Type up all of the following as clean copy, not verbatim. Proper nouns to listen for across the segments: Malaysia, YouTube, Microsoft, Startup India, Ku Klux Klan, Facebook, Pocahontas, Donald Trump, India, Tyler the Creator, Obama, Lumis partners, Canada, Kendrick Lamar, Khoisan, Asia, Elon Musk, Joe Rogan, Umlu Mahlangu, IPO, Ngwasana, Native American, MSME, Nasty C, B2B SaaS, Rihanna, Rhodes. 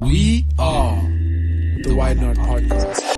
We are the Wide Not Podcast.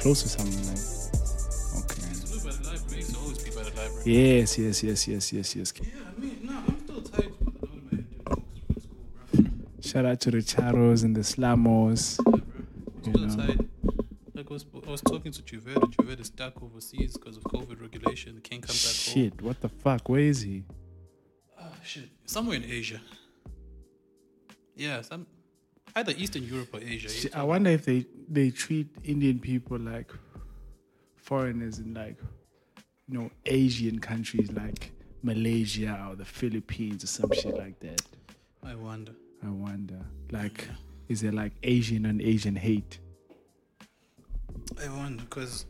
Close to something like okay. Makes always be by the library. Yes. Yeah, I mean, no, I'm still tired from school, bro. Shout out to the Charros and the Slamos. Yeah, bro. I'm still tired. Like I was talking to Juved, and Juved is stuck overseas because of COVID regulation. He can't come back home. Shit, what the fuck? Where is he? Oh shit, somewhere in Asia. Yeah, either Eastern Europe or Asia. See, I wonder if they treat Indian people like foreigners in like, you know, Asian countries like Malaysia or the Philippines or some shit like that. I wonder. Like, is there like Asian and Asian hate? I wonder because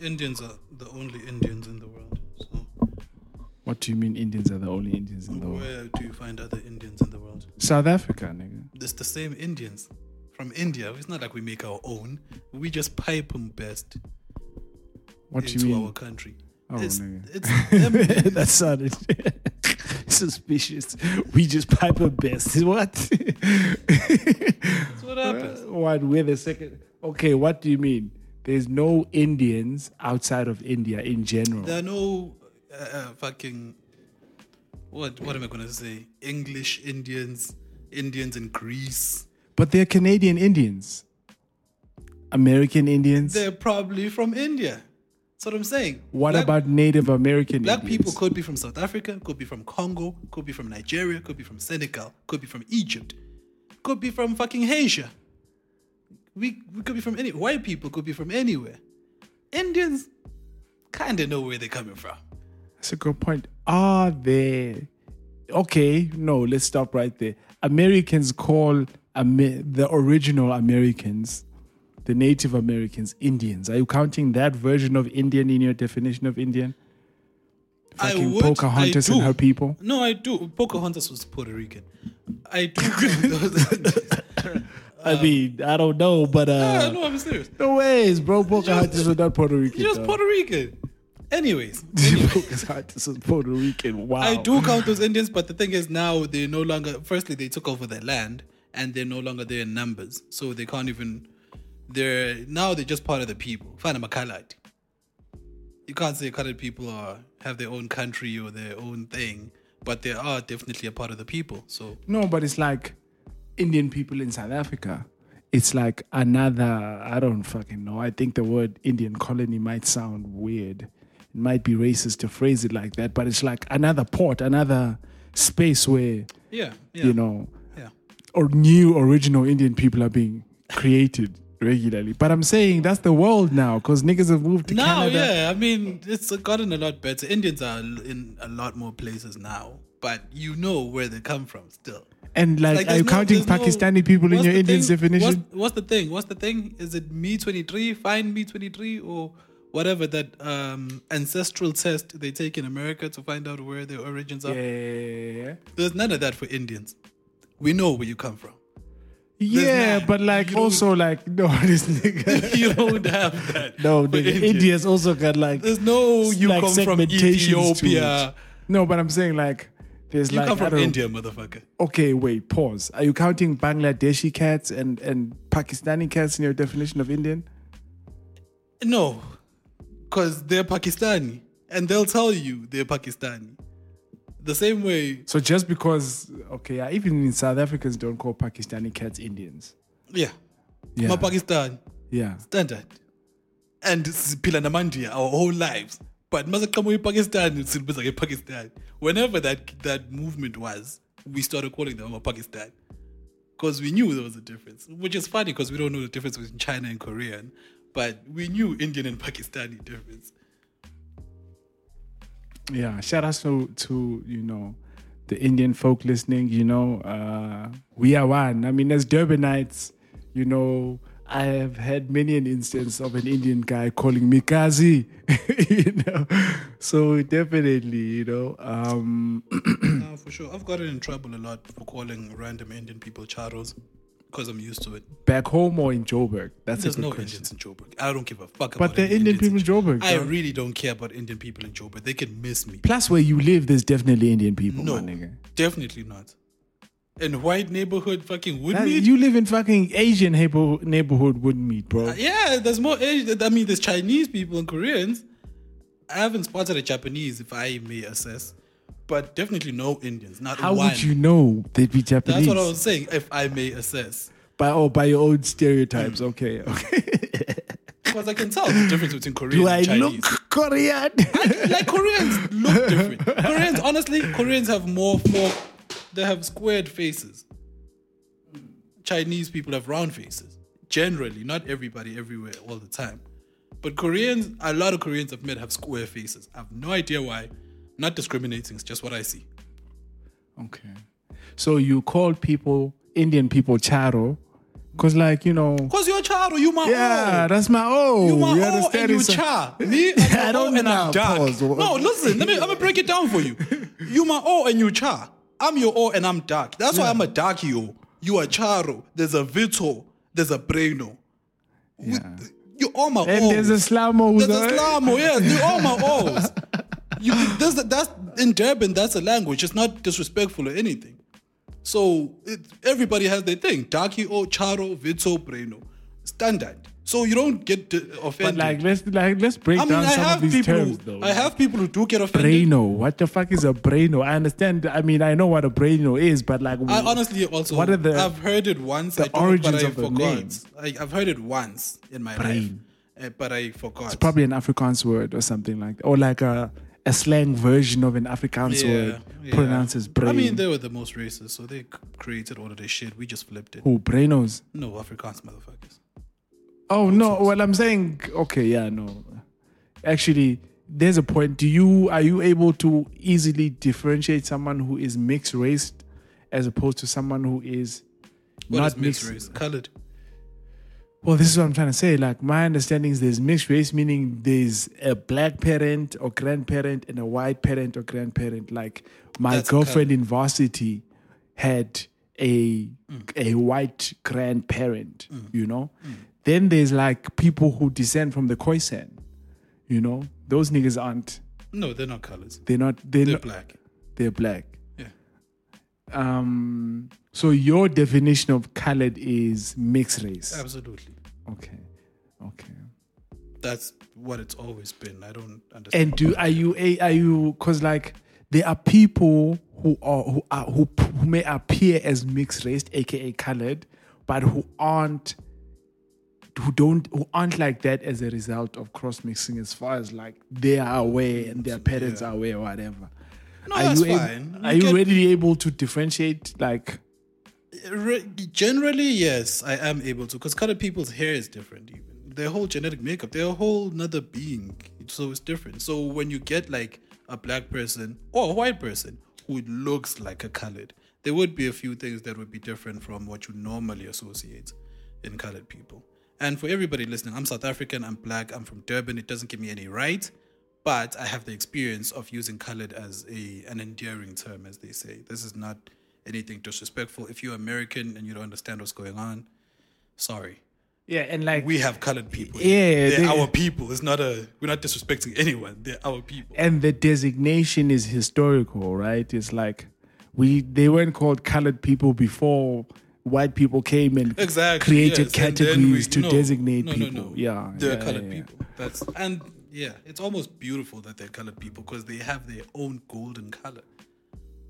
Indians are the only Indians in the world. So. What do you mean Indians are the only Indians in the world? Where do you find other Indians in the world? South Africa, nigga. It's the same Indians from India. It's not like we make our own. We just pipe them best into our country. Oh, nigga. That sounded suspicious. We just pipe them best. What? That's what happens. What? Wait a second. Okay, what do you mean? There's no Indians outside of India in general. There are no... What am I gonna say? English Indians in Greece. But they're Canadian Indians, American Indians. They're probably from India. That's what I'm saying. What about Native American Indians? Black people could be from South Africa, could be from Congo, could be from Nigeria, could be from Senegal, could be from Egypt, could be from fucking Asia. We could be from any. White people could be from anywhere. Indians kinda know where they're coming from. That's a good point. Are there... Okay, no, let's stop right there. Americans call the original Americans the Native Americans, Indians. Are you counting that version of Indian in your definition of Indian? Fucking Pocahontas and her people? No, I do. Pocahontas was Puerto Rican. I do. I mean, I don't know, but... no, I'm serious. No ways, bro. Pocahontas was not Puerto Rican. Just Puerto Rican. Anyways. Pocahontas was Puerto Rican. Wow. I do count those Indians, but the thing is now they no longer... Firstly, they took over their land and they're no longer there in numbers. So they can't even... Now they're just part of the people. Fine, I'm a Khalid. You can't say colored people have their own country or their own thing, but they are definitely a part of the people. So no, but it's like Indian people in South Africa. It's like another, I don't fucking know. I think the word Indian colony might sound weird. It might be racist to phrase it like that, but it's like another port, another space where, you know, or new original Indian people are being created. Regularly, but I'm saying that's the world now because niggas have moved to Canada. Yeah, I mean, it's gotten a lot better. Indians are in a lot more places now, but you know where they come from still. And like are you counting Pakistani people in your Indian's definition? What's the thing? Is it me 23? Find me 23 or whatever that ancestral test they take in America to find out where their origins are? Yeah. There's none of that for Indians. We know where you come from. Yeah, but like also like no, this nigga you don't have that. No, nigga, India's also got like there's no you like come from Ethiopia. No, but I'm saying like there's you like you come from India, motherfucker. Okay, wait, pause. Are you counting Bangladeshi cats and Pakistani cats in your definition of Indian? No, because they're Pakistani and they'll tell you they're Pakistani. The same way. So just because, okay, even in South Africans don't call Pakistani cats Indians. Yeah. My Pakistan. Yeah. Standard. And Pilanamandia our whole lives. But Mazakamui Pakistan, it's Pakistan. Whenever that movement was, we started calling them Pakistan. Because we knew there was a difference. Which is funny because we don't know the difference between China and Korean. But we knew Indian and Pakistani difference. Yeah, shout out to you know the Indian folk listening. You know, we are one. I mean, as Durbanites, you know, I have had many an instance of an Indian guy calling me Kazi. You know, so definitely, you know, no, for sure, I've gotten in trouble a lot for calling random Indian people Charros because I'm used to it. Back home or in Joburg? There's no question. Indians in Joburg. I don't give a fuck about they're Indian people in Joburg. I really don't care about Indian people in Joburg. They can miss me. Plus where you live, there's definitely Indian people, no, my nigga. Definitely not. In white neighborhood fucking Woodmead? You live in fucking Asian neighborhood Woodmead, bro. Yeah, there's more Asian. I mean, there's Chinese people and Koreans. I haven't spotted a Japanese, if I may assess. But definitely no Indians. Not one. How would you know they'd be Japanese? That's what I was saying, if I may assess. By your own stereotypes. Okay. Because I can tell the difference between Korean and Chinese. Do I look Korean? Like Koreans look different. Koreans have they have squared faces. Chinese people have round faces. Generally, not everybody, everywhere, all the time. But Koreans, a lot of Koreans I've met have square faces. I have no idea why. Not discriminating, it's just what I see. Okay. So you call Indian people Charo, because like, you know... Because you're Charo, you my Yeah, that's my O. You my O and you Cha. Me, I don't and I'm dark. Pause. No, listen, let me break it down for you. You my O and you Cha. I'm your O and I'm dark. That's why I'm a darkio. You are Charo. There's a Vito. There's a Breno. Yeah. You all my O's. And there's a Slamo. Yeah. You all my O's. That's in Durban, that's a language. It's not disrespectful or anything. So everybody has their thing. Dakio, Charo, Vito, Breno, standard. So you don't get offended. But like, let's break down some of these terms, though. I have people who do get offended. Breno, what the fuck is a Breno? I understand. I mean, I know what a Breno is, but like, I honestly also I've heard it once. The origins of the name. I've heard it once in my life, but I forgot. It's probably an Afrikaans word or something like that, or like a slang version of an Afrikaans word pronounced as brain. I mean, they were the most racist, so they created all of this shit. We just flipped it. Who, Brainos? No, Afrikaans motherfuckers. Oh, no. Well, I'm saying... Okay, yeah, no. Actually, there's a point. Are you able to easily differentiate someone who is mixed-raced as opposed to someone who is not mixed-raced? Colored. Well, this is what I'm trying to say. Like, my understanding is there's mixed race, meaning there's a black parent or grandparent and a white parent or grandparent. Like, my girlfriend in varsity had a white grandparent, you know? Mm. Then there's, like, people who descend from the Khoisan, you know? Those niggas aren't... No, they're not colors. They're not... They're black. They're black. Yeah. So your definition of colored is mixed race? Absolutely. Okay. That's what it's always been. I don't understand. And are you? Because like there are people who may appear as mixed race, aka colored, but who aren't like that as a result of cross mixing. As far as like they are aware and their parents are aware or whatever. No, that's fine. Are you really able to differentiate like? Generally, yes, I am able to, because colored people's hair is different, even their whole genetic makeup, they're a whole nother being, so it's different. So when you get like a black person or a white person who looks like a colored, there would be a few things that would be different from what you normally associate in colored people. And for everybody listening, I'm South African, I'm black, I'm from Durban, it doesn't give me any right, but I have the experience of using colored as an endearing term, as they say. This is not anything disrespectful. If you're American and you don't understand what's going on, sorry. Yeah, and like we have colored people. Yeah, they're our people. It's not we're not disrespecting anyone. They're our people. And the designation is historical, right? It's like they weren't called colored people before white people came and created categories to designate people. No. Yeah, they're colored people. It's almost beautiful that they're colored people because they have their own golden color,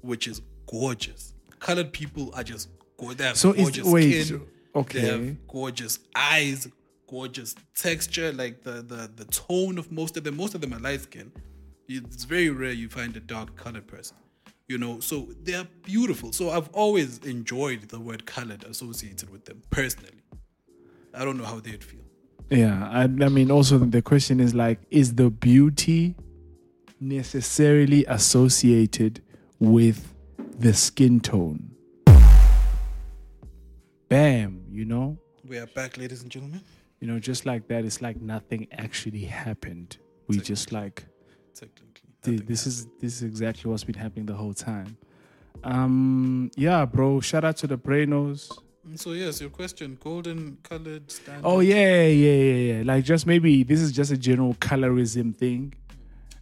which is gorgeous. Colored people are just gorgeous. They have gorgeous skin. Okay. They have gorgeous eyes, gorgeous texture. Like the tone of most of them. Most of them are light skin. It's very rare you find a dark colored person. You know, so they are beautiful. So I've always enjoyed the word colored associated with them personally. I don't know how they'd feel. Yeah, I mean, also the question is like, is the beauty necessarily associated with the skin tone? Bam, you know? We are back, ladies and gentlemen. You know, just like that, it's like nothing actually happened. We just like... Technically. This is exactly what's been happening the whole time. Yeah, bro, shout out to the Branos. So, yes, your question, golden colored standard. Oh, yeah. Like, just maybe this is just a general colorism thing.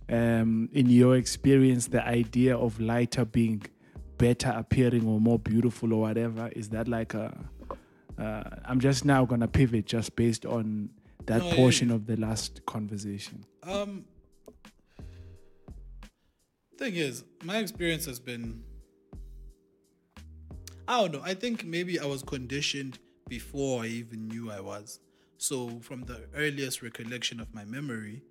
In your experience, the idea of lighter being better appearing or more beautiful or whatever, is that like I'm just now gonna pivot just based on that portion of the last conversation. Thing is, my experience has been, I don't know, I think maybe I was conditioned before I even knew I was. So from the earliest recollection of my memory,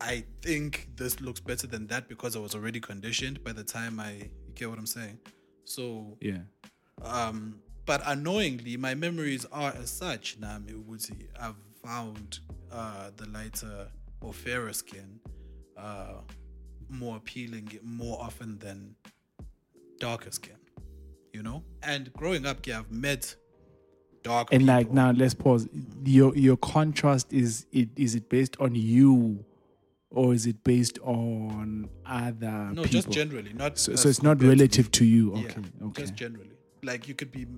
I think this looks better than that because I was already conditioned by the time you get what I'm saying? So, yeah. But unknowingly, my memories are as such. I've found the lighter or fairer skin more appealing more often than darker skin, you know? And growing up, I've met dark people. And like, now let's pause. Your contrast, is it based on you? Or is it based on other people? No, just generally. So it's not relative to you. Okay, yeah, okay. Just generally. Like you could be...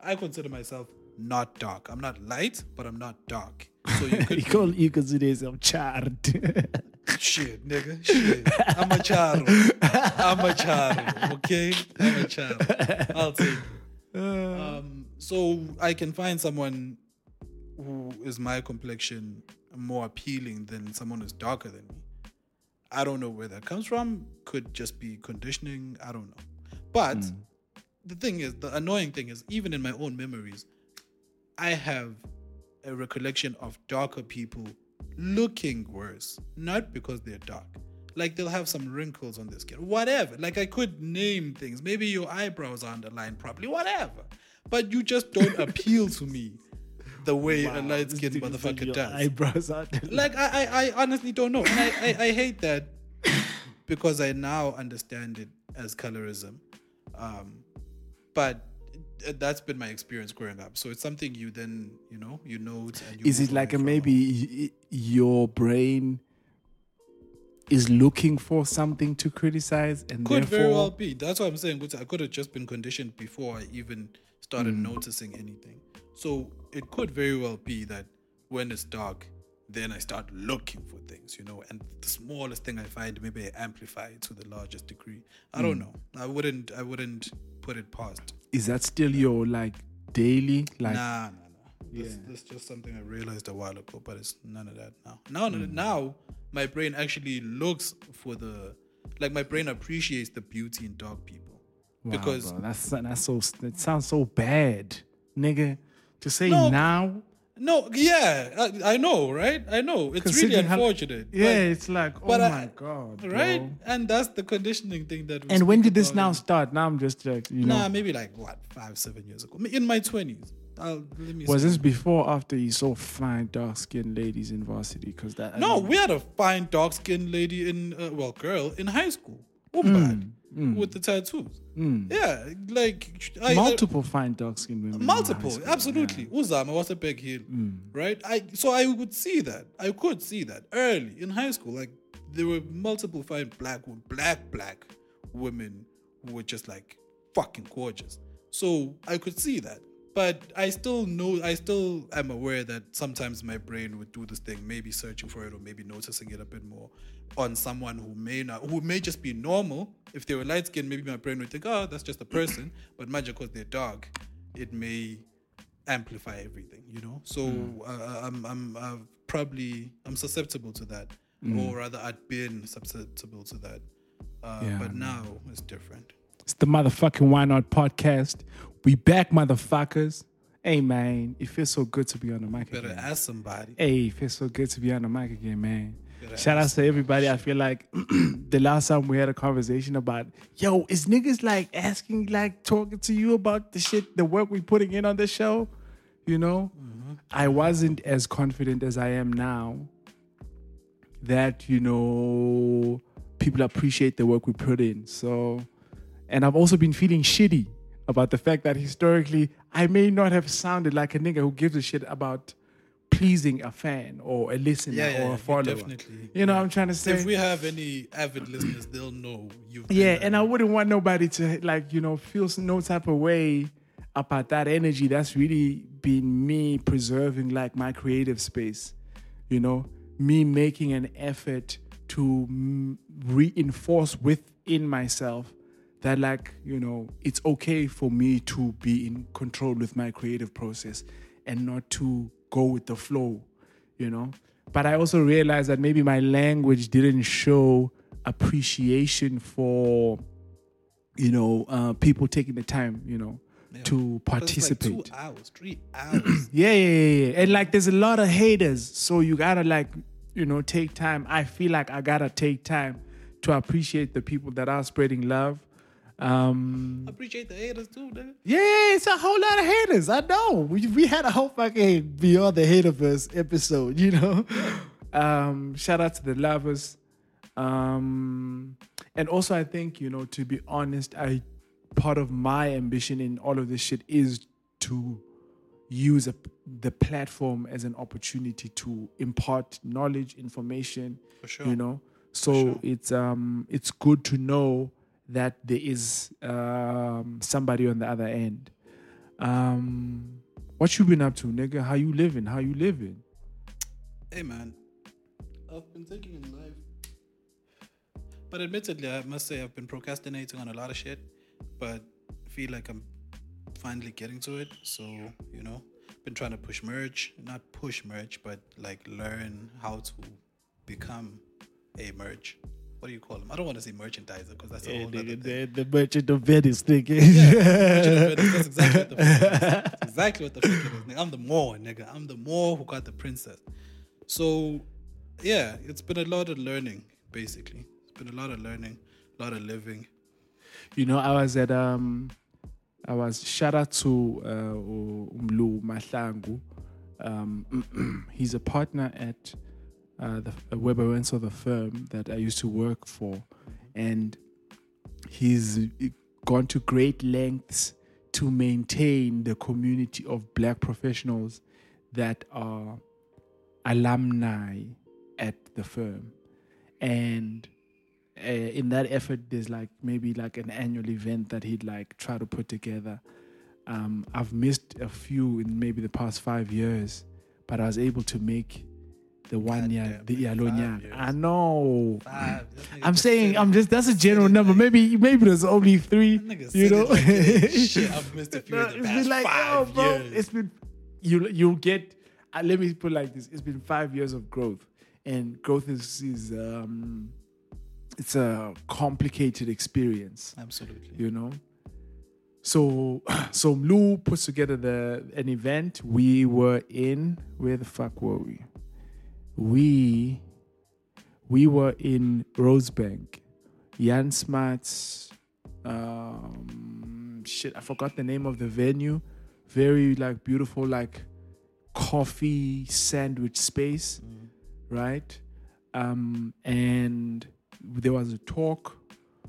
I consider myself not dark. I'm not light, but I'm not dark. So you could... you consider yourself charred. Shit, nigga. Shit. I'm a charro. Okay? I'm a charro. I'll take it. So I can find someone who is my complexion... more appealing than someone who's darker than me. I don't know where that comes from. Could just be conditioning. I don't know. But the thing is, the annoying thing is, even in my own memories, I have a recollection of darker people looking worse. Not because they're dark. Like they'll have some wrinkles on their skin. Whatever. Like I could name things. Maybe your eyebrows aren't aligned properly. Whatever. But you just don't appeal to me. The way a light-skinned motherfucker does. Eyebrows out. Like I honestly don't know, and I hate that because I now understand it as colorism, but that's been my experience growing up. So it's something you then, you know it. And you is it like maybe your brain is looking for something to criticize, and could therefore... very well be. That's what I'm saying. But I could have just been conditioned before I even started noticing anything. So it could very well be that when it's dark, then I start looking for things, and the smallest thing I find, maybe I amplify it to the largest degree. I don't know. I wouldn't put it past. Is that still your daily? Nah. That's just something I realized a while ago, but it's none of that now. Now my brain actually looks for the, my brain appreciates the beauty in dark people. Wow, because bro, that sounds so bad, nigga, to say no, now. No, yeah, I know, right? I know. It's really unfortunate. Oh my God. Right? Bro. And that's the conditioning thing that... And when did this now start? Now I'm just maybe 5-7 years ago. In my 20s. Was this before or after you saw fine dark-skinned ladies in varsity? Cause that, we had a fine dark-skinned lady girl in high school. With the tattoos. Yeah, multiple fine dark-skinned women. Multiple, absolutely. Yeah. Uzama was a big heel, right? I would see that. I could see that early in high school. There were multiple fine black women who were just fucking gorgeous. So I could see that. But I still am aware that sometimes my brain would do this thing, maybe searching for it or maybe noticing it a bit more on someone who may just be normal. If they were light-skinned, maybe my brain would think, oh, that's just a person. But imagine because they're dark, it may amplify everything, So I'm susceptible to that. Or rather, I'd been susceptible to that. But now it's different. It's the motherfucking Why Not Podcast. We back, motherfuckers. Hey, man, it feels so good to be on the mic again. Better ask somebody. Hey, it feels so good to be on the mic again, man. Shout out to everybody. I feel like the last time we had a conversation about, yo, is niggas asking, talking to you about the shit, the work we're putting in on the show? I wasn't as confident as I am now that, people appreciate the work we put in. So, and I've also been feeling shitty about the fact that historically I may not have sounded like a nigga who gives a shit about pleasing a fan or a listener or a follower. Definitely. What I'm trying to say? If we have any avid listeners, they'll know you've been and I wouldn't want nobody to feel no type of way about that energy. That's really been me preserving my creative space, me making an effort to reinforce within myself that it's okay for me to be in control with my creative process and not to go with the flow, But I also realized that maybe my language didn't show appreciation for, people taking the time, to participate. It's 2 hours, 3 hours. Yeah. And there's a lot of haters. So you gotta take time. I feel like I gotta take time to appreciate the people that are spreading love. Appreciate the haters too, nigga. Yeah, it's a whole lot of haters. I know. We had a whole fucking Beyond the Haterverse episode, Shout out to the lovers. And also I think, to be honest, part of my ambition in all of this shit is to use the platform as an opportunity to impart knowledge, information. For sure. So for sure. It's good to know that there is somebody on the other end. What you been up to, nigga? How you living? Hey, man. I've been taking in life. But admittedly, I must say I've been procrastinating on a lot of shit. But I feel like I'm finally getting to it. So, been trying to push merch. Not push merch, but learn how to become a merch. What do you call them? I don't want to say merchandiser because that's a whole other thing. The merchant of Venice, nigga. Yeah, the merchant of Venice. That's exactly what the fuck it is. That's exactly what the fuck it is, nigga. I'm the Moor, nigga. I'm the Moor who got the princess. So, yeah, it's been a lot of learning, basically. It's been a lot of learning, a lot of living. I was at, shout out to Umlu Mahlangu. He's a partner at... where I went to the firm that I used to work for, and he's gone to great lengths to maintain the community of black professionals that are alumni at the firm. And in that effort, there's like maybe like an annual event that he'd like try to put together. I've missed a few in maybe the past 5 years, but I was able to make the 1 year, the Yalonyang. I know. I'm just that's a general number. Maybe there's only three. You know, shit, I've missed a few in the past 5 years. It's been you get. Let me put it like this: it's been 5 years of growth, and growth is it's a complicated experience. Absolutely, you know. So Lou puts together an event. We were in, where the fuck were we? We were in Rosebank. Jan Smart's, I forgot the name of the venue. Very like beautiful, like coffee sandwich space, right? And there was a talk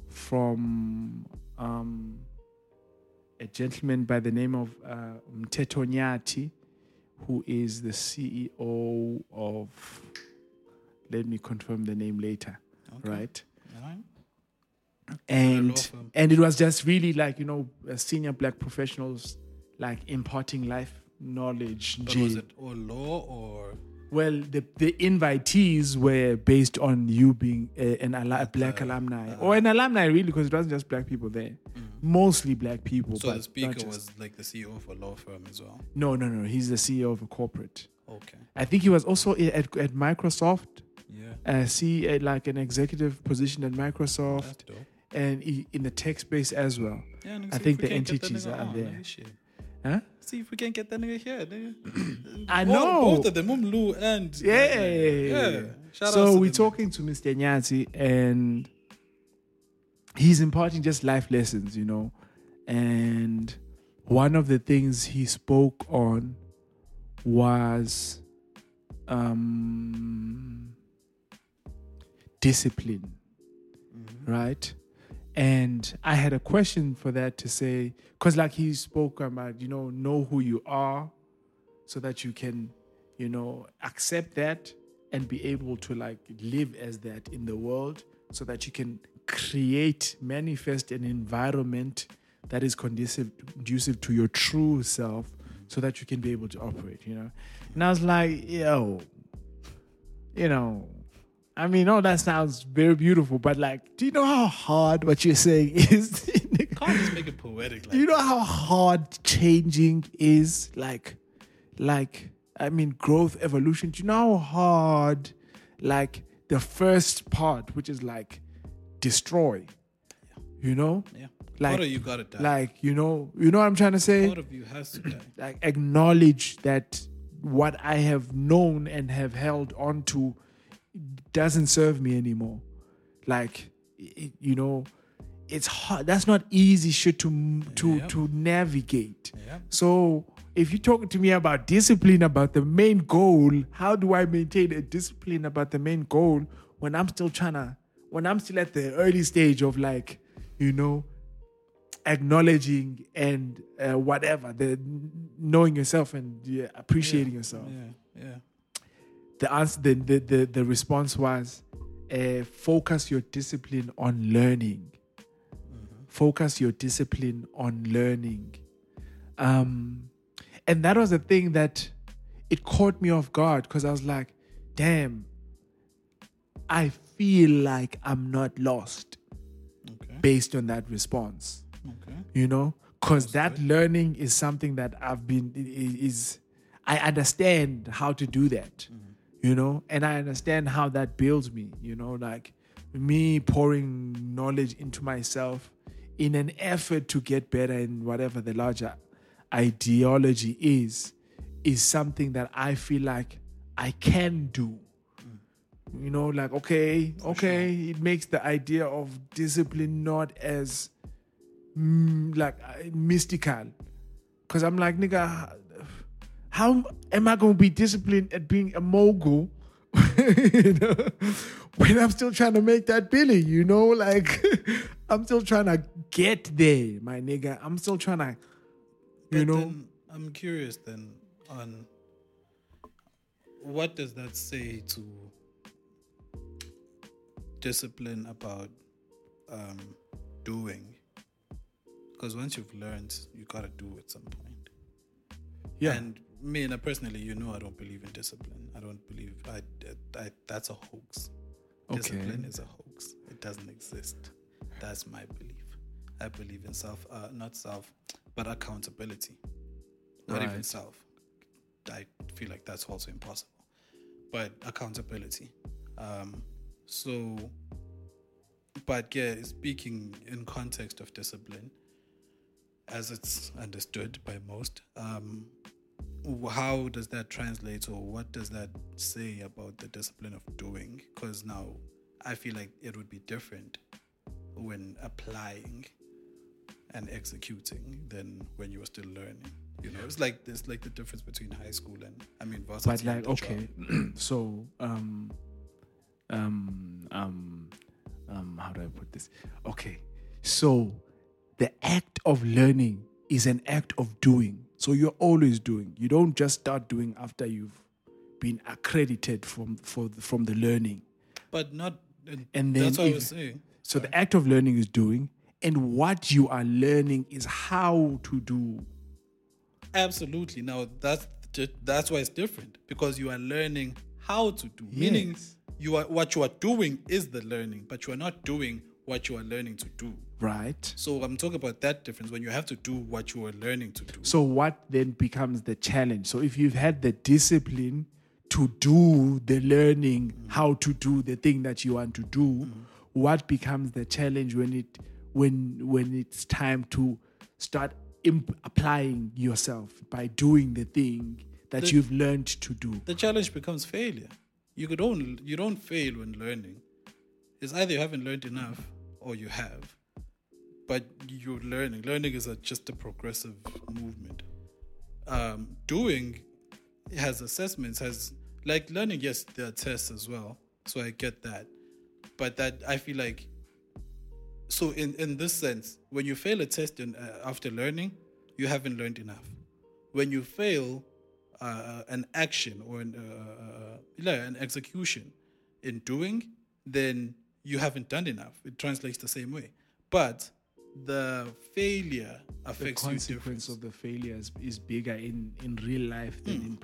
from a gentleman by the name of Mteto Nyati, who is the CEO of, let me confirm the name later, okay. Right? Right. And it was just really like, you know, senior black professionals like imparting life knowledge. But was it all law or? Well, the invitees were based on you being a black alumni. Or an alumni, really, because it wasn't just black people there. Mostly black people. So but the speaker was like the CEO of a law firm as well? No. He's the CEO of a corporate. Okay. I think he was also at Microsoft. Yeah. Like an executive position at Microsoft. That's dope. And in the tech space as well. Yeah, I think the entities are there. Huh? See if we can get that nigga here, nigga. I know. Both of them, Mumlu and... Yeah. So we're talking to Mr. Nyati, and he's imparting just life lessons, you know. And one of the things he spoke on was discipline, right? And I had a question for that to say, because like he spoke about, you know who you are so that you can, you know, accept that and be able to like live as that in the world so that you can create, manifest an environment that is conducive to your true self so that you can be able to operate, you know? And I was like, yo, you know, I mean, all that sounds very beautiful, but like, do you know how hard what you're saying is? Can't just make it poetic. Like, you know how hard changing is? Like, I mean, growth, evolution. Do you know how hard, like, the first part, which is like, destroy, you know? Yeah. Like, you gotta die. Like, you know what I'm trying to say? Part of you has to die. Like, acknowledge that what I have known and have held on to doesn't serve me anymore. Like, you know, it's hard. That's not easy shit to navigate. Yeah. So if you're talking to me about discipline about the main goal, how do I maintain a discipline about the main goal when I'm still when I'm still at the early stage of like, you know, acknowledging and whatever, the knowing yourself and appreciating yourself. Yeah, yeah. The answer, the response was, focus your discipline on learning. Focus your discipline on learning. And that was the thing that it caught me off guard because I was like, damn, I feel like I'm not lost based on that response. Okay. You know, because that learning is something that I understand how to do that. You know, and I understand how that builds me, you know, like me pouring knowledge into myself in an effort to get better in whatever the larger ideology is something that I feel like I can do. You know, like, okay, it makes the idea of discipline not as mystical. Because I'm like, nigga, how am I going to be disciplined at being a mogul, you know, when I'm still trying to make that billy, you know? Like, I'm still trying to get there, my nigga. I'm still trying to But I'm curious then on what does that say to discipline about doing? Because once you've learned, you gotta do at some point. Yeah. And me, and I personally, I don't believe in discipline. I don't believe that's a hoax. Okay. Discipline is a hoax. It doesn't exist. That's my belief. I believe in not accountability. Not right. Even self. I feel like that's also impossible. But accountability. Speaking in context of discipline, as it's understood by most, how does that translate, or what does that say about the discipline of doing? Because now I feel like it would be different when applying and executing than when you were still learning. It's like there's like the difference between high school and varsity. But so how do I put this? Okay, so the act of learning is an act of doing. So you're always doing. You don't just start doing after you've been accredited from the learning. But not. And then that's what I was saying. So the act of learning is doing, and what you are learning is how to do. Absolutely. Now that's why it's different, because you are learning how to do. Yes. Meaning what you are doing is the learning, but you are not doing what you are learning to do. Right. So I'm talking about that difference when you have to do what you are learning to do. So what then becomes the challenge? So if you've had the discipline to do the learning, how to do the thing that you want to do, what becomes the challenge when it's time to start applying yourself by doing the thing that you've learned to do? The challenge becomes failure. You don't fail when learning. It's either you haven't learned enough or you have, but you're learning. Learning is just a progressive movement. Doing has assessments, like learning. Yes, there are tests as well. So I get that, but that I feel like. So in this sense, when you fail a test after learning, you haven't learned enough. When you fail an action or an execution in doing, then you haven't done enough. It translates the same way. But the failure affects you differently. The consequence of the failure is bigger in real life than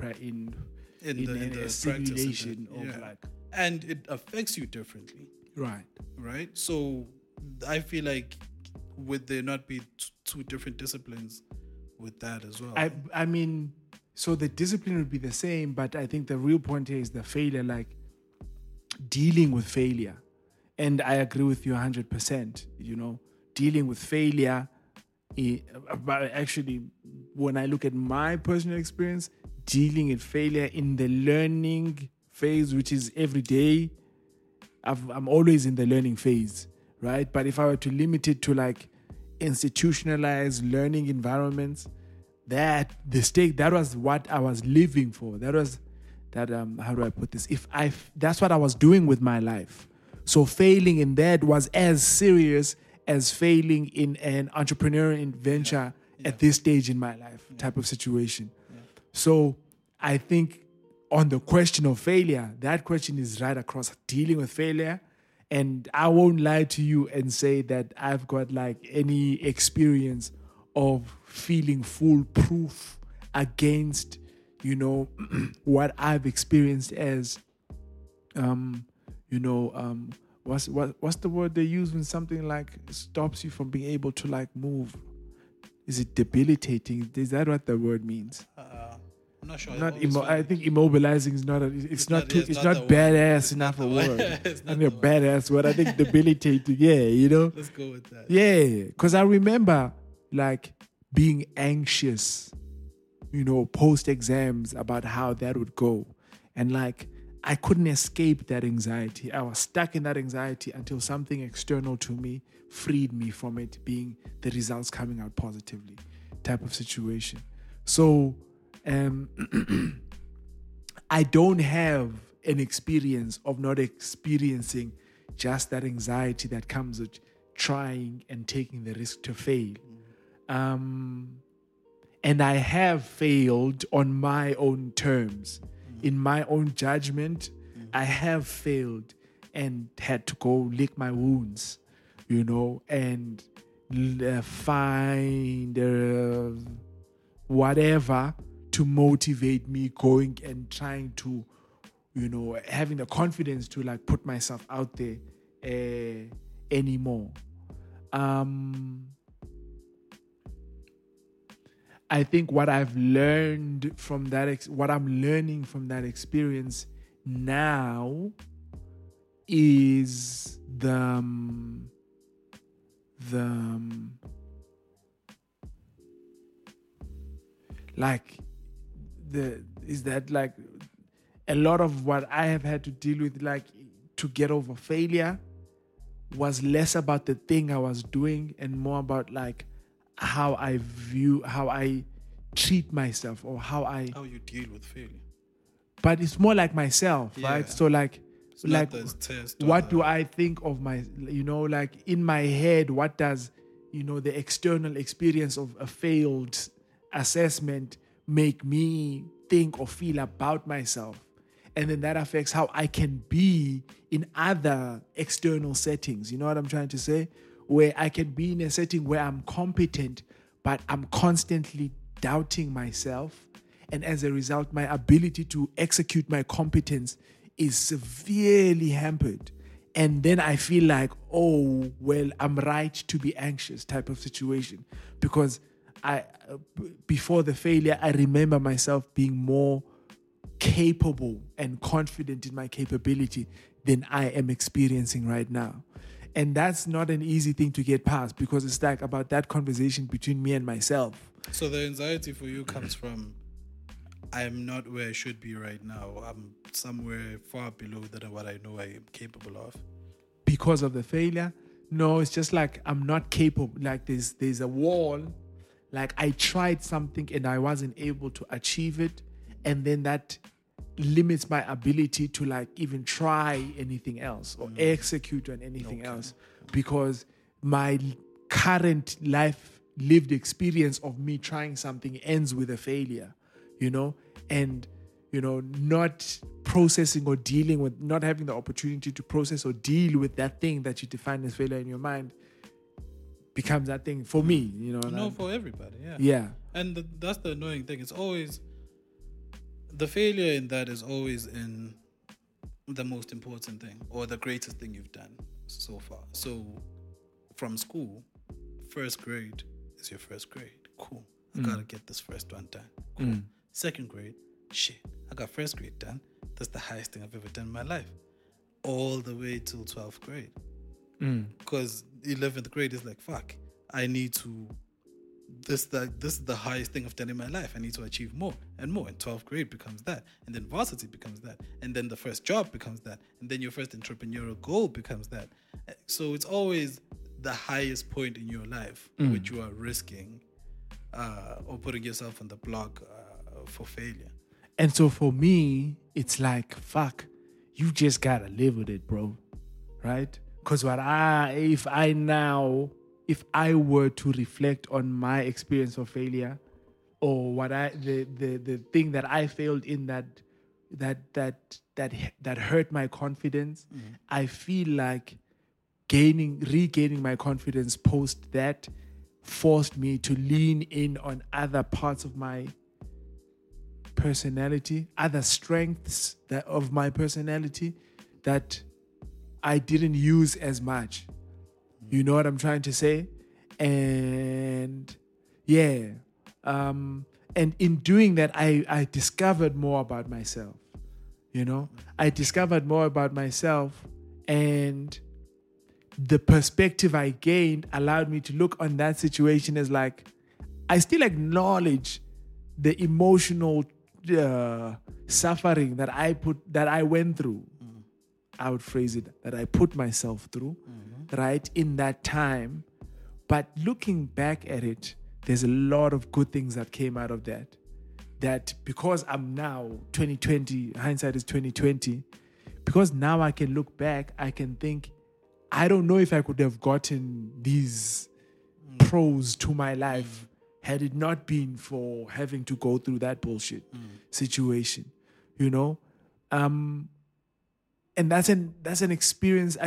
in the simulation of like. And it affects you differently. Right. Right? So I feel like would there not be two different disciplines with that as well? I mean, so the discipline would be the same, but I think the real point here is the failure, like dealing with failure. And I agree with you 100%, dealing with failure. But actually, when I look at my personal experience, dealing with failure in the learning phase, which is every day, I'm always in the learning phase. Right? But if I were to limit it to like institutionalized learning environments, that was what I was living for. That was that. How do I put this? That's what I was doing with my life. So failing in that was as serious as failing in an entrepreneurial venture at this stage in my life type of situation. Yeah. So I think on the question of failure, that question is right across dealing with failure. And I won't lie to you and say that I've got like any experience of feeling foolproof against, what I've experienced as, what's the word they use when something like stops you from being able to like move? Is it debilitating? Is that what the word means? I'm not sure. I think immobilizing is not. It's not badass enough a word. It's not a badass word. I think debilitating. Yeah. Let's go with that. Yeah, because I remember like being anxious, post exams about how that would go, and like I couldn't escape that anxiety. I was stuck in that anxiety until something external to me freed me from it, being the results coming out positively, type of situation. So. I don't have an experience of not experiencing just that anxiety that comes with trying and taking the risk to fail. And I have failed on my own terms. In my own judgment, I have failed and had to go lick my wounds, you know, and find whatever to motivate me going and trying to, you know, having the confidence to like put myself out there anymore. I think what I've learned from that, what I'm learning from that experience now is that a lot of what I have had to deal with, like to get over failure, was less about the thing I was doing and more about like how I view, how I treat myself, or how you deal with failure. But it's more like myself, right? So like, it's like what do I think of my, you know, like in my head, what does, you know, the external experience of a failed assessment make me think or feel about myself? And then that affects how I can be in other external settings. You know what I'm trying to say? Where I can be in a setting where I'm competent, but I'm constantly doubting myself. And as a result, my ability to execute my competence is severely hampered. And then I feel like, oh, well, I'm right to be anxious type of situation. Because before the failure, I remember myself being more capable and confident in my capability than I am experiencing right now. And that's not an easy thing to get past, because it's like about that conversation between me and myself. So the anxiety for you comes from, I'm not where I should be right now. I'm somewhere far below than what I know I am capable of. Because of the failure? No, it's just like I'm not capable. Like there's a wall. Like I tried something and I wasn't able to achieve it. And then that limits my ability to like even try anything else or execute on anything else, because my current life lived experience of me trying something ends with a failure, you know, and, you know, not processing or dealing with, not having the opportunity to process or deal with that thing that you define as failure in your mind becomes that thing for me, you know. No, for everybody, yeah. Yeah. And that's the annoying thing. It's always... the failure in that is always in the most important thing or the greatest thing you've done so far. So from school, first grade is your first grade. Cool. I gotta get this first one done. Cool. Second grade, shit, I got first grade done. That's the highest thing I've ever done in my life. All the way till 12th grade. Because 11th grade is like, fuck, I need to... This is the highest thing I've done in my life. I need to achieve more and more. And 12th grade becomes that. And then varsity becomes that. And then the first job becomes that. And then your first entrepreneurial goal becomes that. So it's always the highest point in your life which you are risking or putting yourself on the block for failure. And so for me, it's like, fuck, you just got to live with it, bro. Right? Because if I were to reflect on my experience of failure, or what the thing that I failed in that hurt my confidence, I feel like regaining my confidence post that forced me to lean in on other parts of my personality, other strengths of my personality that I didn't use as much. You know what I'm trying to say? And yeah. And in doing that, I discovered more about myself. You know? I discovered more about myself, and the perspective I gained allowed me to look on that situation as like, I still acknowledge the emotional suffering that I went through. I would phrase it, that I put myself through, right, in that time. But looking back at it, there's a lot of good things that came out of that. That because I'm now 2020, hindsight is 2020, because now I can look back, I can think, I don't know if I could have gotten these pros to my life had it not been for having to go through that bullshit situation, you know? And that's an experience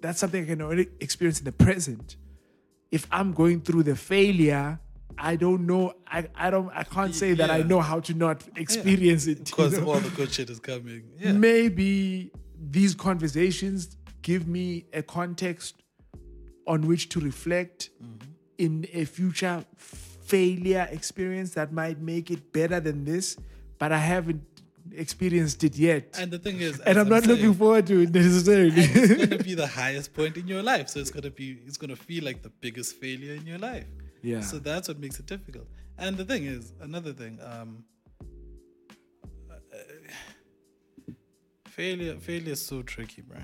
that's something I can only experience in the present. If I'm going through the failure, I don't know. I can't say that I know how to not experience it. Because all the good shit is coming. Yeah. Maybe these conversations give me a context on which to reflect in a future failure experience that might make it better than this, but I haven't experienced it yet. And the thing is, and I'm not looking forward to it necessarily. It's going to be the highest point in your life. So it's going to feel like the biggest failure in your life. Yeah. So that's what makes it difficult. And the thing is, another thing, failure is so tricky, bro.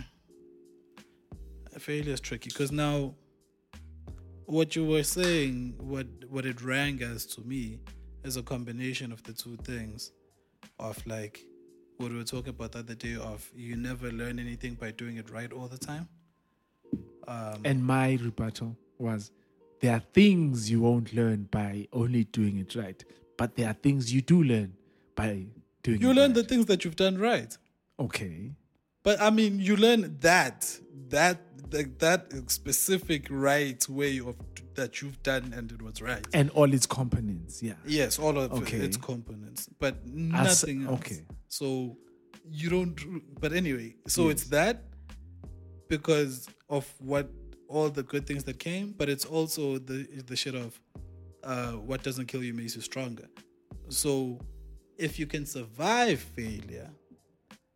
Failure is tricky because now what you were saying, what it rang as to me is a combination of the two things of like what we were talking about the other day of you never learn anything by doing it right all the time. And my rebuttal was, there are things you won't learn by only doing it right, but there are things you do learn by doing it right. You learn the things that you've done right. Okay. But I mean, you learn that specific right way of that you've done and it was right. And all its components, yeah. Yes, all of its components, but nothing else. Okay. So you don't, but anyway, so yes. It's that because of what all the good things that came, but it's also the shit of what doesn't kill you makes you stronger. So if you can survive failure,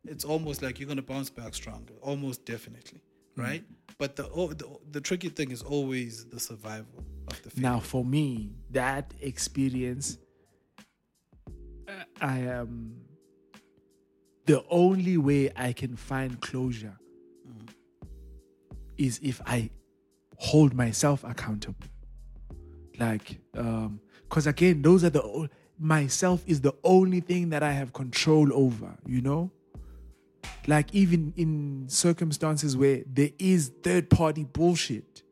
it's almost like you're going to bounce back stronger, almost definitely, right? But the tricky thing is always the survival of the failure. Now, for me, that experience, I am the only way I can find closure is if I hold myself accountable. Like, because again, those are myself is the only thing that I have control over, you know? Like, even in circumstances where there is third-party bullshit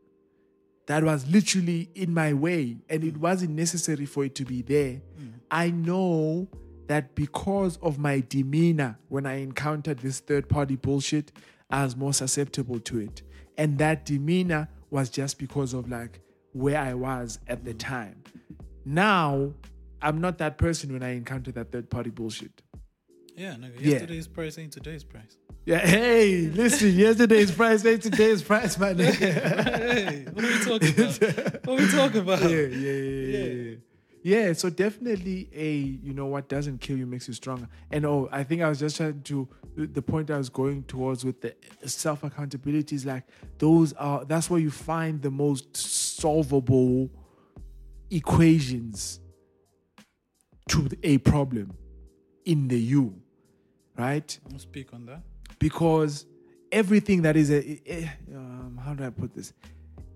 that was literally in my way and it wasn't necessary for it to be there, I know that because of my demeanor when I encountered this third-party bullshit, I was more susceptible to it. And that demeanor was just because of, like, where I was at the time. Now, I'm not that person when I encounter that third-party bullshit. Yeah, no, yesterday's price ain't today's price. Yeah, hey, listen, yesterday's price ain't today's price, my nigga. Hey, what are we talking about? Yeah, so definitely what doesn't kill you makes you stronger. And I think I was just trying to, the point I was going towards with the self-accountability is like, that's where you find the most solvable equations to a problem in the you. Right? I'll speak on that. Because everything that is how do I put this?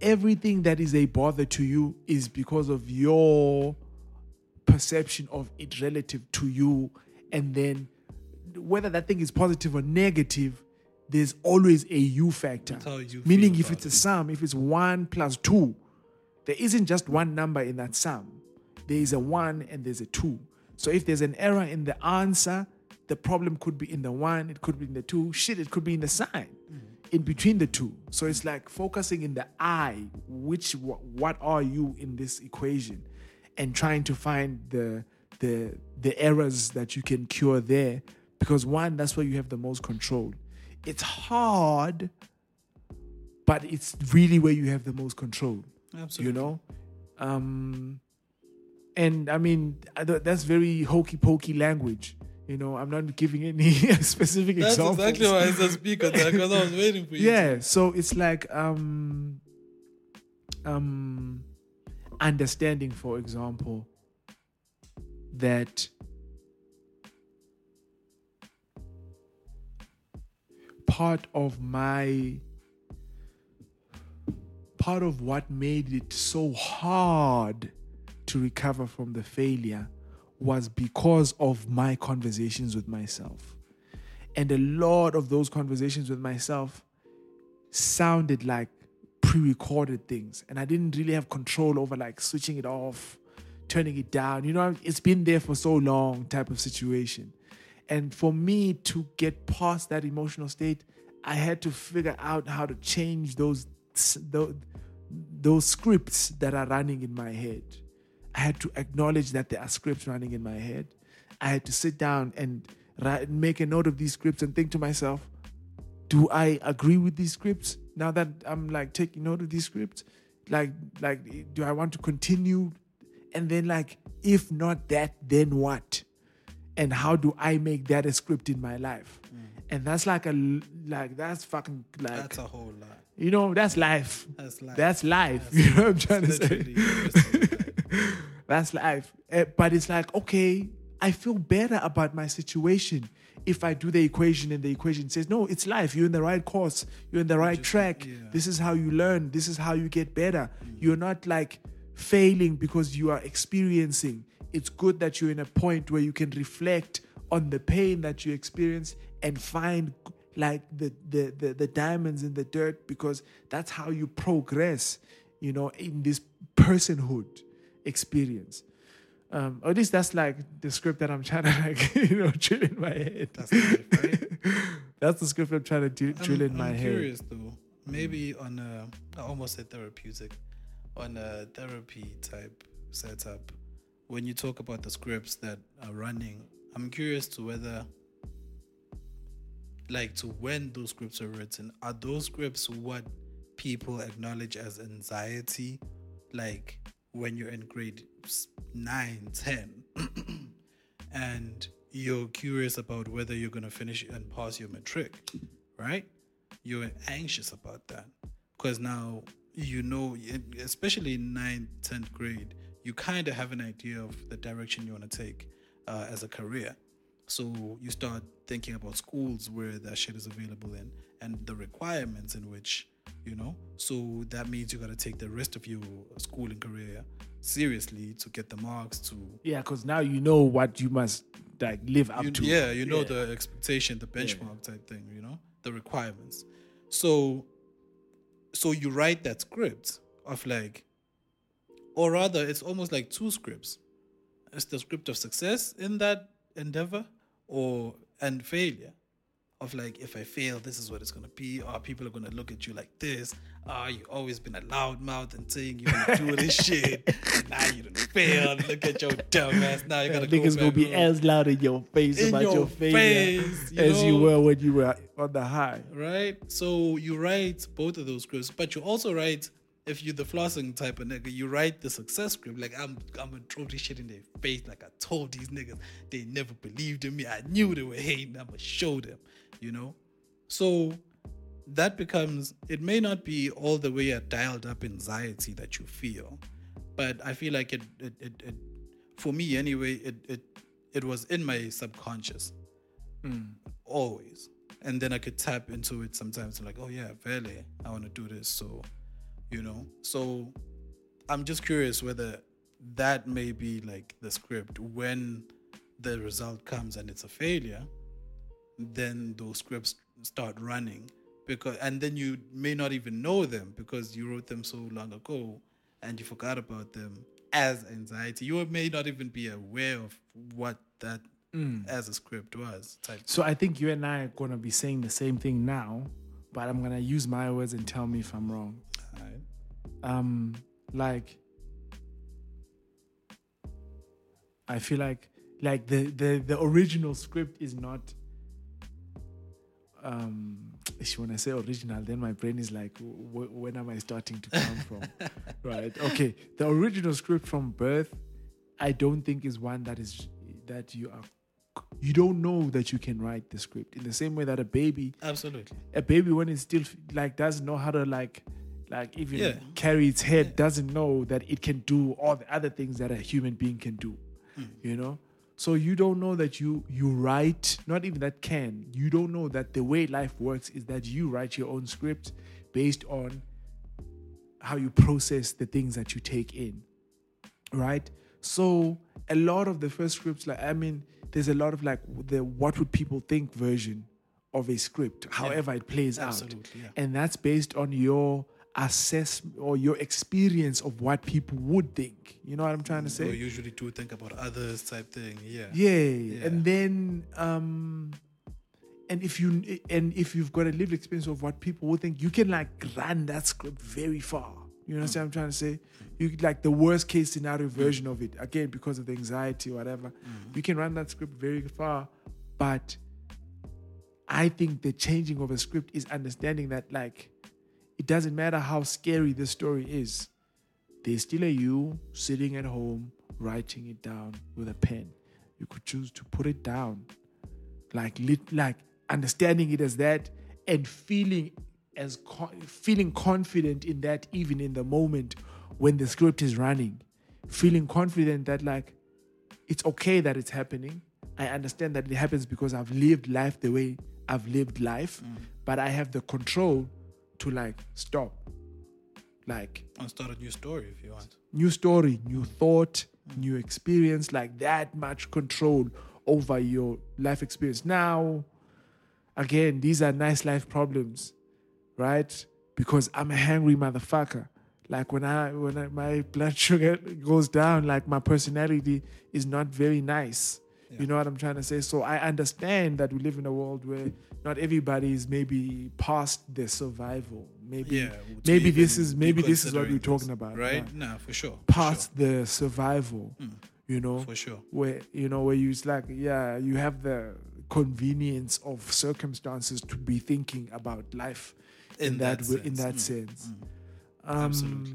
Everything that is a bother to you is because of your perception of it relative to you. And then whether that thing is positive or negative, there's always a you factor. That's how you meaning if it's a sum, if it's 1 plus 2, there isn't just one number in that sum. There is a 1 and there's a 2. So if there's an error in the answer, the problem could be in the 1, it could be in the 2, shit, it could be in the sign, in between the 2. So it's like focusing in the I, which what are you in this equation, and trying to find the errors that you can cure there, because one, that's where you have the most control. It's hard, but it's really where you have the most control. Absolutely. You know? And I mean, that's very hokey-pokey language. You know, I'm not giving any specific examples. That's exactly why I said speak on that, because I was waiting for you. Yeah, so it's like understanding, for example, that part of what made it so hard to recover from the failure was because of my conversations with myself. And a lot of those conversations with myself sounded like pre-recorded things, and I didn't really have control over like switching it off, turning it down. You know, it's been there for so long type of situation. And for me to get past that emotional state, I had to figure out how to change those scripts that are running in my head. I had to acknowledge that there are scripts running in my head. I had to sit down and make a note of these scripts and think to myself, do I agree with these scripts? Now that I'm like taking note of these scripts, like do I want to continue? And then like, if not that, then what? And how do I make that a script in my life? And that's that's a whole lot. You know, that's life. That's life. You know what I'm trying to say? That's life. But it's like, okay, I feel better about my situation if I do the equation and the equation says, no, it's life. You're in the right course. You're in the right track. Yeah. This is how you learn. This is how you get better. You're not like failing because you are experiencing. It's good that you're in a point where you can reflect on the pain that you experience and find like the diamonds in the dirt, because that's how you progress, you know, in this personhood experience. Or at least that's like the script that I'm trying to like, you know, drill in my head. That's life, right? That's the script I'm trying to drill in my head. I'm curious though, maybe on I almost said therapeutic, on a therapy type setup, when you talk about the scripts that are running, I'm curious to whether, like, to when those scripts are written, are those scripts what people acknowledge as anxiety? Like when you're in grade 9, 10, and you're curious about whether you're going to finish and pass your matric, right? You're anxious about that because now, you know, especially 9th, 10th grade, you kind of have an idea of the direction you want to take as a career. So you start thinking about schools where that shit is available in and the requirements in which, you know. So that means you got to take the rest of your schooling career seriously to get the marks to... Yeah, because now you know what you must like live up to. Yeah, you know the expectation, the benchmark type thing, you know, the requirements. So you write that script of like... Or rather, it's almost like two scripts. It's the script of success in that endeavor and failure. Of like, if I fail, this is what it's going to be. Or people are going to look at you like this. You've always been a loudmouth and saying you're going to do this shit. Now you done failed. Look at your dumb ass. Now you got to go back. Niggas going to be as loud in your face about your failure as you were when you were on the high. Right? So you write both of those scripts. But you also write... If you're the flossing type of nigga, you write the success script. Like, I'm going to throw this shit in their face. Like, I told these niggas they never believed in me. I knew they were hating. I'm going to show them, you know? So that becomes... It may not be all the way a dialed-up anxiety that you feel, but I feel like it for me anyway, it was in my subconscious. Always. And then I could tap into it sometimes. I'm like, oh, yeah, fairly. I want to do this, so... You know, so I'm just curious whether that may be like the script. When the result comes and it's a failure, then those scripts start running, because, and then you may not even know them because you wrote them so long ago and you forgot about them as anxiety. You may not even be aware of what that as a script was. So I think you and I are going to be saying the same thing now, but I'm going to use my words and tell me if I'm wrong. Like, I feel like the original script is not, when I say original, then my brain is like, when am I starting to come from? Right. Okay. The original script from birth, I don't think is one you don't know that you can write the script in the same way that a baby. Absolutely. A baby, when it's still like, doesn't know how to like even carry its head, doesn't know that it can do all the other things that a human being can do, you know? So you don't know that you write, not even that can, you don't know that the way life works is that you write your own script based on how you process the things that you take in, right? So a lot of the first scripts, there's a lot of like the what would people think version of a script, however it plays out. And that's based on your assessment or your experience of what people would think. You know what I'm trying to say? Or usually to think about others type thing. Yeah. Yeah. And then and if you've got a lived experience of what people would think, you can like run that script very far. You know what I'm trying to say? You like the worst case scenario version of it. Again, because of the anxiety or whatever. You can run that script very far. But I think the changing of a script is understanding that like it doesn't matter how scary this story is. There's still a you sitting at home writing it down with a pen. You could choose to put it down. Like understanding it as that and feeling confident in that even in the moment when the script is running. Feeling confident that like it's okay that it's happening. I understand that it happens because I've lived life the way I've lived life, but I have the control to like stop, like, and start a new story if you want. New story, new thought, new experience, like that much control over your life experience. Now, again, these are nice life problems, right? Because I'm a hangry motherfucker. Like when my blood sugar goes down, like my personality is not very nice. You know what I'm trying to say? So I understand that we live in a world where not everybody is maybe past their survival. Maybe this is what we're talking about. Right? No, for sure. Past the survival. You know? For sure. Where you it's like, yeah, you have the convenience of circumstances to be thinking about life in that sense. Absolutely.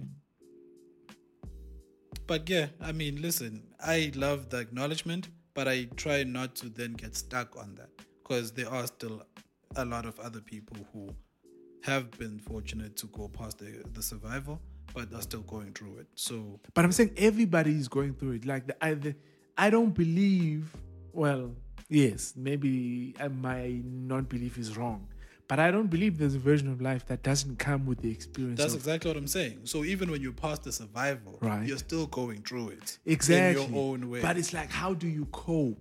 But yeah, I mean, listen, I love the acknowledgement. But I try not to then get stuck on that because there are still a lot of other people who have been fortunate to go past the survival, but are still going through it. So, but I'm saying everybody is going through it. Like I don't believe. Well, yes, maybe my non-belief is wrong, but I don't believe there's a version of life that doesn't come with the experience. That's exactly what I'm saying. So even when you pass the survival, right, you're still going through it. Exactly. In your own way. But it's like, how do you cope?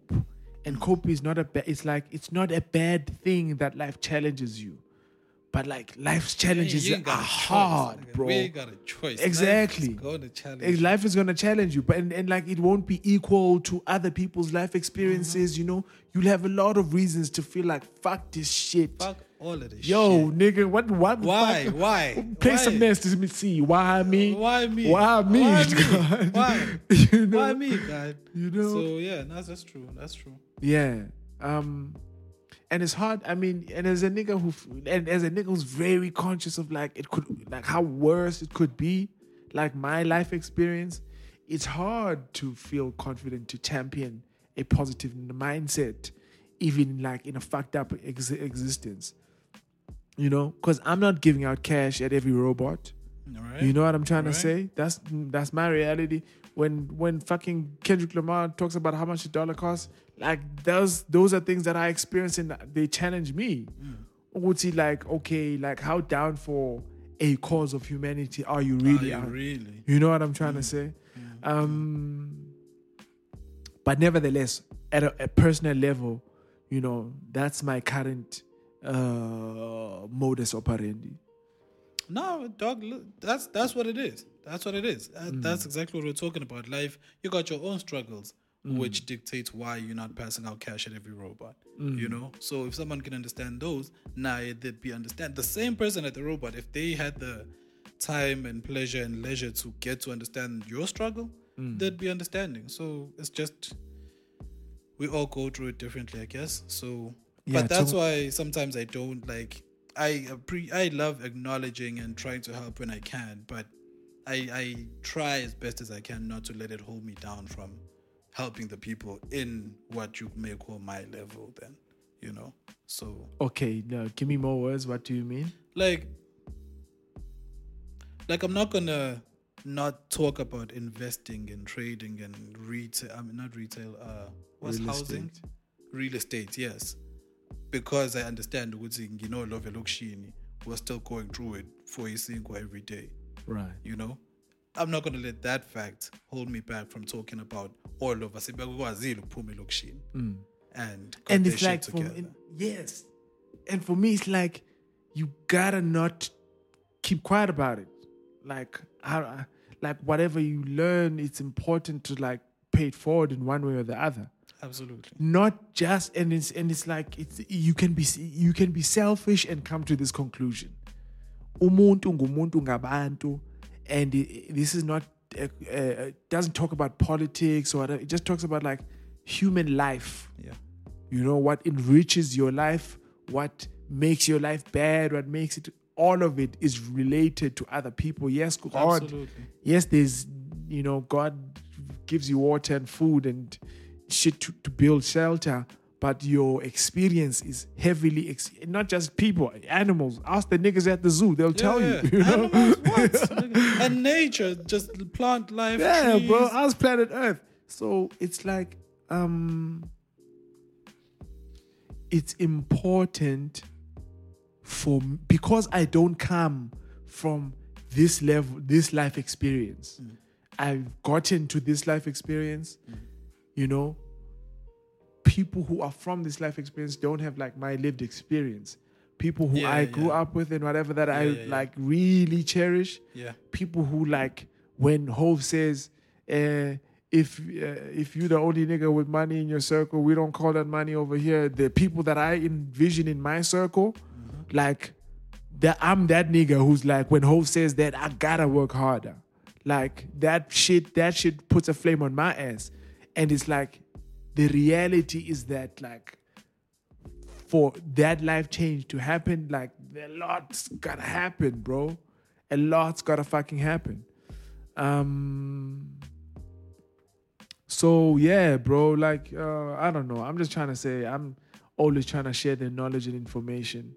And cope is not a bad thing that life challenges you. But like life's challenges are hard, bro. We ain't got a choice. Exactly. Life is gonna challenge you. But and like it won't be equal to other people's life experiences, you know. You'll have a lot of reasons to feel like fuck this shit. Fuck all of this shit. Yo, nigga, what why? Fuck? Why? Play some Nasty C. Why me? Why me? Why me? Why me? God? Why? You know? Why me, God? You know? So yeah, that's true. That's true. Yeah. And it's hard, I mean, and as a nigga who's very conscious of like it could like how worse it could be, like my life experience, it's hard to feel confident to champion a positive mindset, even like in a fucked up existence. You know, because I'm not giving out cash at every robot. Right. You know what I'm trying to say? That's my reality. When fucking Kendrick Lamar talks about how much a dollar costs, like those are things that I experience and they challenge me. Would see like, okay, like how down for a cause of humanity are you really? You know what I'm trying to say? But nevertheless, at a personal level, you know, that's my current modus operandi. No, dog, that's what it is. That's what it is. That's exactly what we're talking about. Life, you got your own struggles, which dictates why you're not passing out cash at every robot. You know? So if someone can understand those, they'd be understand. The same person at the robot, if they had the time and pleasure and leisure to get to understand your struggle, they'd be understanding. So it's just, we all go through it differently, I guess. So, yeah, but that's why sometimes I don't like, I love acknowledging and trying to help when I can, but I try as best as I can not to let it hold me down from helping the people in what you may call my level then, you know? So... Okay, now give me more words. What do you mean? Like I'm not gonna not talk about investing and trading and retail... I mean, not retail, what's housing? Real estate, yes. Because I understand Woodzing, you know, Love Elokshini, we're still going through it for a single every day. Right. You know? I'm not going to let that fact hold me back from talking about all of us. And it's like, for me, it's like, you gotta not keep quiet about it. Like whatever you learn, it's important to like pay it forward in one way or the other. Absolutely. Not just and it's like you can be selfish and come to this conclusion. Umuntu ngumuntu ngabantu, and this is not doesn't talk about politics or whatever. It just talks about like human life. Yeah. You know, what enriches your life, what makes your life bad, what makes it. All of it is related to other people. Yes, God. Absolutely. Yes, there's, you know, God gives you water and food and shit to build shelter, but your experience is heavily not just people, animals. Ask the niggas at the zoo; they'll tell you. You know? Animals, what? And nature, just plant life. Yeah, trees. Bro. Ask planet Earth. So it's like, it's important because I don't come from this level, this life experience. Mm. I've gotten to this life experience. Mm. You know, people who are from this life experience don't have like my lived experience. People who I grew up with and whatever that like really cherish. Yeah. People who like when Hov says, if you're the only nigga with money in your circle, we don't call that money over here. The people that I envision in my circle, mm-hmm. like that I'm that nigga who's like when Hov says that I gotta work harder. Like that shit puts a flame on my ass. And it's like, the reality is that like, for that life change to happen, like a lot's gotta happen, bro. A lot's gotta fucking happen. So yeah, bro, like, I don't know. I'm just trying to say, I'm always trying to share the knowledge and information.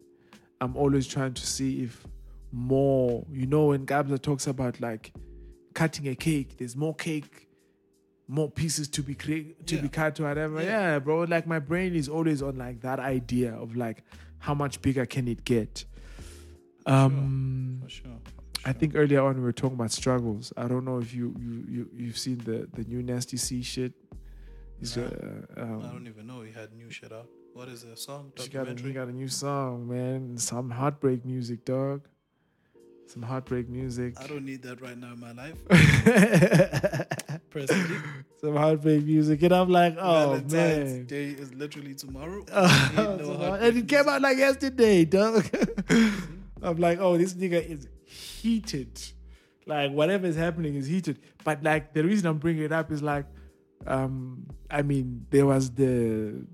I'm always trying to see if more, you know, when Gabza talks about like cutting a cake, there's more cake, more pieces to be created, to be cut or whatever. Yeah, bro. Like my brain is always on like that idea of like how much bigger can it get? For sure. I think earlier on we were talking about struggles. I don't know if you've seen the new Nasty C shit. I don't even know he had new shit out. What is the song? He got a new song, man. Some heartbreak music, dog. Some heartbreak music. I don't need that right now in my life. Personally. Some heartbreak music. And I'm like, oh, Valentine's man. Day is literally tomorrow. And it came out like yesterday, dog. I'm like, oh, this nigga is heated. Like, whatever is happening is heated. But, like, the reason I'm bringing it up is, like, I mean, there was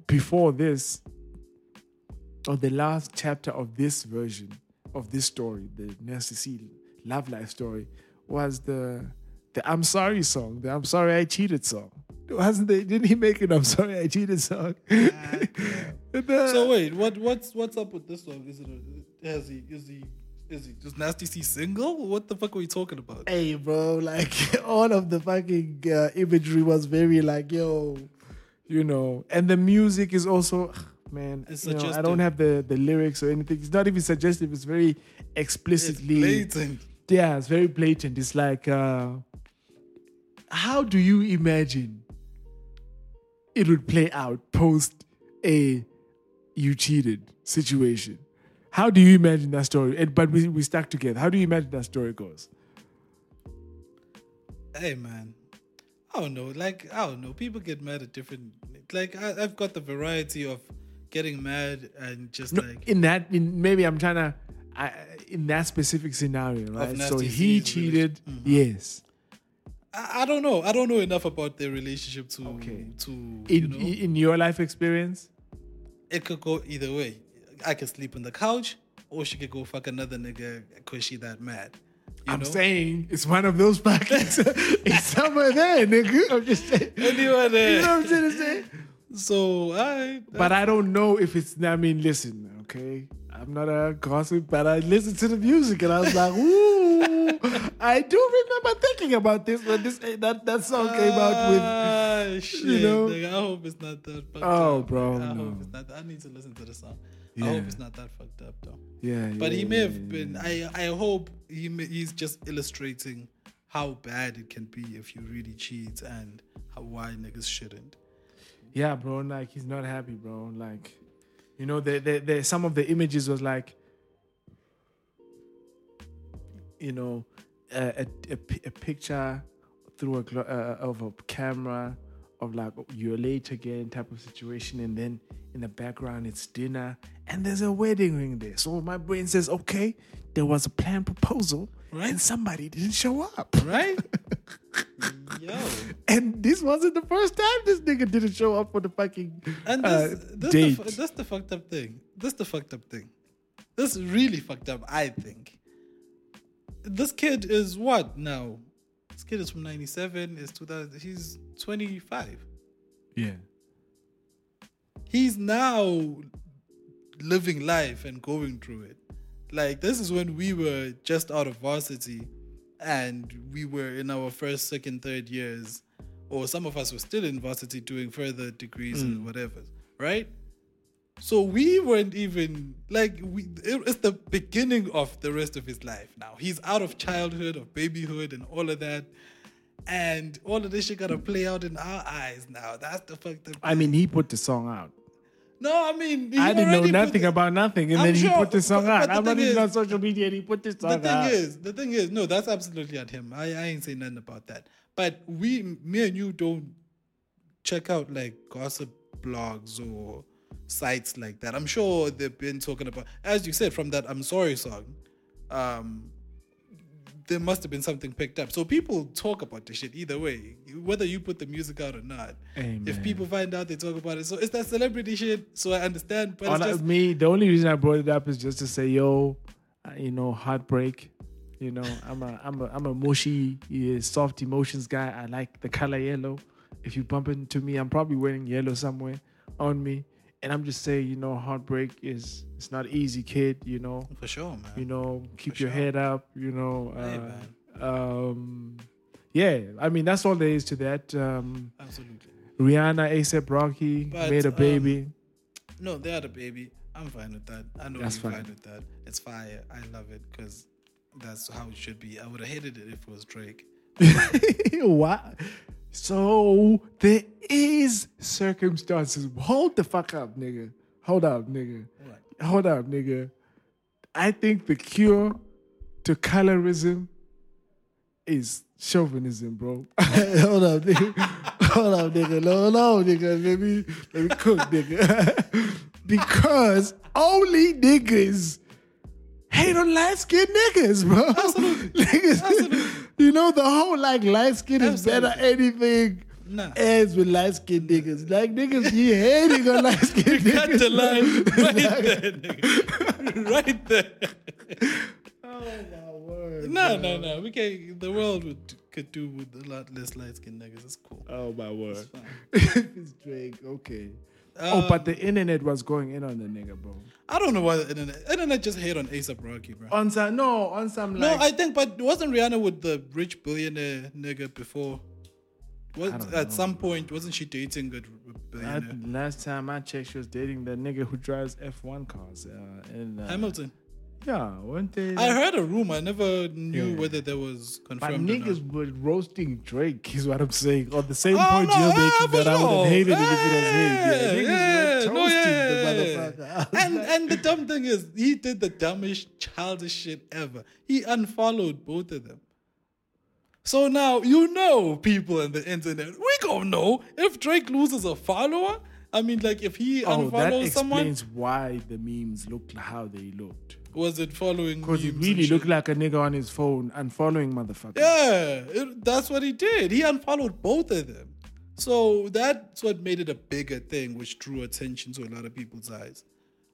before this, or the last chapter of this version, of this story, the Nasty C love life story, was the I'm sorry song, the I'm sorry I cheated song. Didn't he make an I'm sorry I cheated song? So wait, what's up with this song? Is he just Nasty C single? What the fuck are we talking about? Hey bro, like all of the fucking imagery was very like, yo, you know, and the music is also. Man, it's I don't have the lyrics or anything. It's not even suggestive. It's very explicitly... It's blatant. Yeah, it's very blatant. It's like, how do you imagine it would play out post a you cheated situation? How do you imagine that story? But we stuck together. How do you imagine that story goes? Hey, man. I don't know. People get mad at different... Like, I've got the variety of... getting mad and just in that specific scenario, right? So he cheated. Mm-hmm. Yes. I don't know. I don't know enough about their relationship in your life experience. It could go either way. I could sleep on the couch or she could go fuck another nigga because she that mad. I'm saying it's one of those pockets. It's somewhere there, nigga. I'm just saying. Anywhere there. You know what I'm saying? So but I don't know if it's. I mean, listen, okay, I'm not a gossip, but I listened to the music and I was like, ooh, I do remember thinking about this when that song came out with. Shit, you know? Nigga, I hope it's not that. Fucked up. Bro, I hope it's not. I need to listen to the song. Yeah. I hope it's not that fucked up, though. Yeah, but he may have been. I hope he's just illustrating how bad it can be if you really cheat and why niggas shouldn't. Yeah, bro, like, he's not happy, bro. Like, you know, some of the images was like, you know, a picture through of a camera of like you're late again type of situation, and then in the background it's dinner and there's a wedding ring there. So my brain says, okay, there was a planned proposal, right? And somebody didn't show up, right? Yo, and this wasn't the first time this nigga didn't show up for the fucking and this date. That's the fucked up thing. This is really fucked up, I think. This kid is what now? This kid is from 97, is 2000, he's 25. Yeah. He's now living life and going through it. Like, this is when we were just out of varsity and we were in our first, second, third years, or some of us were still in varsity doing further degrees and whatever, right? So we weren't even, like, it's the beginning of the rest of his life now. He's out of childhood, of babyhood, and all of that. And all of this shit got to play out in our eyes now. That's the fuck that... I mean, he put the song out. No, I mean... I didn't know nothing about nothing, and then he put the song out. I'm not even on social media, and he put this song out. The thing is, no, that's absolutely at him. I ain't saying nothing about that. But me and you don't check out, like, gossip blogs or... sites like that. I'm sure they've been talking about, as you said, from that I'm Sorry song, there must have been something picked up. So people talk about this shit either way, whether you put the music out or not. Amen. If people find out, they talk about it. So it's that celebrity shit, so I understand. But the only reason I brought it up is just to say, yo, you know, heartbreak. You know, I'm a mushy, soft emotions guy. I like the color yellow. If you bump into me, I'm probably wearing yellow somewhere on me. And I'm just saying, you know, heartbreak is, it's not easy, kid, you know. For sure, man. You know, keep your head up, you know. Hey, man. Yeah, I mean, that's all there is to that. Absolutely. Rihanna, A$AP Rocky, made a baby. No, they had a baby. I'm fine with that. I know that's fine with that. It's fire. I love it because that's how it should be. I would have hated it if it was Drake. What? So there is circumstances. Hold the fuck up, nigga. Hold up, nigga. What? Hold up, nigga. I think the cure to colorism is chauvinism, bro. Hold up, nigga. Hold up, nigga. No, nigga. Let me cook, nigga. Because only niggas hate on light-skinned niggas, bro. Absolutely. Niggas. Absolutely. You know, the whole, like, light skin is better, anything ends with light skin niggas. Like, niggas, you hating on light skin niggas. You got the line right there, nigga. Right there. Oh, my word. No. We can't. The world could do with a lot less light skin niggas. It's cool. Oh, my word. It's fine. It's Drake. Okay. But the internet was going in on the nigga, bro. I don't know why the internet just hate on A$AP Rocky, bro. On some, I think, but wasn't Rihanna with the rich billionaire nigga before? At some point, wasn't she dating a billionaire? Last time I checked, she was dating the nigga who drives F1 cars. Hamilton. Yeah, weren't they? I heard a rumor. I never knew whether there was confirmed. But niggas were roasting Drake, is what I'm saying. On the same point you're making, that I would have hated it if it was him. Niggas were toasting the motherfucker. And the dumb thing is, he did the dumbest, childish shit ever. He unfollowed both of them. So now, you know, people on the internet, we gonna know if Drake loses a follower. I mean, like, if he unfollows someone... that explains why the memes looked how they looked. Was it following? Because it really looked like a nigga on his phone unfollowing motherfuckers. Yeah, that's what he did. He unfollowed both of them. So that's what made it a bigger thing, which drew attention to a lot of people's eyes.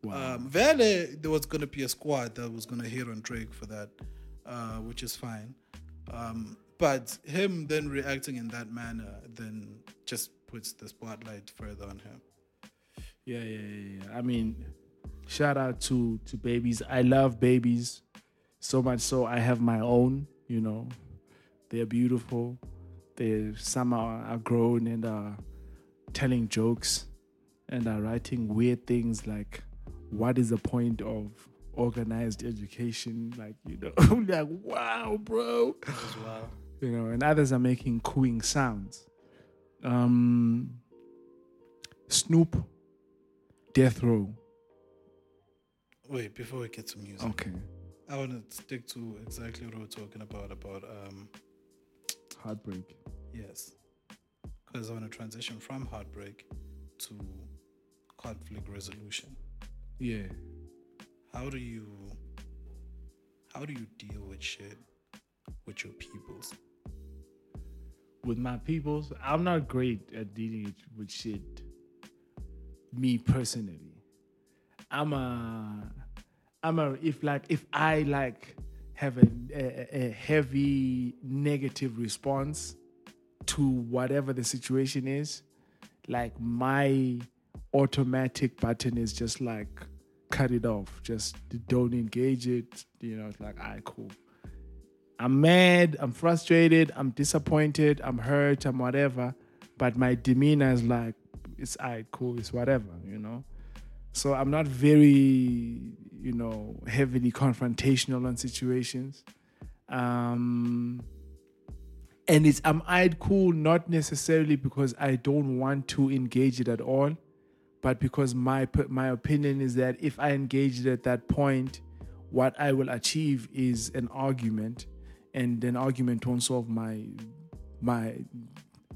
Wow. Vele, there was going to be a squad that was going to hit on Drake for that, which is fine. But him then reacting in that manner then just puts the spotlight further on him. Yeah. I mean... shout out to babies. I love babies so much, so I have my own, you know. They're beautiful. Some are grown and are telling jokes and are writing weird things like, what is the point of organized education? Like, you know, I'm like, wow, bro. Wow. You know, and others are making cooing sounds. Snoop, death row. Wait, before we get to music. Okay. I want to stick to exactly what we were talking about heartbreak. Yes, because I want to transition from heartbreak to conflict resolution. Yeah. How do you deal with shit with your peoples? With my peoples, I'm not great at dealing with shit. Me personally, if I have a heavy negative response to whatever the situation is, like my automatic button is just like cut it off, just don't engage it. You know, it's like, all right, cool. I'm mad, I'm frustrated, I'm disappointed, I'm hurt, I'm whatever, but my demeanor is like, it's all right, cool, it's whatever, you know. So I'm not very, you know, heavily confrontational on situations. And it's I'm all right, cool, not necessarily because I don't want to engage it at all, but because my opinion is that if I engage it at that point, what I will achieve is an argument, and an argument won't solve my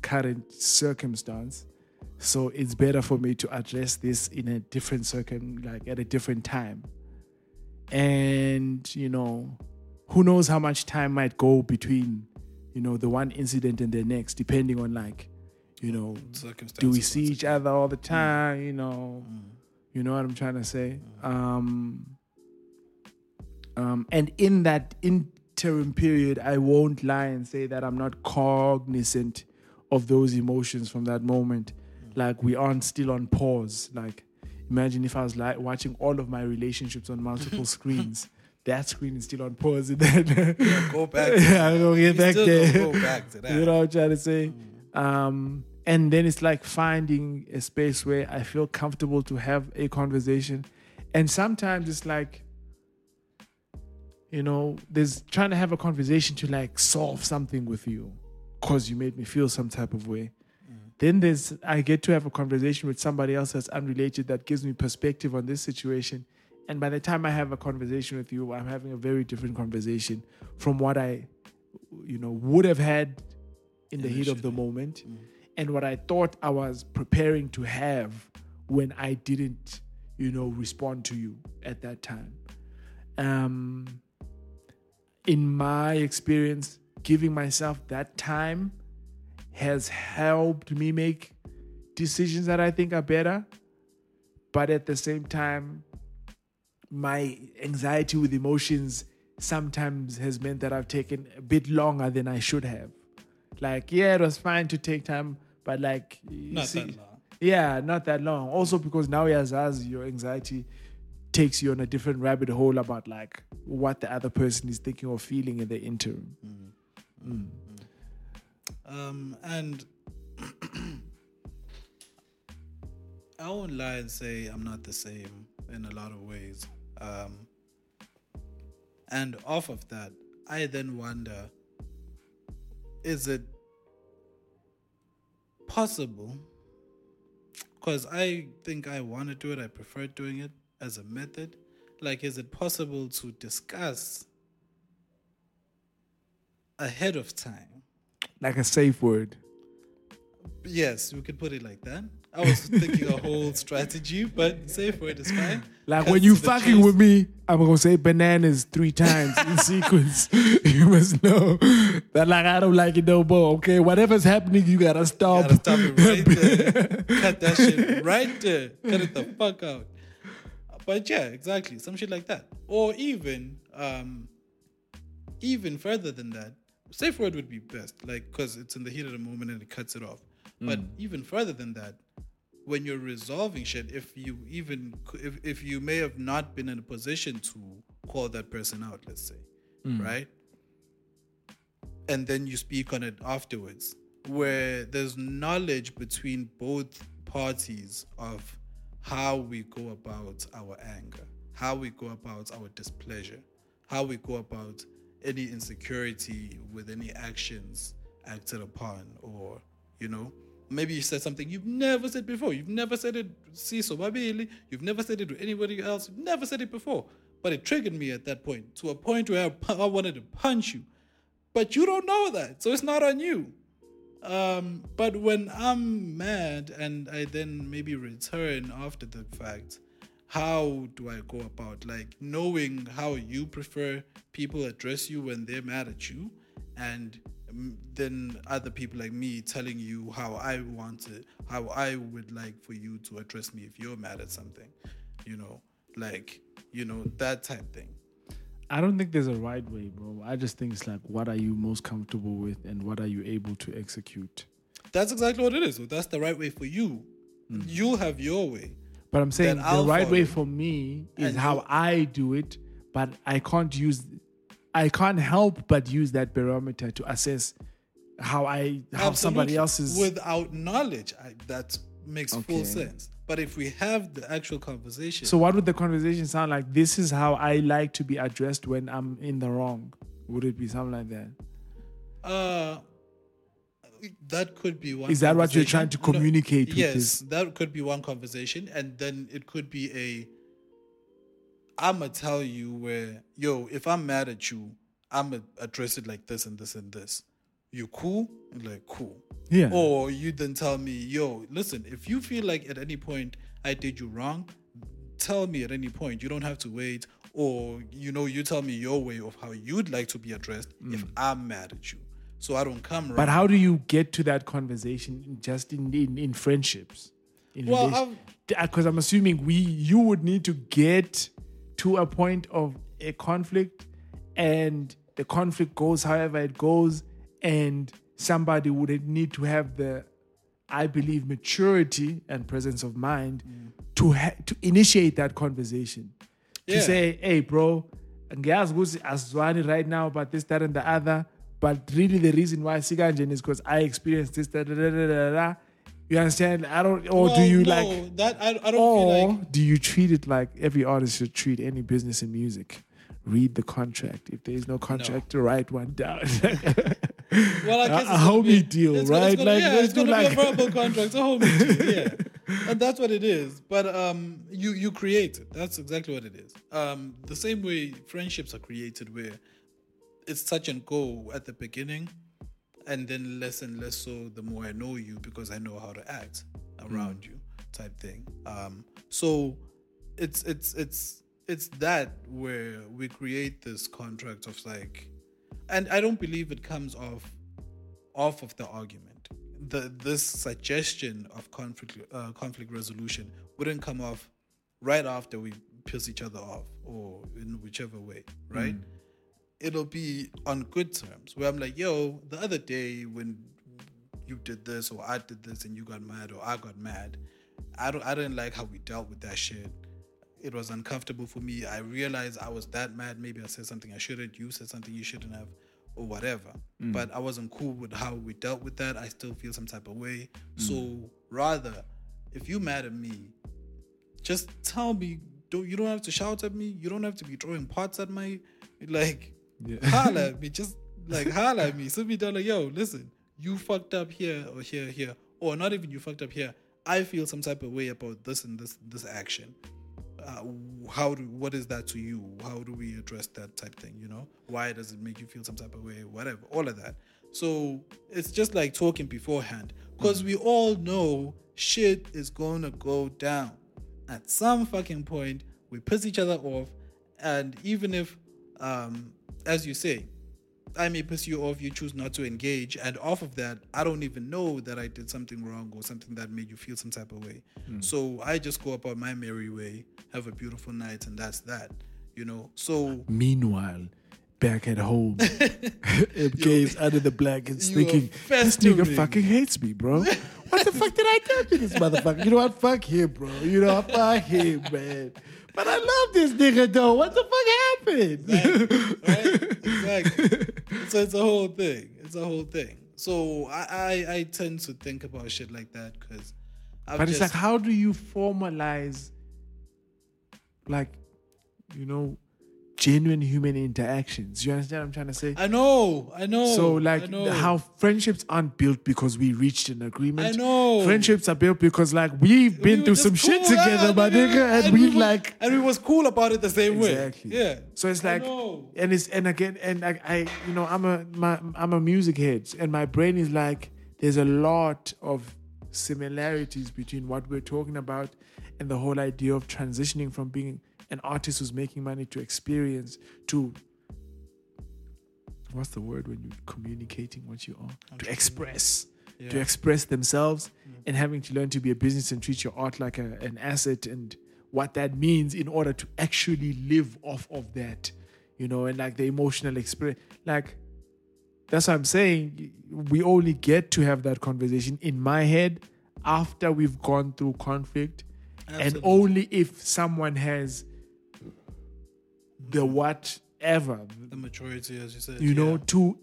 current circumstance. So it's better for me to address this in a different at a different time. And, you know, who knows how much time might go between, you know, the one incident and the next, depending on, like, you know, do we see each other all the time, you know? Mm. You know what I'm trying to say? Mm. And in that interim period, I won't lie and say that I'm not cognizant of those emotions from that moment. Like, we aren't still on pause. Like, imagine if I was like watching all of my relationships on multiple screens. That screen is still on pause. Yeah, go back. Yeah, I don't get back there. Go back to that. You know what I'm trying to say? Mm. And then it's like finding a space where I feel comfortable to have a conversation. And sometimes it's like, you know, there's trying to have a conversation to like solve something with you because you made me feel some type of way. Then I get to have a conversation with somebody else that's unrelated that gives me perspective on this situation. And by the time I have a conversation with you, I'm having a very different conversation from what I, you know, would have had in the heat of the moment, and what I thought I was preparing to have when I didn't, you know, respond to you at that time. In my experience, giving myself that time has helped me make decisions that I think are better. But at the same time, my anxiety with emotions sometimes has meant that I've taken a bit longer than I should have. Like, yeah, it was fine to take time, but like... not that long. Also because now your anxiety takes you on a different rabbit hole about like what the other person is thinking or feeling in the interim. Mm-hmm. Mm. And I won't lie and say I'm not the same in a lot of ways. And off of that, I then wonder, is it possible? Because I think I want to do it. I prefer doing it as a method. Like, is it possible to discuss ahead of time? Like a safe word. Yes, we could put it like that. I was thinking a whole strategy, but safe word is fine. Like, when you fucking with me, I'm going to say bananas 3 times in sequence. You must know that, like, I don't like it no more, okay? Whatever's happening, you got to stop. You got to stop it right there. Cut that shit right there. Cut it the fuck out. But yeah, exactly. Some shit like that. Or even further than that, safe word would be best, like, because it's in the heat of the moment and it cuts it off. But even further than that, when you're resolving shit, if you may have not been in a position to call that person out, let's say, right? And then you speak on it afterwards, where there's knowledge between both parties of how we go about our anger, how we go about our displeasure, how we go about any insecurity with any actions acted upon, or, you know, maybe you said something you've never said before. You've never said it, Cecil, you've never said it to anybody else. You've never said it before. But it triggered me at that point, to a point where I wanted to punch you. But you don't know that, so it's not on you. But when I'm mad and I then maybe return after the fact, how do I go about, like, knowing how you prefer people address you when they're mad at you, and then other people like me telling you how I would like for you to address me if you're mad at something, that type thing. I don't think there's a right way, bro. I just think it's like, what are you most comfortable with and what are you able to execute? That's exactly what it is. So that's the right way for you. Mm. You'll have your way. But I'm saying the right way for me is how I do it, but I can't help but use that barometer to assess how somebody else's... Without knowledge, that makes full sense. But if we have the actual conversation... So what would the conversation sound like? This is how I like to be addressed when I'm in the wrong. Would it be something like that? That could be one. Is that what you're trying to communicate with this? Yes, that could be one conversation. And then it could be I'ma tell you where, if I'm mad at you, I'ma address it like this and this and this. You cool? Like, cool. Yeah. Or you then tell me, listen, if you feel like at any point I did you wrong, tell me at any point. You don't have to wait. Or, you tell me your way of how you'd like to be addressed if I'm mad at you. So I don't come right. But how do you get to that conversation just in friendships? Because I'm assuming you would need to get to a point of a conflict, and the conflict goes however it goes, and somebody would need to have the, I believe, maturity and presence of mind to initiate that conversation. Yeah. To say, hey, bro, right now about this, that, and the other, but really the reason why Siganjen is because I experienced this, da, da, da, da, da, da. You understand? Do you treat it like every artist should treat any business in music? Read the contract. If there is no contract, write one down. Well, I guess it's gonna be a verbal contract, a homie deal, yeah. And that's what it is. But you create it. That's exactly what it is. The same way friendships are created, where it's touch and go at the beginning, and then less and less so the more I know you, because I know how to act around you, type thing. So it's that where we create this contract of like, and I don't believe it comes off of the argument. This suggestion of conflict resolution wouldn't come off right after we piss each other off or in whichever way, right? Mm. It'll be on good terms, where I'm like, the other day when you did this or I did this and you got mad or I got mad, I didn't like how we dealt with that shit. It was uncomfortable for me. I realized I was that mad. Maybe I said something I shouldn't. You said something you shouldn't have, or whatever. Mm. But I wasn't cool with how we dealt with that. I still feel some type of way. So rather, if you're mad at me, just tell me. You don't have to shout at me. You don't have to be throwing pots at my holler at me. Just holler at me. Sit me down like, listen, you fucked up here or here, or not even you fucked up here. I feel some type of way about this and this action. What is that to you? How do we address that type thing? Why does it make you feel some type of way? Whatever, all of that. So it's just like talking beforehand, because we all know shit is gonna go down at some fucking point. We piss each other off, and even if, as you say, I may piss you off, you choose not to engage, and off of that, I don't even know that I did something wrong or something that made you feel some type of way. So I just go about my merry way, have a beautiful night, and that's that, so... Meanwhile, back at home, MK is under the blankets thinking, this nigga fucking hates me, bro. What the fuck did I do to this motherfucker? You know what? Fuck him, bro. Fuck him, man. But I love this nigga, though. What the fuck happened? Exactly. So it's a whole thing. So I tend to think about shit like that because... But it's like, how do you formalize, genuine human interactions. You understand what I'm trying to say? I know. So like how friendships aren't built because we reached an agreement. I know. Friendships are built because like we've been through some shit together, my nigga, and we like, and we was cool about it the same way. Exactly. Yeah. So it's like, and it's, and again, and I you know, I'm a music head, and my brain is like, there's a lot of similarities between what we're talking about and the whole idea of transitioning from being an artist who's making money to experience to, what's the word when you're communicating what you are? To express. Yeah. To express themselves, and having to learn to be a business and treat your art like an asset, and what that means in order to actually live off of that, you know, and like the emotional experience. Like, that's what I'm saying. We only get to have that conversation in my head after we've gone through conflict. Absolutely. And only if someone has the whatever. The maturity, as you said. You know, to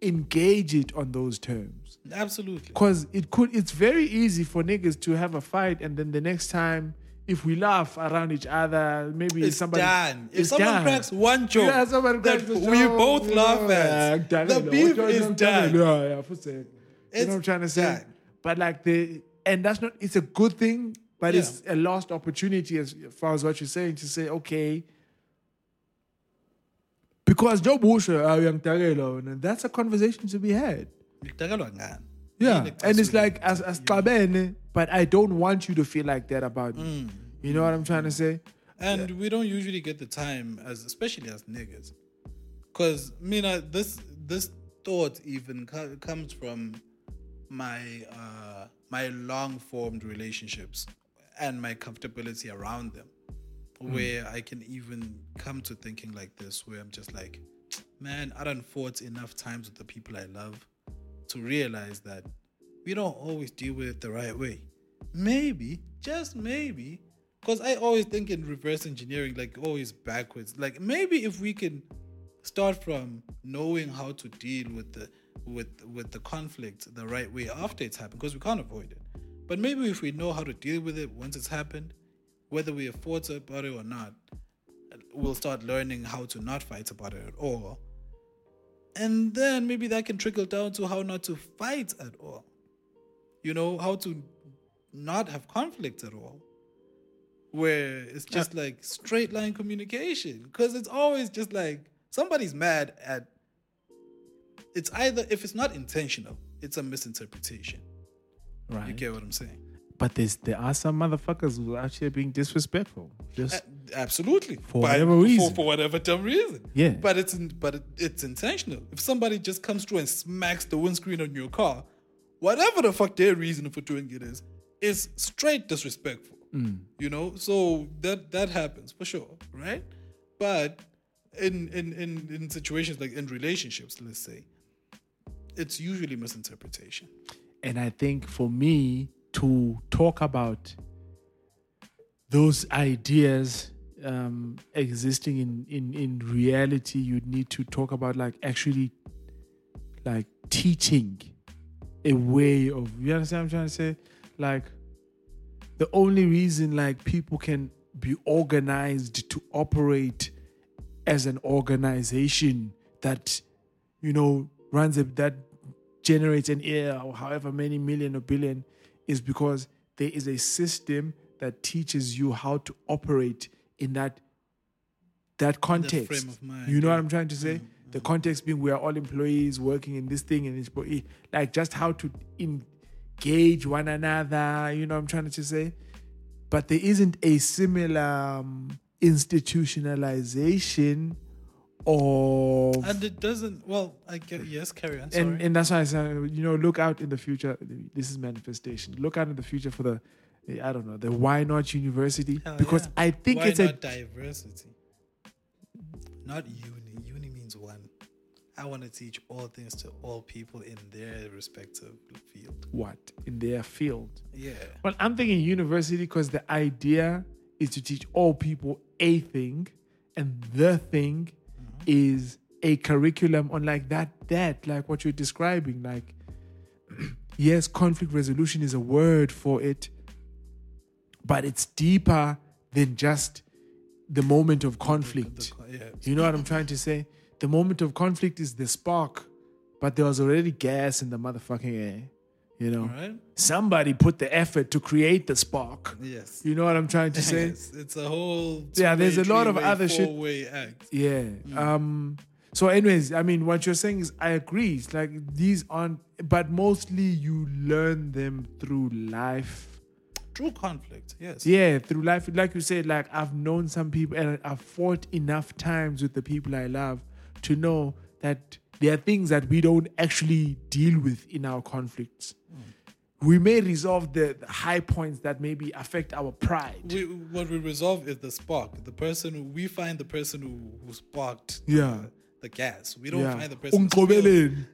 engage it on those terms. Absolutely. Because it's very easy for niggas to have a fight, and then the next time, if we laugh around each other, maybe it's somebody... Done. If someone cracks one joke that we both laugh at, the beef is done. You know what I'm trying to say? But like and that's not... It's a good thing, but it's a lost opportunity as far as what you're saying, to say, okay, because Joe Busha, that's a conversation to be had. Yeah, and it's like, but I don't want you to feel like that about me. You know what I'm trying to say? And we don't usually get the time, especially as niggas. Because, Mina, this thought even comes from my long-formed relationships and my comfortability around them, where I can even come to thinking like this, where I'm just like, man, I done fought enough times with the people I love to realize that we don't always deal with it the right way. Maybe, just maybe, because I always think in reverse engineering, like always backwards. Like maybe if we can start from knowing how to deal with the conflict the right way after it's happened, because we can't avoid it. But maybe if we know how to deal with it once it's happened, whether we afford to about it or not, we'll start learning how to not fight about it at all. And then maybe that can trickle down to how not to fight at all. You know, how to not have conflict at all. Where it's just like straight line communication. Because it's always just like somebody's mad at... It's either, if it's not intentional, it's a misinterpretation. Right. You get what I'm saying? But there are some motherfuckers who are actually being disrespectful. Just absolutely. For whatever dumb reason. Yeah. But it's intentional. If somebody just comes through and smacks the windscreen on your car, whatever the fuck their reason for doing it is, it's straight disrespectful. You know? So that happens for sure, right? But in situations like in relationships, let's say, it's usually misinterpretation. And I think for me to talk about those ideas existing in reality, you'd need to talk about like actually like teaching a way of, you understand what I'm trying to say? Like the only reason like people can be organized to operate as an organization that, you know, that generates an air or however many million or billion, is because there is a system that teaches you how to operate in that context. That frame of mind, you know what I'm trying to say? The context being we are all employees working in this thing, and it's like just how to engage one another, you know what I'm trying to say? But there isn't a similar institutionalization of... And it doesn't... Well, I get... Yes, carry on. Sorry. And that's why I said, you know, look out in the future. This is manifestation. Look out in the future for the Why Not University. Hell because I think why it's a... Why not diversity? Not uni. Uni means one. I want to teach all things to all people in their respective field. What? In their field? Yeah. Well, I'm thinking university because the idea is to teach all people a thing, and the thing is a curriculum on like that, like what you're describing. Like, yes, conflict resolution is a word for it, but it's deeper than just the moment of conflict. You know what I'm trying to say? The moment of conflict is the spark, but there was already gas in the motherfucking air. You know, right. Somebody put the effort to create the spark. Yes. You know what I'm trying to say? Yes. It's a whole there's a lot of other shit. Four-way act. Yeah. Mm. So anyways, I mean, what you're saying is I agree. It's like these aren't, but mostly you learn them through life. Through conflict, yes. Yeah, through life. Like you said, like I've known some people and I've fought enough times with the people I love to know that there are things that we don't actually deal with in our conflicts. Mm. We may resolve the high points that maybe affect our pride. What we resolve is the spark. We find the person who sparked the gas. We don't find the person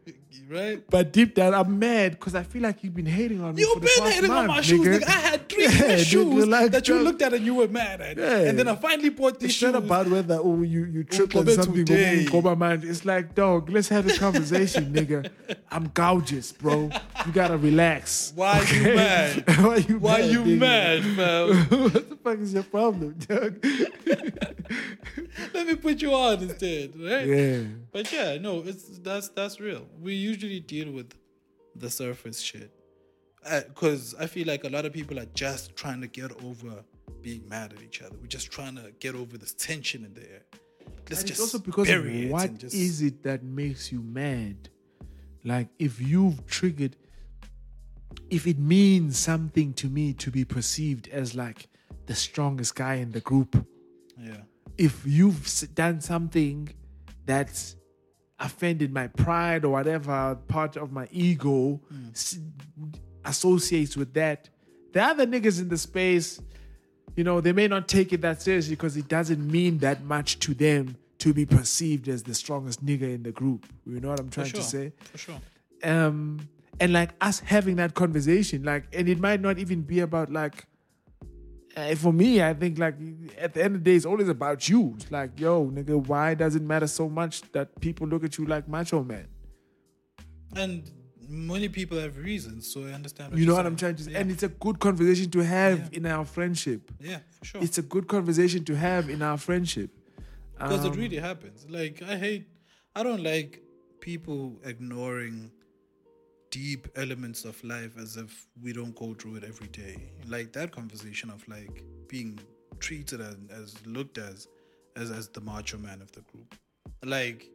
right? But deep down, I'm mad because I feel like you've been hating on me. You've been hating on my shoes. Nigga. I had three shoes that you looked at and you were mad at. Yeah. And then I finally bought these shoes. It's not about whether you tripped on something. It's like, dog, let's have this conversation, nigga. I'm gorgeous, bro. You gotta relax. Why are you mad? Why are you mad, man? What the fuck is your problem, dog? Let me put you on instead, right? Yeah. But yeah, no, that's real. We usually deal with the surface shit because I feel like a lot of people are just trying to get over being mad at each other. We're just trying to get over this tension in the air. It's also because of what is it that makes you mad? Like if you've triggered, if it means something to me to be perceived as like the strongest guy in the group. Yeah. If you've done something that's offended my pride or whatever part of my ego associates with that, the other niggas in the space, you know, they may not take it that seriously because it doesn't mean that much to them to be perceived as the strongest nigga in the group. You know what I'm trying to say? For sure. And like us having that conversation, like, and it might not even be about like, for me, I think like at the end of the day, it's always about you. It's like, yo, nigga, why does it matter so much that people look at you like macho man? And many people have reasons, so I understand. You know what I'm trying to say? Yeah. And it's a good conversation to have in our friendship. Yeah, for sure. It's a good conversation to have in our friendship. Because it really happens. Like, I don't like people ignoring deep elements of life as if we don't go through it every day. Like that conversation of like being treated as looked as the macho man of the group. Like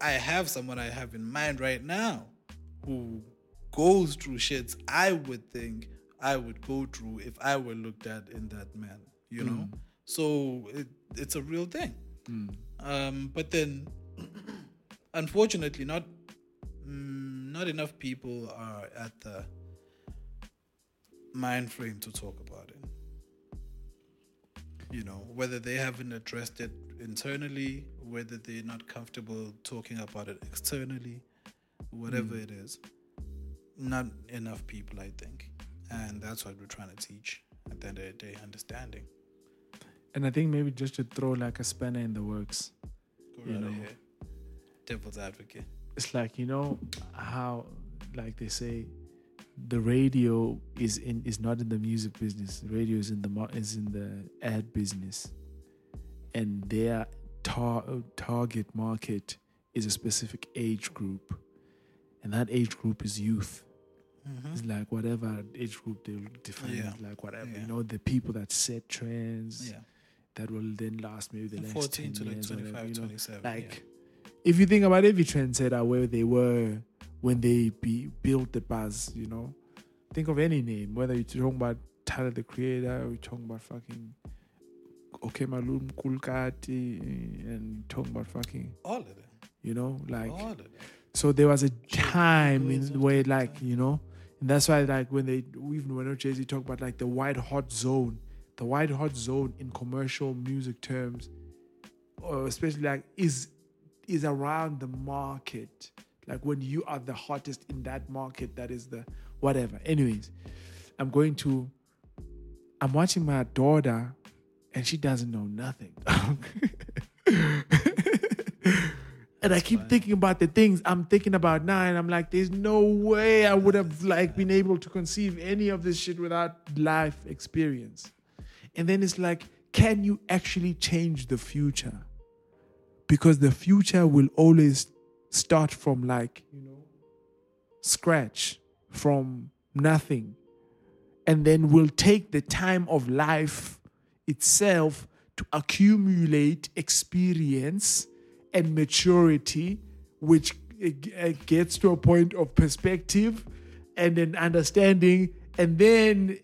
I have someone I have in mind right now who goes through shits I would think I would go through if I were looked at in that manner, you know? So it's a real thing. But then unfortunately not enough people are at the mind frame to talk about it. You know, whether they haven't addressed it internally, whether they're not comfortable talking about it externally, whatever it is, not enough people, I think. And that's what we're trying to teach at the end of the day, understanding. And I think maybe just to throw like a spanner in the works. Go right ahead. Devil's advocate. It's like, you know how, like they say, the radio is not in the music business. The radio is in the ad business, and their target market is a specific age group, and that age group is youth. It's like whatever age group they define, it like whatever you know, the people that set trends that will then last maybe the next 14 to like 25, whatever, you know? 27, like. Yeah. If you think about every trendsetter, where they were when they built the buzz, you know, think of any name, whether you're talking about Tyler the Creator, or you're talking about fucking Okemalum Kulkati, and you're talking about fucking all of them, you know, like all of them. So there was a time in where, like, you know, and that's why, like, when they even when Jay Z talked about like the white hot zone in commercial music terms, or especially like is around the market, like when you are the hottest in that market, that is the whatever. Anyways, I'm watching my daughter and she doesn't know nothing. And I keep thinking about the things I'm thinking about now, and I'm like, there's no way I would have like been able to conceive any of this shit without life experience. And then it's like, Can you actually change the future? Because the future will always start from scratch, from nothing. And then we'll take the time of life itself to accumulate experience and maturity, which gets to a point of perspective and an understanding and then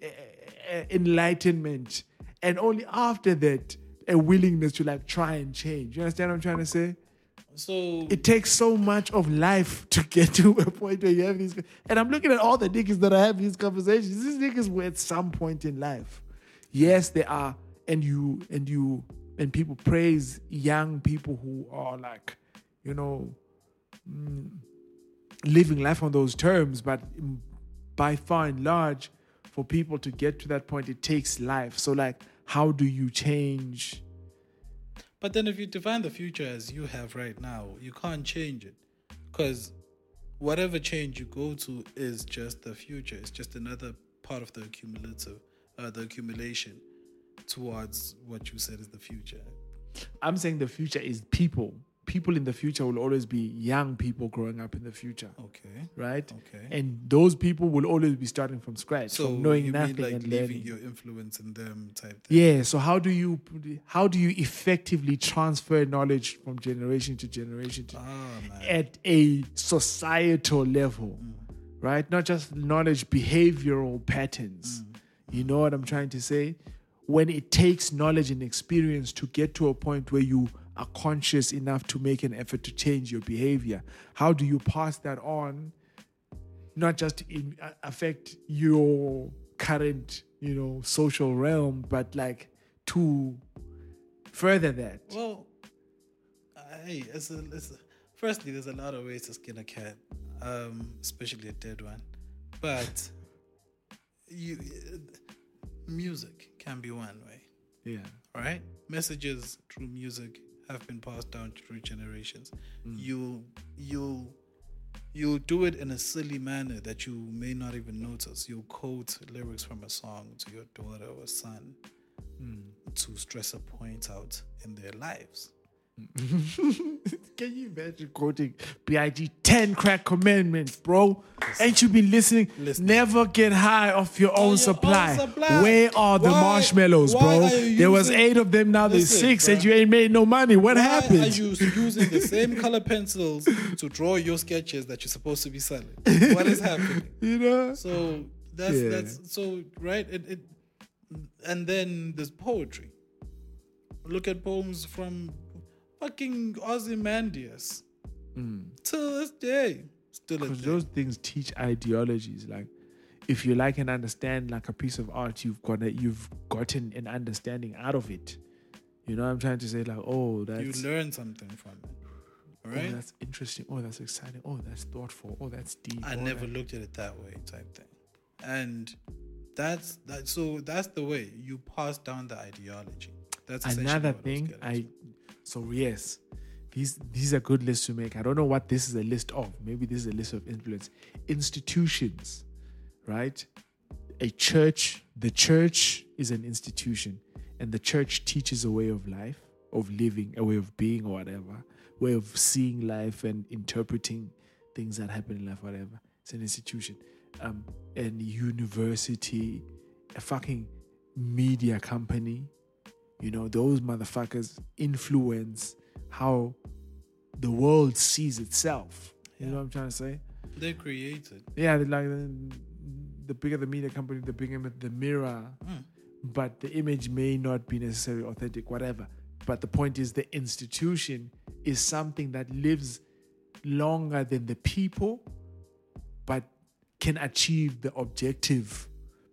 enlightenment. And only after that, a willingness to try and change. You understand what I'm trying to say? So it takes so much of life to get to a point where you have these. And I'm looking at all the niggas that I have these conversations. These niggas were at some point in life. Yes, they are. And people praise young people who are living life on those terms. But by far and large, for people to get to that point, it takes life. So how do you change? But then if you define the future as you have right now, you can't change it. Because whatever change you go to is just the future. It's just another part of the accumulation towards what you said is the future. I'm saying the future is people. People in the future will always be young people growing up in the future. Okay. Right? Okay. And those people will always be starting from scratch. So from knowing nothing and leaving your influence in them type thing. Yeah. So how do you effectively transfer knowledge from generation to generation at a societal level? Mm. Right? Not just knowledge, behavioral patterns. Mm. You know what I'm trying to say? When it takes knowledge and experience to get to a point where you are conscious enough to make an effort to change your behavior, how do you pass that on? Not just affect your current, social realm, but to further that. Well, firstly, there's a lot of ways to skin a cat, especially a dead one. But music can be one way. Yeah. All right? Messages through music have been passed down through generations. Mm. You'll do it in a silly manner that you may not even notice. You'll quote lyrics from a song to your daughter or son to stress a point out in their lives. Can you imagine quoting B.I.G. 10 crack commandments, bro? Listen. Ain't you been listening? Never get high off your own supply. Where are the marshmallows, bro? There was 8 of them, now there's 6, bro. And you ain't made no money. What happened? Why are you using the same color pencils to draw your sketches that you're supposed to be selling? What is happening? So that's so right. It and then there's poetry. Look at poems from fucking Ozymandias. Till this day. Still, because those things teach ideologies. If you and understand a piece of art, you've gotten an understanding out of it. You know what I'm trying to say? You learn something from it. Right? Oh, that's interesting. Oh, that's exciting. Oh, that's thoughtful. Oh, that's deep. I never looked at it that way, type thing. And that's that. So that's the way you pass down the ideology. That's another thing. So yes, these are good lists to make. I don't know what this is a list of. Maybe this is a list of influence. Institutions, right? A church. The church is an institution, and the church teaches a way of life, of living, a way of being, or whatever, way of seeing life and interpreting things that happen in life, whatever. It's an institution. And university, a fucking media company. Those motherfuckers influence how the world sees itself. You know what I'm trying to say? They create it. Yeah, the bigger the media company, the bigger the mirror. Mm. But the image may not be necessarily authentic, whatever. But the point is, the institution is something that lives longer than the people, but can achieve the objective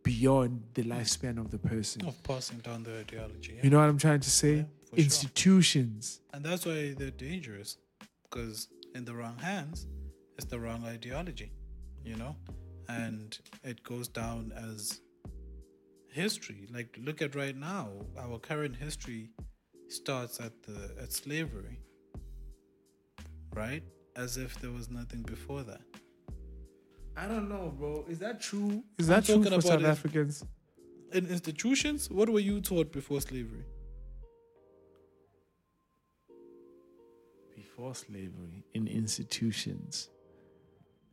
beyond the lifespan of the person. Of passing down the ideology. Yeah. You know what I'm trying to say? Yeah, institutions. Sure. And that's why they're dangerous. Because in the wrong hands, it's the wrong ideology. And it goes down as history. Look at right now. Our current history starts at slavery. Right? As if there was nothing before that. I don't know, bro. Is that true? Is that true for South Africans? In institutions? What were you taught before slavery? for slavery in institutions.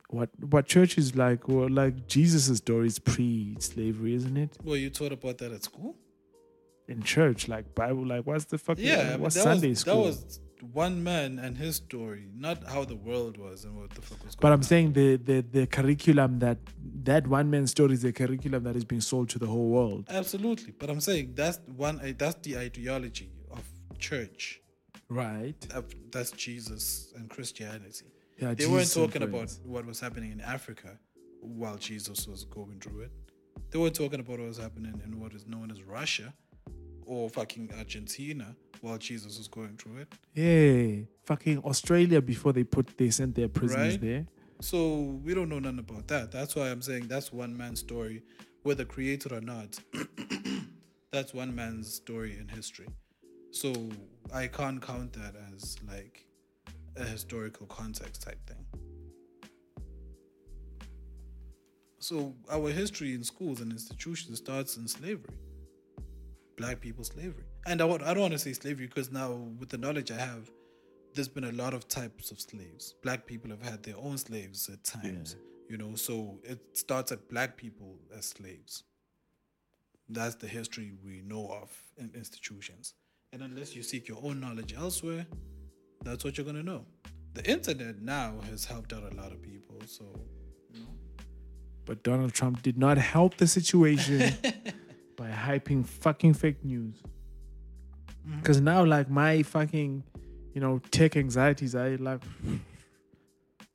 What church is like, or like Jesus' story is pre-slavery, isn't it? Well, you taught about that at school? In church, like Bible, like what's the fuck? Yeah, what's Sunday school? That was one man and his story, not how the world was and what the fuck was going on. But I'm saying the curriculum that one man's story is a curriculum that is being sold to the whole world. Absolutely, but I'm saying that's the ideology of church, right? That's Jesus and Christianity. Yeah, they Jesus weren't talking about what was happening in Africa while Jesus was going through it. They were talking about what was happening in what is known as Russia or fucking Argentina while Jesus was going through it. Yeah, fucking Australia before they sent their prisoners there. So we don't know nothing about that. That's why I'm saying that's one man's story, whether created or not. That's one man's story in history. So I can't count that as like a historical context type thing. So our history in schools and institutions starts in slavery, black people slavery. And I don't want to say slavery because now with the knowledge I have, there's been a lot of types of slaves. Black people have had their own slaves at times, you know, so it starts at black people as slaves. That's the history we know of in institutions. And unless you seek your own knowledge elsewhere, that's what you're going to know. The internet now has helped out a lot of people, so, you know. But Donald Trump did not help the situation by hyping fucking fake news. Because now, like, my fucking, you know, tech anxieties are, like,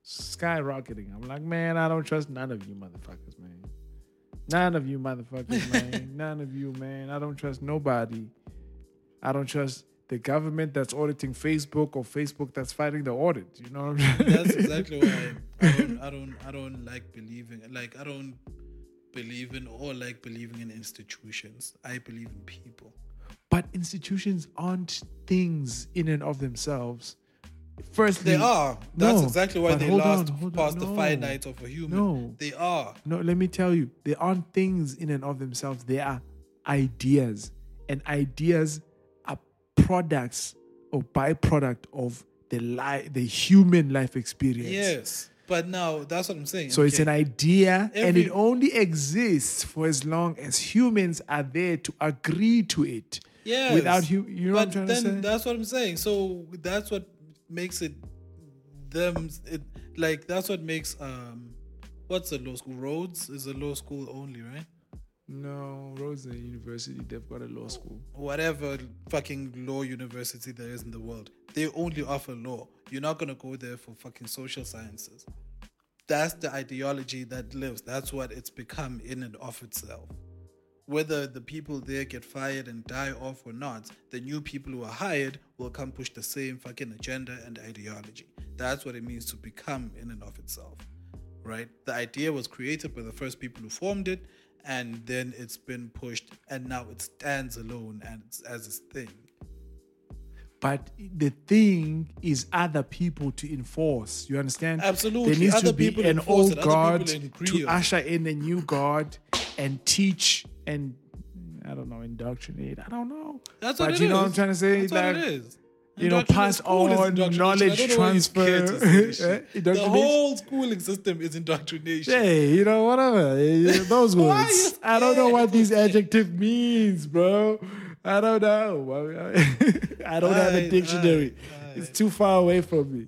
skyrocketing. I'm like, man, I don't trust none of you motherfuckers, man. None of you motherfuckers, man. None of you, man. I don't trust nobody. I don't trust the government that's auditing Facebook or Facebook that's fighting the audit. You know what I'm saying? That's exactly why I don't like believing. Like, I don't believe in or like believing in institutions. I believe in people. But institutions aren't things in and of themselves. Firstly, they are. That's exactly why they last past the finite of a human. No. They are. No, let me tell you. They aren't things in and of themselves. They are ideas. And ideas products or byproduct of the human life experience. Yes, but now that's what I'm saying. So okay, it's an idea, and it only exists for as long as humans are there to agree to it. Yes, without you, you know what I'm trying to say. That's what I'm saying. So that's what makes it them. It, like that's what makes what's a law school? Rhodes is a law school only, right? No, Rhodes is a university. They've got a law school. Whatever fucking law university there is in the world, they only offer law. You're not going to go there for fucking social sciences. That's the ideology that lives. That's what it's become in and of itself. Whether the people there get fired and die off or not, the new people who are hired will come push the same fucking agenda and ideology. That's what it means to become in and of itself, right? The idea was created by the first people who formed it, and then it's been pushed, and now it stands alone and it's as its thing. But the thing is other people to enforce. You understand? Absolutely. There needs other to be an old God to usher in a new God and teach and, I don't know, indoctrinate. I don't know. That's what it is. But you know what I'm trying to say? That's like, what it is. You know, pass on knowledge transfer. The whole schooling system is indoctrination. Hey, you know, whatever. Those words. I don't know what these adjectives means, bro. I don't know. I don't have a dictionary. It's too far away from me.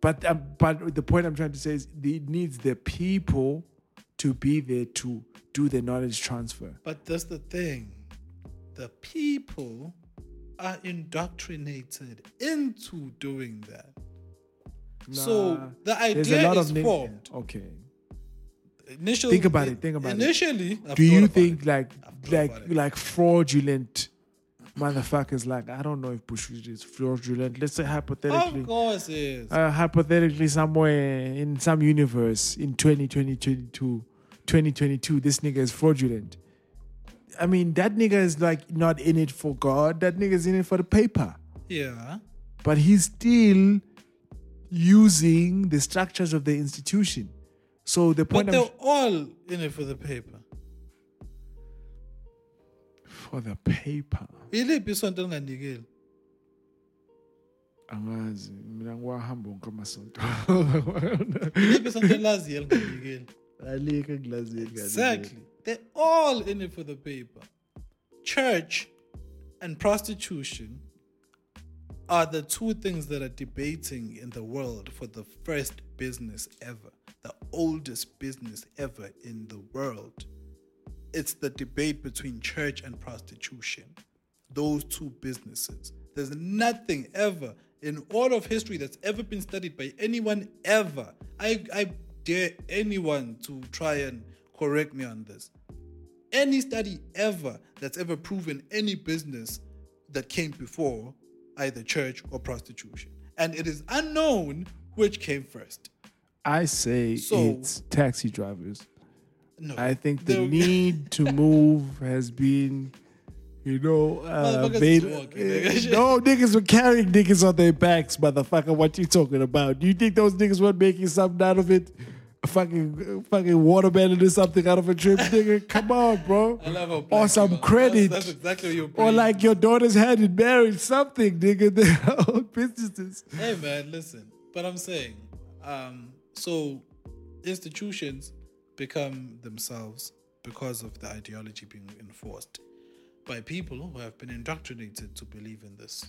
But the point I'm trying to say is it needs the people to be there to do the knowledge transfer. But that's the thing. The people are indoctrinated into doing that. So the idea is formed. Okay. Initially, think about it. Do you think like fraudulent motherfuckers, like, I don't know if bushweed is fraudulent. Let's say hypothetically. Of course it is. Hypothetically, somewhere in some universe in 2022, this nigga is fraudulent. I mean, that nigga is like not in it for God. That nigga's in it for the paper. Yeah. But he's still using the structures of the institution. So the point. But they're all in it for the paper. For the paper. angazi mina ngiwahamba ngoma sonto libe sonto lazi elgigeni alike glazi elgigeni. Exactly, they're all in it for the paper. Church and prostitution are the two things that are debating in the world for the first business ever, the oldest business ever in the world. It's the debate between church and prostitution, those two businesses. There's nothing ever in all of history that's ever been studied by anyone ever. I dare anyone to try and correct me on this. Any study ever that's ever proven any business that came before, either church or prostitution. And it is unknown which came first. I say so, it's taxi drivers. No, I think the need to move has been, you know, no, niggas were carrying niggas on their backs, motherfucker. What you talking about? Do you think those niggas weren't making something out of it? Fucking watermelon or something out of a trip, nigga. Come on, bro. I love how black or some credit. That's exactly your point. Or like your daughter's hand in marriage, something, nigga. They're old businesses. Hey, man, listen. But I'm saying, so institutions become themselves because of the ideology being enforced by people who have been indoctrinated to believe in this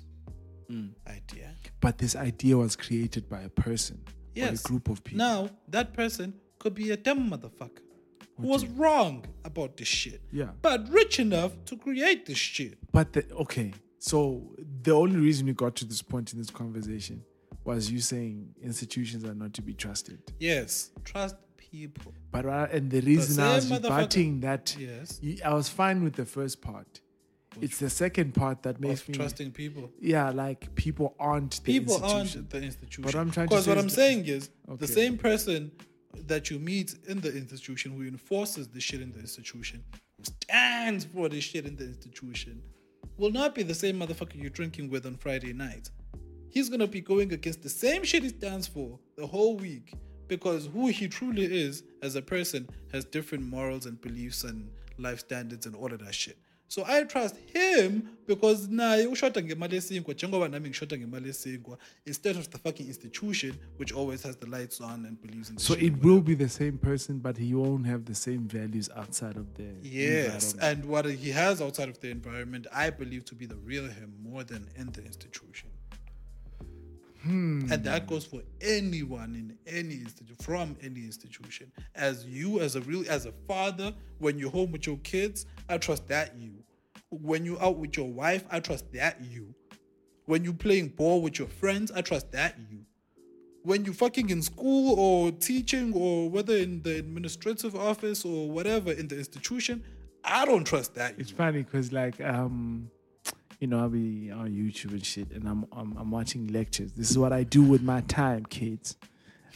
idea. But this idea was created by a person. Yes. A group of people. Now, that person could be a dumb motherfucker who was wrong about this shit. Yeah. But rich enough to create this shit. But, so the only reason we got to this point in this conversation was you saying institutions are not to be trusted. Yes. Trust people. But, and the reason I was debating that, I was fine with the first part. It's the second part that makes me trusting people. Yeah, like people aren't the institution. But I'm trying to say the same person that you meet in the institution, who enforces the shit in the institution, who stands for the shit in the institution, will not be the same motherfucker you're drinking with on Friday night. He's gonna be going against the same shit he stands for the whole week, because who he truly is as a person has different morals and beliefs and life standards and all of that shit. So I trust him because instead of the fucking institution, which always has the lights on and believes in the shit. So it will be the same person, but he won't have the same values outside of the environment. Yes, and what he has outside of the environment, I believe to be the real him more than in the institution. And that goes for anyone in any institution, from any institution. As you, as a father, when you're home with your kids, I trust that you. When you're out with your wife, I trust that you. When you're playing ball with your friends, I trust that you. When you're fucking in school or teaching or whether in the administrative office or whatever in the institution, I don't trust that you. It's funny because you know, I'll be on YouTube and shit, and I'm watching lectures. This is what I do with my time, kids.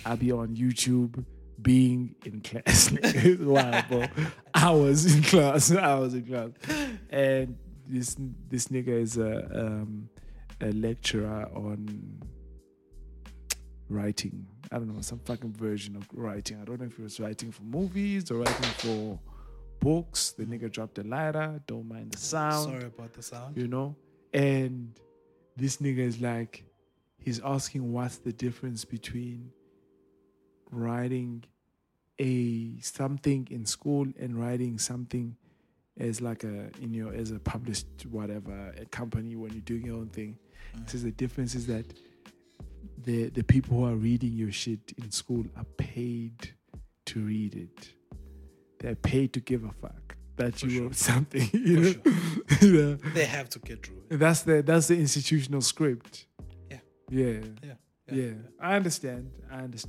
I'll be on YouTube, being in class. Wow, bro. I was in class. And this nigga is a lecturer on writing. I don't know, some fucking version of writing. I don't know if he was writing for movies or writing for books. The nigga dropped a lighter. Don't mind the sound. Sorry about the sound. You know? And this nigga is like, he's asking what's the difference between writing a something in school and writing something as like as a published whatever, a company when you're doing your own thing. He says the difference is that the people who are reading your shit in school are paid to read it. They're paid to give a fuck that you wrote something. You know? Sure. You know? They have to get through it. That's the institutional script. Yeah. I understand. That's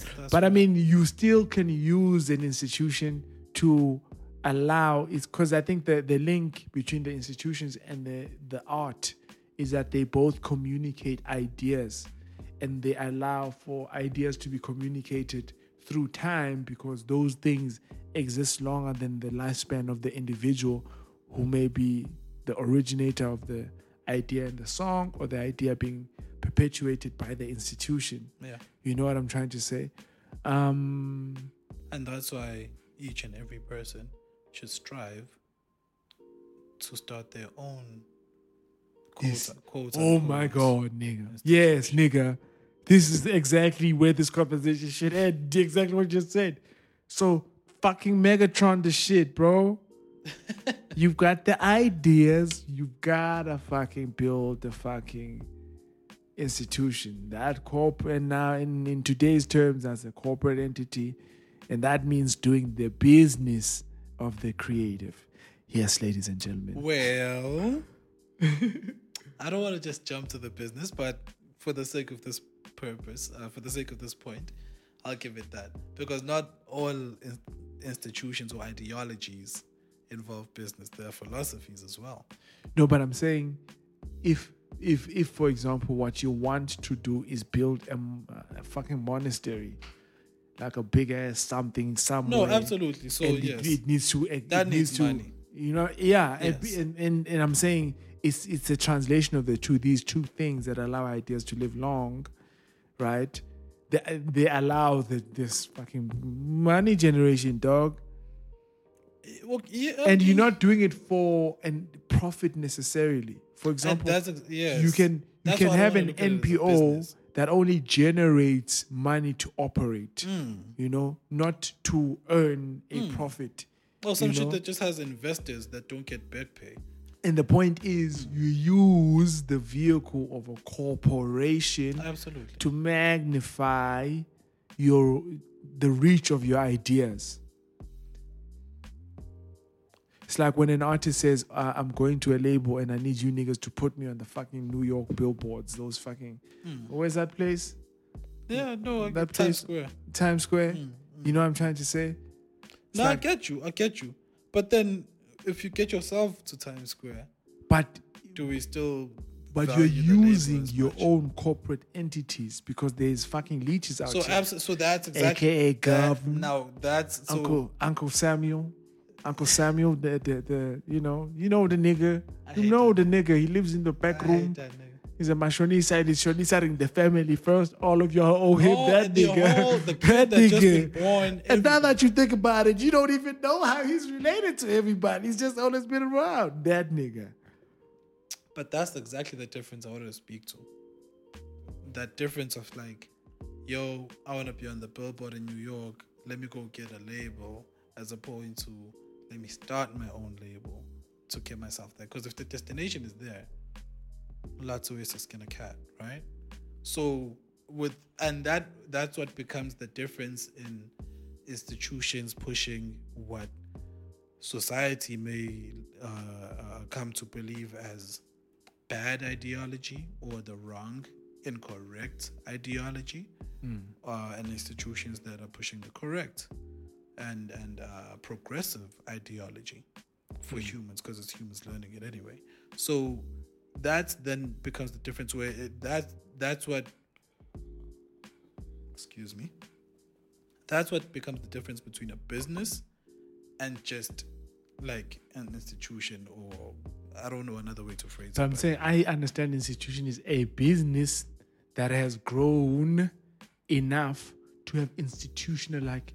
but right. I mean, you still can use an institution to allow it, because I think the link between the institutions and the art is that they both communicate ideas, and they allow for ideas to be communicated through time, because those things exist longer than the lifespan of the individual who may be the originator of the idea in the song, or the idea being perpetuated by the institution. Yeah, you know what I'm trying to say? And that's why each and every person should strive to start their own this. Quotes, oh quotes. My God, nigga. Yes, nigga. This is exactly where this conversation should end. Exactly what you just said. So fucking Megatron the shit, bro. You've got the ideas. You've got to fucking build the fucking institution. That corporate now, in today's terms, as a corporate entity. And that means doing the business of the creative. Yes, ladies and gentlemen. Well, I don't want to just jump to the business, but for the sake of this purpose, for the sake of this point, I'll give it that. Because not all institutions or ideologies involve business. There are philosophies as well. No, but I'm saying if for example, what you want to do is build a fucking monastery, like a big ass something somewhere. No, absolutely. So yes, it needs to. It needs money. You know, yeah. Yes. And I'm saying it's a translation of the two. These two things that allow ideas to live long, right? They allow this fucking money generation, dog. Well, yeah, and you're not doing it for and profit necessarily. For example, you can have an NPO that only generates money to operate, you know, not to earn a profit. Well, some shit that just has investors that don't get bed pay. And the point is, you use the vehicle of a corporation to magnify the reach of your ideas. It's like when an artist says, I'm going to a label and I need you niggas to put me on the fucking New York billboards. Those fucking... Where's that place? Yeah, no, like that Times Square. Times Square? You know what I'm trying to say? No, like, I get you. But then, if you get yourself to Times Square... But you're using your own corporate entities because there's fucking leeches out here. So that's exactly... AKA government. Now, that's... So, Uncle Samuel... the you know the nigga. You know the nigga. He lives in the back room. He's a Mashonisa. He's Shonisering the family first. All of y'all owe him that nigga. The kid that nigga. Just been born. And now that you think about it, you don't even know how he's related to everybody. He's just always been around. That nigga. But that's exactly the difference I wanted to speak to. That difference of like, yo, I want to be on the billboard in New York. Let me go get a label. As opposed to... Let me start my own label to get myself there. Because if the destination is there, lots of ways to skin a cat, right? So that's what becomes the difference in institutions pushing what society may come to believe as bad ideology or the wrong, incorrect ideology, and institutions that are pushing the correct and progressive ideology for humans, because it's humans learning it anyway. So that then becomes the difference where that's what becomes the difference between a business and just like an institution, or I don't know another way to phrase it. So I'm saying I understand institution is a business that has grown enough to have institutional like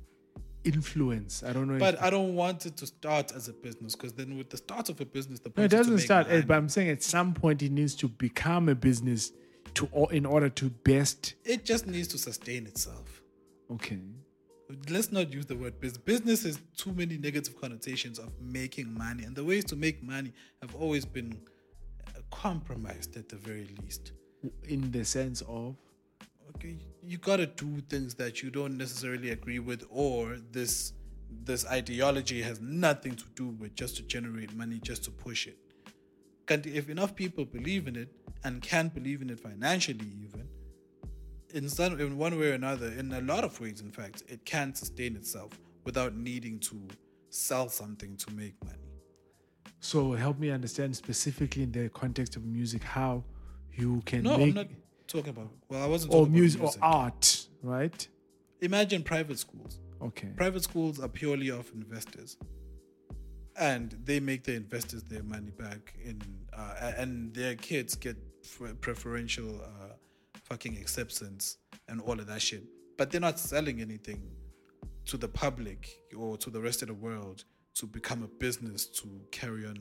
influence. I don't know. But I don't want it to start as a business, because then with the start of a business, the point is to make money. But I'm saying at some point it needs to become a business in order to best. It just needs to sustain itself. Okay. Let's not use the word business. Business has too many negative connotations of making money, and the ways to make money have always been compromised at the very least. In the sense of? Okay, you gotta do things that you don't necessarily agree with, or this ideology has nothing to do with, just to generate money, just to push it. If enough people believe in it and can believe in it financially, even in one way or another, in a lot of ways, in fact, it can sustain itself without needing to sell something to make money. So help me understand specifically in the context of music how you can I wasn't talking about music. Or art, right? Imagine private schools. Okay. Private schools are purely of investors, and they make the investors their money back in, and their kids get preferential fucking acceptance and all of that shit. But they're not selling anything to the public or to the rest of the world to become a business to carry on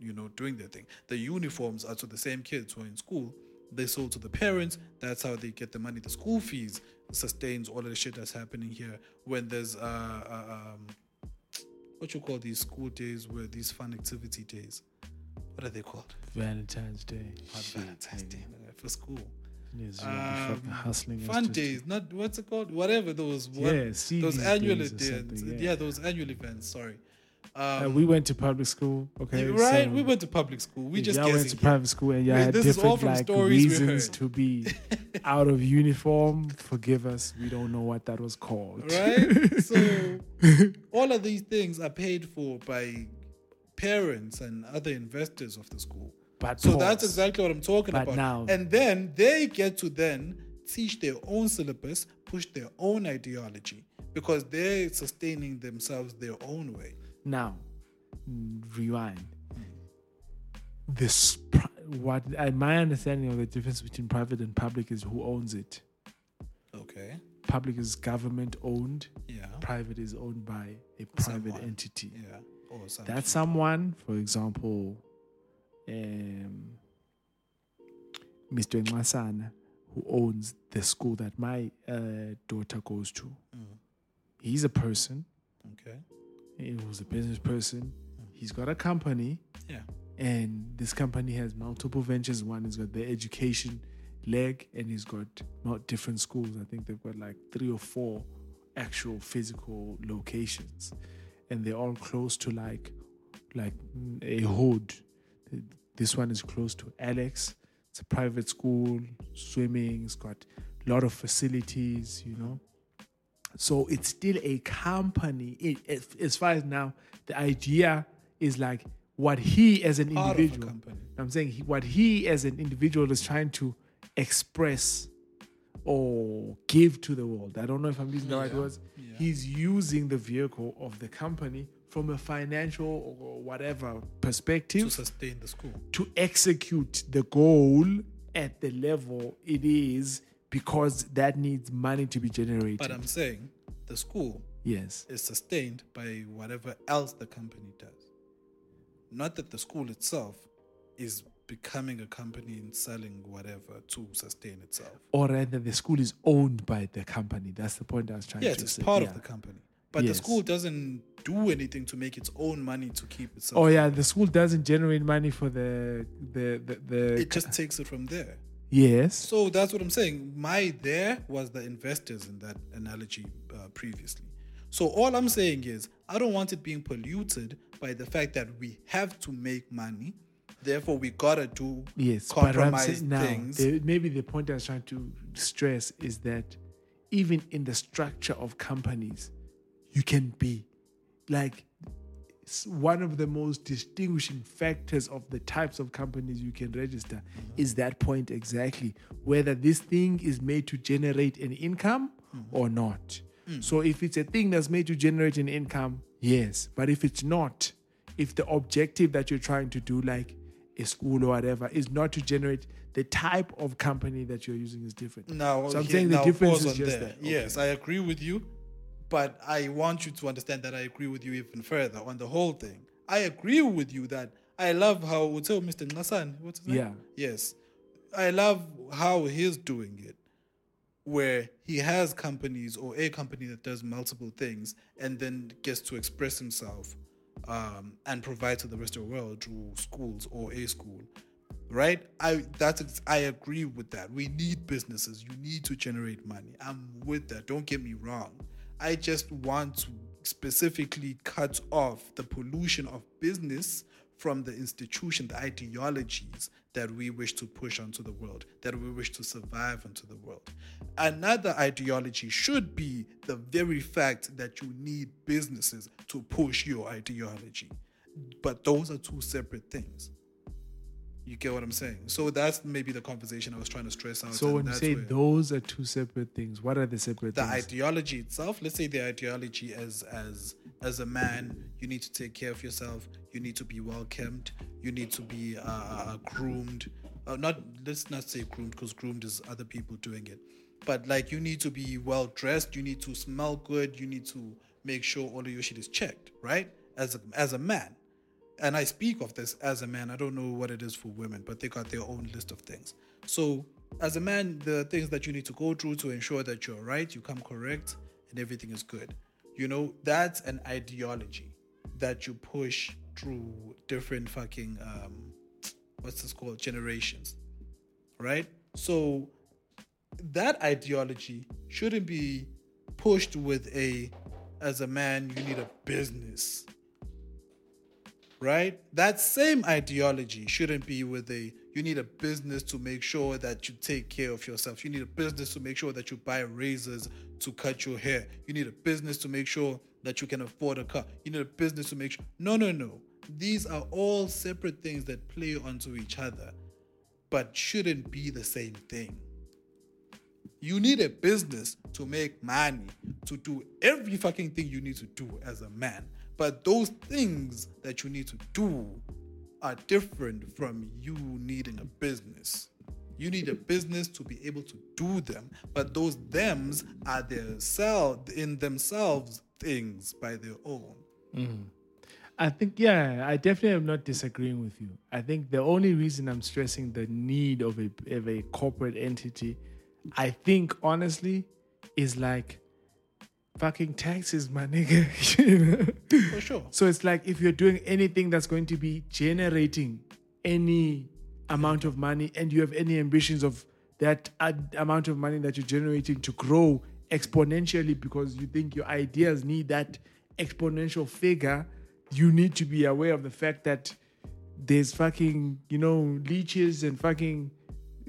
you know, doing their thing. The uniforms are to the same kids who are in school. They sold to the parents. That's how they get the money. The school fees sustains all of the shit that's happening here. When there's what you call these school days, where these fun activity days, what are they called? Valentine's Day. Valentine's Day for school. Yes, you'll be fucking hustling. Fun days, not what's it called? Whatever those. Those annual events. Yeah, those annual events. Sorry. We went to public school. Okay, right. So we went to public school. We just guessing. Went to private school, and had different like reasons to be out of uniform. Forgive us. We don't know what that was called. Right. So all of these things are paid for by parents and other investors of the school. That's exactly what I'm talking about. Now, and then they get to then teach their own syllabus, push their own ideology, because they're sustaining themselves their own way. Now, rewind. This, my understanding of the difference between private and public is who owns it. Okay. Public is government owned. Yeah. Private is owned by a private entity. Yeah. Or something. That someone, for example, Mr. Ngwasana, who owns the school that my daughter goes to. Mm. He's a person. Okay. He was a business person. Mm. He's got a company. Yeah. And this company has multiple ventures. One has got the education leg, and he's got different schools. I think they've got like 3 or 4 actual physical locations. And they're all close to like a hood. This one is close to Alex. It's a private school, swimming. It's got a lot of facilities, you know. So it's still a company. As far as now, the idea is like what he as an individual. I'm saying what he as an individual is trying to express or give to the world. I don't know if I'm using the right words. Yeah. He's using the vehicle of the company from a financial or whatever perspective to sustain the school, to execute the goal at the level it is, because that needs money to be generated. But I'm saying the school is sustained by whatever else the company does. Not that the school itself is becoming a company and selling whatever to sustain itself. Or rather, the school is owned by the company. That's the point I was trying to say. Yes, it's part of the company. But the school doesn't do anything to make its own money to keep itself. Oh yeah, the school doesn't generate money for the it just takes it from there. Yes. So that's what I'm saying. There was the investors in that analogy previously. So all I'm saying is I don't want it being polluted by the fact that we have to make money. Therefore, we gotta do compromise things. Now, maybe the point I was trying to stress is that even in the structure of companies, you can be like one of the most distinguishing factors of the types of companies you can register is that point exactly, whether this thing is made to generate an income or not. Mm. So if it's a thing that's made to generate an income, yes. But if it's not, if the objective that you're trying to do, like a school or whatever, is not to generate, the type of company that you're using is different. No, so I'm saying the difference is just that. Okay. Yes, I agree with you. But I want you to understand that I agree with you even further on the whole thing. I agree with you that I love how Mr. Nasan, what's his name? Yeah. Yes. I love how he's doing it, where he has companies or a company that does multiple things and then gets to express himself and provide to the rest of the world through schools or a school. Right? I agree with that. We need businesses. You need to generate money. I'm with that. Don't get me wrong. I just want to specifically cut off the pollution of business from the institution, the ideologies that we wish to push onto the world, that we wish to survive onto the world. Another ideology should be the very fact that you need businesses to push your ideology. But those are two separate things. You get what I'm saying? So that's maybe the conversation I was trying to stress out. So when you say those are two separate things, what are the separate things? The ideology itself, let's say the ideology as a man, you need to take care of yourself. You need to be well kept. You need to be groomed. Let's not say groomed, because groomed is other people doing it. But like, you need to be well dressed. You need to smell good. You need to make sure all of your shit is checked, right? As a man. and I speak of this as a man, I don't know what it is for women, but they got their own list of things. So as a man, the things that you need to go through to ensure that you're right, you come correct, and everything is good. You know, that's an ideology that you push through different fucking, what's this called, generations, right? So that ideology shouldn't be pushed with a, as a man, you need a business, right? That same ideology shouldn't be with a, you need a business to make sure that you take care of yourself. You need a business to make sure that you buy razors to cut your hair. You need a business to make sure that you can afford a car. You need a business to make sure. No. These are all separate things that play onto each other, but shouldn't be the same thing. You need a business to make money, to do every fucking thing you need to do as a man. But those things that you need to do are different from you needing a business. You need a business to be able to do them, but those thems are their self, in themselves, things by their own. Mm. I think, yeah, I definitely am not disagreeing with you. I think the only reason I'm stressing the need of a corporate entity, I think, honestly, is like fucking taxes, my nigga. You know? For sure. So it's like if you're doing anything that's going to be generating any amount of money and you have any ambitions of that amount of money that you're generating to grow exponentially because you think your ideas need that exponential figure, you need to be aware of the fact that there's fucking, you know, leeches and fucking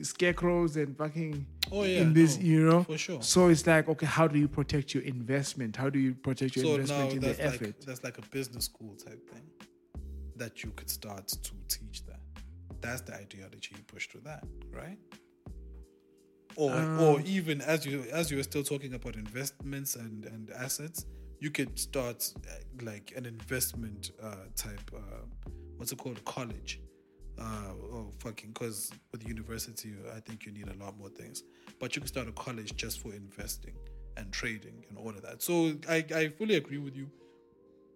scarecrows and fucking... Oh, yeah, in this, no, you know, for sure. So it's like, okay, how do you protect your investment? How do you protect your investment in the effort? That's like a business school type thing that you could start to teach that. That's the ideology you push through that, right? Or even as you were still talking about investments and assets, you could start like an investment type, what's it called, college. Because with university, I think you need a lot more things. But you can start a college just for investing and trading and all of that. So I fully agree with you.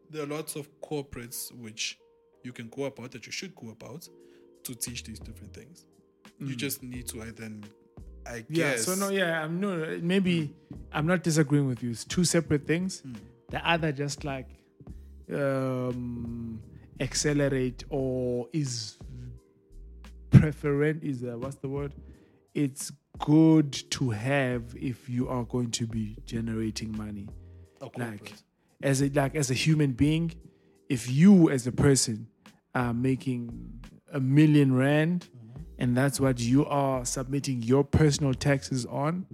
There are lots of corporates which you can go about, that you should go about, to teach these different things. Mm. You just need to, I guess. Yeah, so I'm not disagreeing with you. It's two separate things. Mm. The other just like accelerate or is... Preferent is what's the word? It's good to have if you are going to be generating money. As a human being, if you as a person are making 1 million rand, mm-hmm. and that's what you are submitting your personal taxes on,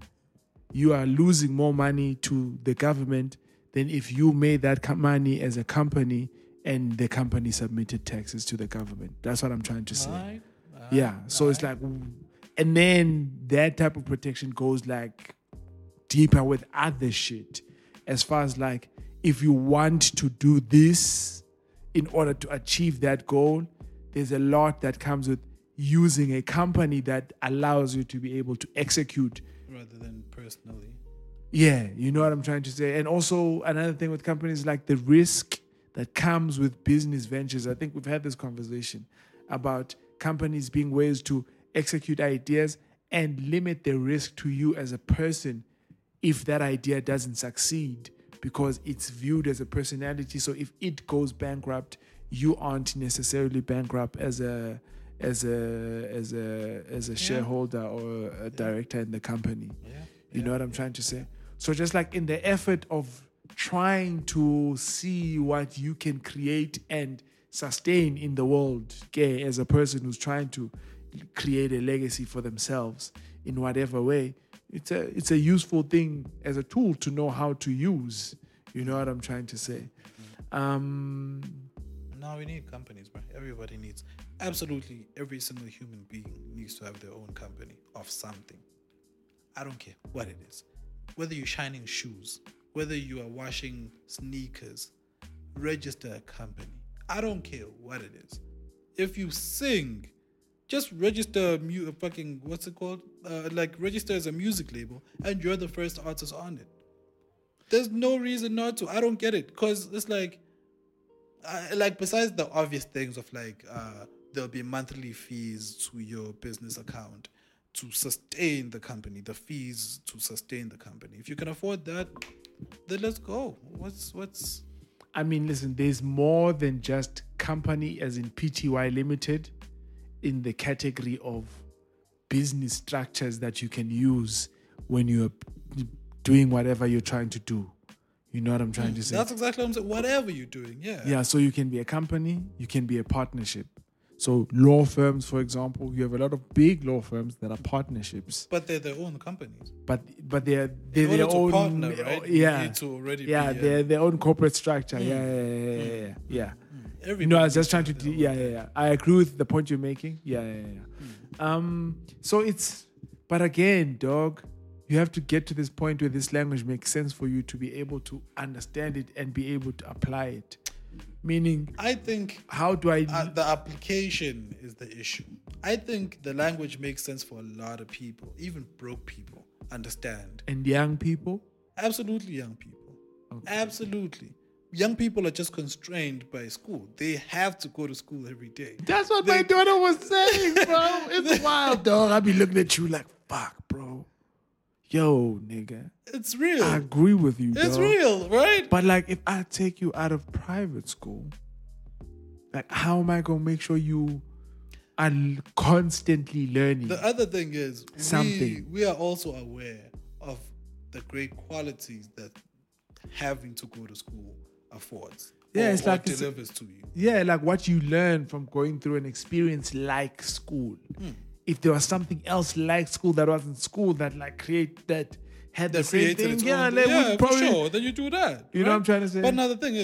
you are losing more money to the government than if you made that money as a company and the company submitted taxes to the government. That's what I'm trying to say. Right. Yeah, so it's like, and then that type of protection goes like deeper with other shit. As far as like, if you want to do this in order to achieve that goal, there's a lot that comes with using a company that allows you to be able to execute. Rather than personally. Yeah, you know what I'm trying to say. And also another thing with companies, like the risk that comes with business ventures. I think we've had this conversation about companies being ways to execute ideas and limit the risk to you as a person if that idea doesn't succeed, because it's viewed as a personality. So if it goes bankrupt, you aren't necessarily bankrupt as a shareholder or a director in the company. Yeah. You know what I'm trying to say? So just like in the effort of trying to see what you can create and sustain in the world, okay, as a person who's trying to create a legacy for themselves in whatever way, it's a useful thing as a tool to know how to use. You know what I'm trying to say? No, we need companies, bro. Everybody needs, absolutely every single human being needs to have their own company of something. I don't care what it is. Whether you're shining shoes, whether you are washing sneakers, register a company. I don't care what it is. If you sing, just register a fucking, what's it called? Register as a music label and you're the first artist on it. There's no reason not to. I don't get it. Because it's like, like besides the obvious things of like there'll be monthly fees to your business account to sustain the company, the fees to sustain the company. If you can afford that, then let's go. What's I mean, listen, there's more than just company as in Pty Limited in the category of business structures that you can use when you're doing whatever you're trying to do. You know what I'm trying to say? That's exactly what I'm saying. Whatever you're doing, yeah. Yeah, so you can be a company, you can be a partnership. So law firms, for example, you have a lot of big law firms that are partnerships. But they're their own companies. But they're their own... partner, right? Yeah. You need to already be, they're their own corporate structure. Mm. Yeah. Mm. You know, I was just trying to... I agree with the point you're making. Mm. So it's... But again, dog, you have to get to this point where this language makes sense for you to be able to understand it and be able to apply it. Meaning, I think how do I the application is the issue. I think the language makes sense for a lot of people, even broke people understand. And young people? Absolutely, young people. Okay. Absolutely. Young people are just constrained by school. They have to go to school every day. That's what my daughter was saying, bro. It's wild, dog. I be looking at you like, fuck, bro. Yo, nigga. It's real. I agree with you, it's real, right? But, like, if I take you out of private school, like, how am I going to make sure you are constantly learning? The other thing is, something. We are also aware of the great qualities that having to go to school affords. Yeah, it's like delivers to you. Yeah, like what you learn from going through an experience like school. Mm. If there was something else like school that wasn't school that like create that had that the same thing, probably, then you do that. You know what I'm trying to say? But another thing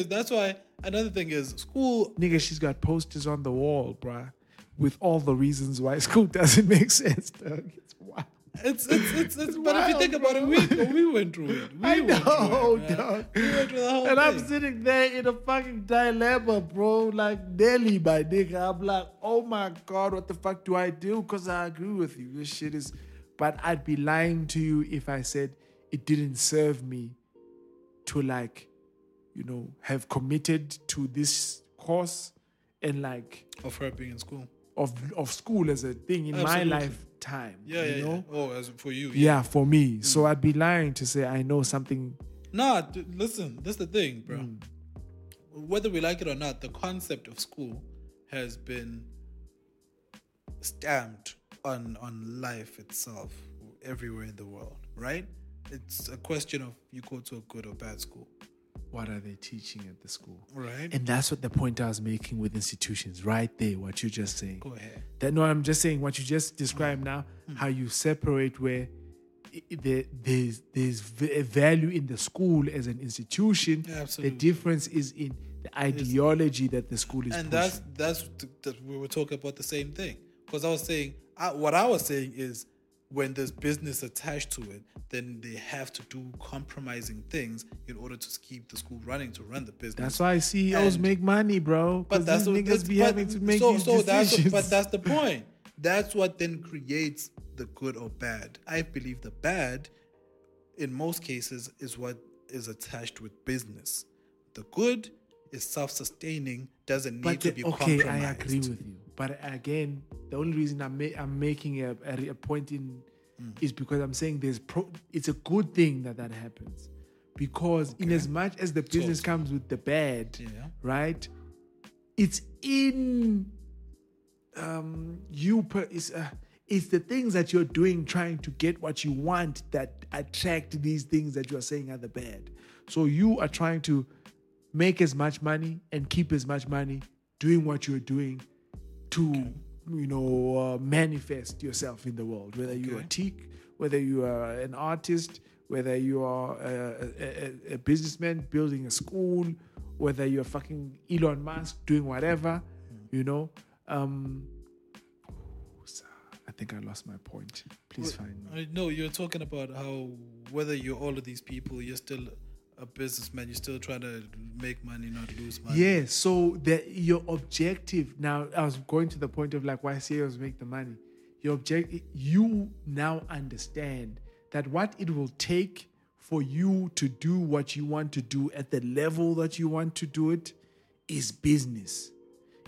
is school. Nigga, she's got posters on the wall, bruh, with all the reasons why school doesn't make sense. Dog. It's wild. It's but wild, if you think about it, we went through it. I know, dog. We went through the whole thing. I'm sitting there in a fucking dilemma, bro. Like, daily, my nigga. I'm like, oh my God, what the fuck do I do? Because I agree with you. This shit is... But I'd be lying to you if I said it didn't serve me to, like, you know, have committed to this course and, like... Of her being in school. Of school as a thing in my lifetime. Yeah, you know? Yeah. Oh, as for you. Yeah, for me. Mm. So I'd be lying to say I know something. Nah, listen, that's the thing, bro. Mm. Whether we like it or not, the concept of school has been stamped on life itself everywhere in the world, right? It's a question of you go to a good or bad school. What are they teaching at the school? Right. And that's what the point I was making with institutions, right there, what you're just saying. Go ahead. I'm just saying what you just described now, how you separate where there's value in the school as an institution. Yeah, absolutely. The difference is in the ideology that the school is and pushing. And that's we were talking about the same thing. Because I was saying, what I was saying is, when there's business attached to it, then they have to do compromising things in order to keep the school running, to run the business. That's why CEOs make money, bro. But that's what niggas be having to make these decisions. But that's the point. That's what then creates the good or bad. I believe the bad, in most cases, is what is attached with business. The good is self-sustaining, doesn't need to be compromised. Okay, I agree with you. But again, the only reason I'm making a point in is because I'm saying it's a good thing that happens. Because in as much as the business comes with the bad, right? It's in you. It's the things that you're doing trying to get what you want that attract these things that you're saying are the bad. So you are trying to make as much money and keep as much money doing what you're doing to, you know, manifest yourself in the world. Whether you are a teak, whether you are an artist, whether you are a businessman building a school, whether you're fucking Elon Musk doing whatever, you know. I think I lost my point. Please find me. No, you're talking about how whether you're all of these people, you're still a businessman, you're still trying to make money, not lose money. Yeah, so your objective now, I was going to the point of like why CEOs make the money. Your objective, you now understand that what it will take for you to do what you want to do at the level that you want to do it is business,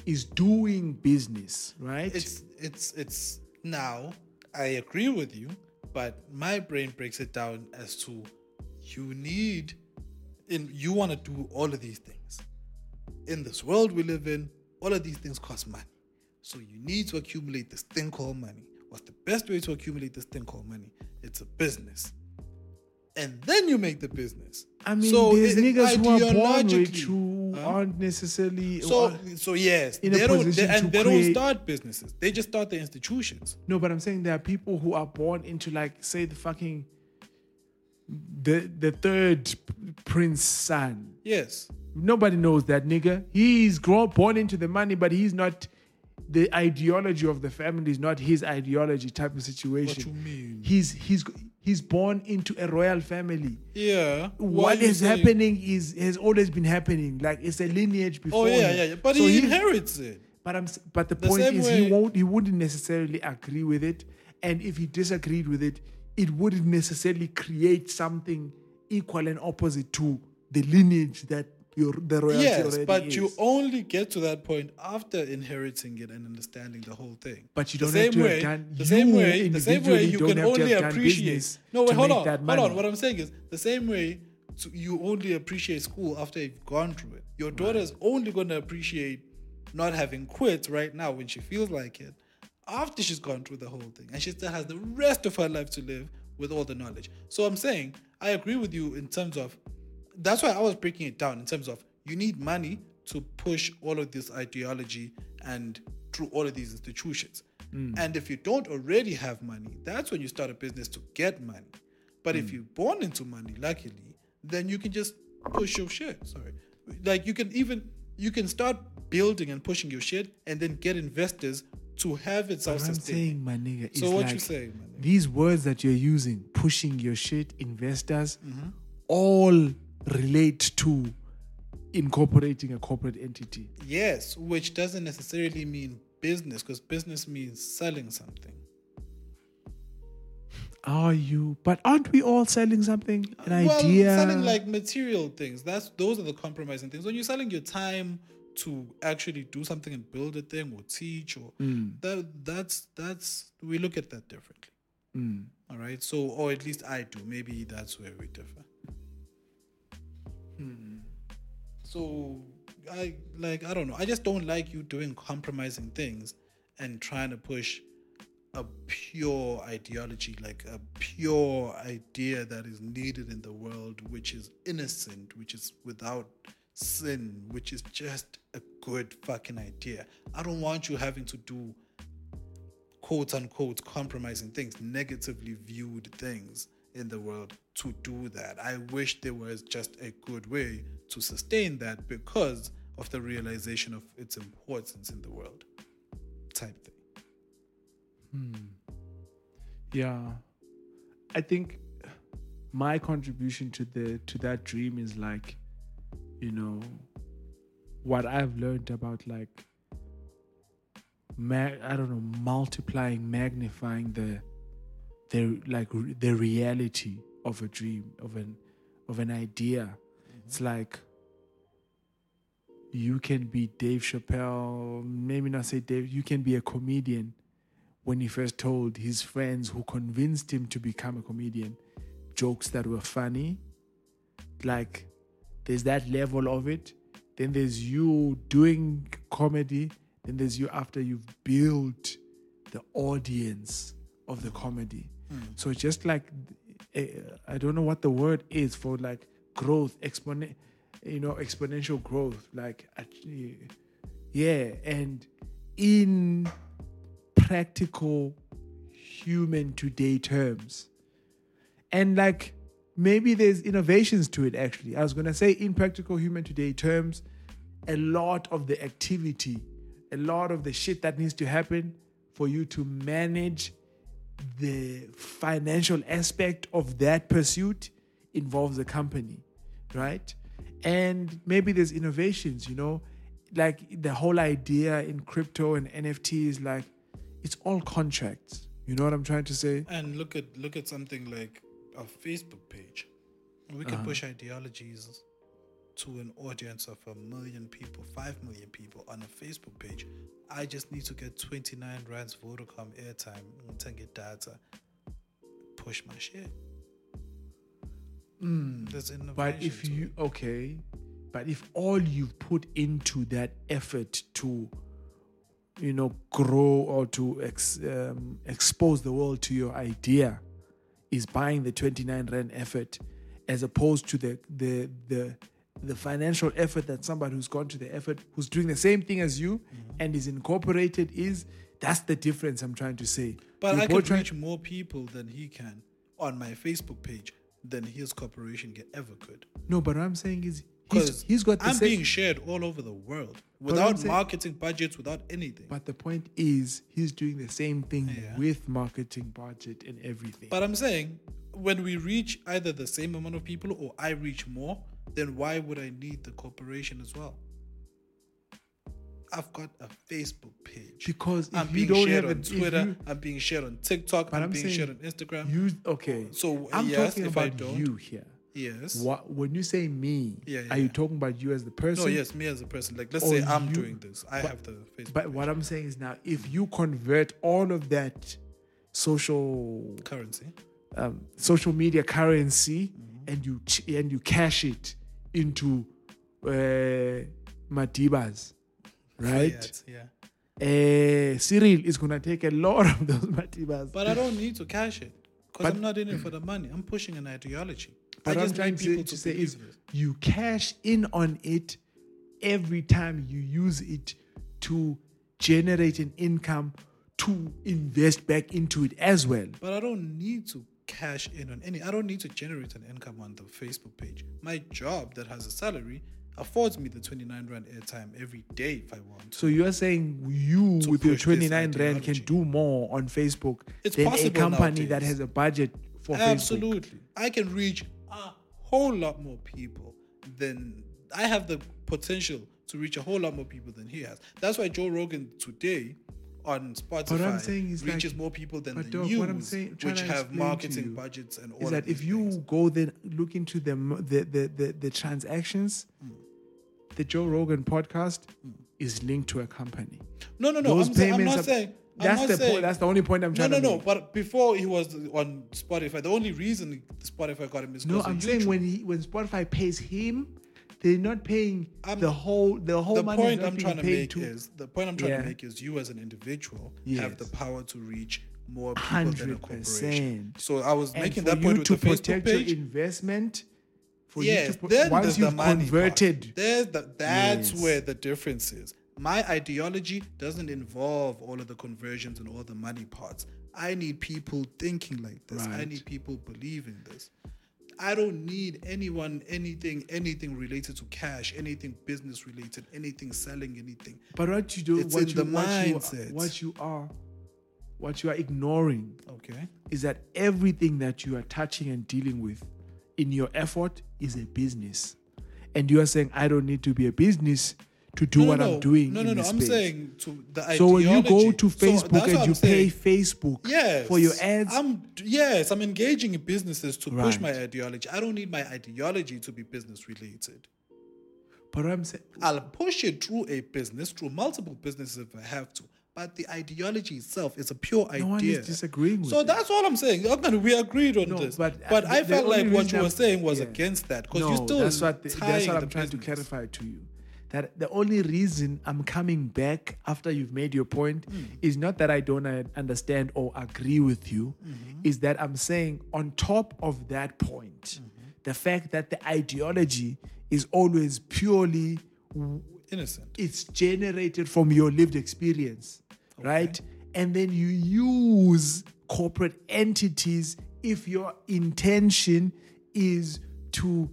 is doing business, right? It's now, I agree with you, but my brain breaks it down as to you want to do all of these things. In this world we live in, all of these things cost money. So you need to accumulate this thing called money. What's the best way to accumulate this thing called money? It's a business. And then you make the business. I mean, so there's niggas who are born rich who aren't necessarily... They don't start businesses. They just start the institutions. No, but I'm saying there are people who are born into, like, say, the fucking... The third prince's son. Yes. Nobody knows that nigga. He's born into the money, but he's not... The ideology of the family is not his ideology type of situation. What you mean? He's born into a royal family. Yeah. What is happening has always been happening. Like, it's a lineage before. Oh yeah. But so he inherits it. But the point is he wouldn't necessarily agree with it, and if he disagreed with it, it wouldn't necessarily create something equal and opposite to the lineage that. You only get to that point after inheriting it and understanding the whole thing. But you don't have to have done business. The same way you can only appreciate. No, wait, hold on. What I'm saying is the same way you only appreciate school after you've gone through it. Your daughter's only going to appreciate not having quit right now when she feels like it after she's gone through the whole thing, and she still has the rest of her life to live with all the knowledge. So I'm saying I agree with you in terms of. That's why I was breaking it down in terms of you need money to push all of this ideology and through all of these institutions. Mm. And if you don't already have money, that's when you start a business to get money. But if you're born into money, luckily, then you can just push your shit. Sorry. Like you can start building and pushing your shit and then get investors to have it self-sustaining. What I'm saying, my nigga, so what like you saying, my nigga? These words that you're using, pushing your shit, investors, all relate to incorporating a corporate entity. Yes, which doesn't necessarily mean business, because business means selling something. But aren't we all selling something? An idea? Selling like material things. Those are the compromising things. When you're selling your time to actually do something and build a thing or teach or that's we look at that differently. Mm. All right. So, or at least I do. Maybe that's where we differ. Hmm. So I don't know. I just don't like you doing compromising things and trying to push a pure ideology, like a pure idea that is needed in the world, which is innocent, which is without sin, which is just a good fucking idea. I don't want you having to do quote unquote compromising things, negatively viewed things in the world to do that. I wish there was just a good way to sustain that because of the realization of its importance in the world type thing. Yeah. I think my contribution to that dream is like, you know, what I've learned about like, multiplying, magnifying the reality of a dream, of an idea. Mm-hmm. It's like you can be Dave Chappelle, maybe not say Dave, you can be a comedian. When he first told his friends who convinced him to become a comedian jokes that were funny, like there's that level of it. Then there's you doing comedy. Then there's you after you've built the audience of the comedy. So it's just like, I don't know what the word is for like growth, exponential growth. Like, yeah. And in practical human today terms. And like, maybe there's innovations to it actually. I was going to say in practical human today terms, a lot of the activity, a lot of the shit that needs to happen for you to manage the financial aspect of that pursuit involves the company, right? And maybe there's innovations, you know, like the whole idea in crypto and NFTs, like it's all contracts. You know what I'm trying to say? And look at something like our Facebook page. We can push ideologies to an audience of 1 million people, 5 million people on a Facebook page, I just need to get 29 rands Vodacom airtime to get data. Push my shit. There's innovation. But if you but if all you've put into that effort to, you know, grow or to expose the world to your idea is buying the 29 rand effort, as opposed to the financial effort that somebody who's gone to the effort, who's doing the same thing as you and is incorporated, is that's the difference I'm trying to say. But I can reach more people than he can on my Facebook page than his corporation ever could. No, but what I'm saying is he's got the same... I'm being shared all over the world without marketing budgets, without anything. But the point is he's doing the same thing with marketing budget and everything. But I'm saying when we reach either the same amount of people or I reach more, then why would I need the corporation as well? I've got a Facebook page. Because I'm being shared on Twitter, I'm being shared on TikTok, I'm being shared on Instagram. So I'm talking about you here. Yes. What, when you say me, are you talking about you as the person? No, yes, me as a person. Like, let's say I'm doing this. I have the Facebook. But what I'm saying is now, if you convert all of that social currency, social media currency, and you cash it into Matibas, right? Cyril is gonna take a lot of those Matibas. But I don't need to cash it because I'm not in it for the money. I'm pushing an ideology. But I'm trying to say is you cash in on it every time you use it to generate an income to invest back into it as well. But I don't need to cash in on any. I don't need to generate an income on the Facebook page. My job that has a salary affords me the 29 rand airtime every day if I want. So you're saying you with your 29 rand can do more on Facebook than a company that has a budget for Facebook? Absolutely. I can reach a whole lot more people than I have the potential to reach a whole lot more people than he has. That's why Joe Rogan today on Spotify reaches more people than the news, which have marketing budgets and all. Is that if you go then look into the transactions, the Joe Rogan podcast is linked to a company. No. I'm not saying. That's the only point I'm trying to make. No. But before he was on Spotify, the only reason Spotify got him is because of YouTube. No, I'm saying when Spotify pays him, they're not paying the whole money. The point I'm trying to make is you as an individual have the power to reach more people 100%. Than a corporation. So I was making that point with the Facebook page. For you to protect your investment, once you've converted. That's where the difference is. My ideology doesn't involve all of the conversions and all the money parts. I need people thinking like this. Right. I need people believing this. I don't need anyone, anything related to cash, anything business related, anything selling, anything. But what you do, it's what in you, the mindset. What you are ignoring is that everything that you are touching and dealing with in your effort is a business. And you are saying, I don't need to be a business to do I'm doing in this space. No, I'm saying to the ideology. So when you go to Facebook and you pay Facebook for your ads... I'm engaging in businesses to push my ideology. I don't need my ideology to be business-related. But I'm saying... I'll push it through a business, through multiple businesses if I have to. But the ideology itself is a pure idea. No one is disagreeing with it. So that's all I'm saying. We agreed on this. But I felt like what you were saying was against that. Because you still... That's what I'm trying to clarify to you. That the only reason I'm coming back after you've made your point is not that I don't understand or agree with you, is that I'm saying on top of that point, the fact that the ideology is always purely innocent. It's generated from your lived experience, right? And then you use corporate entities if your intention is to...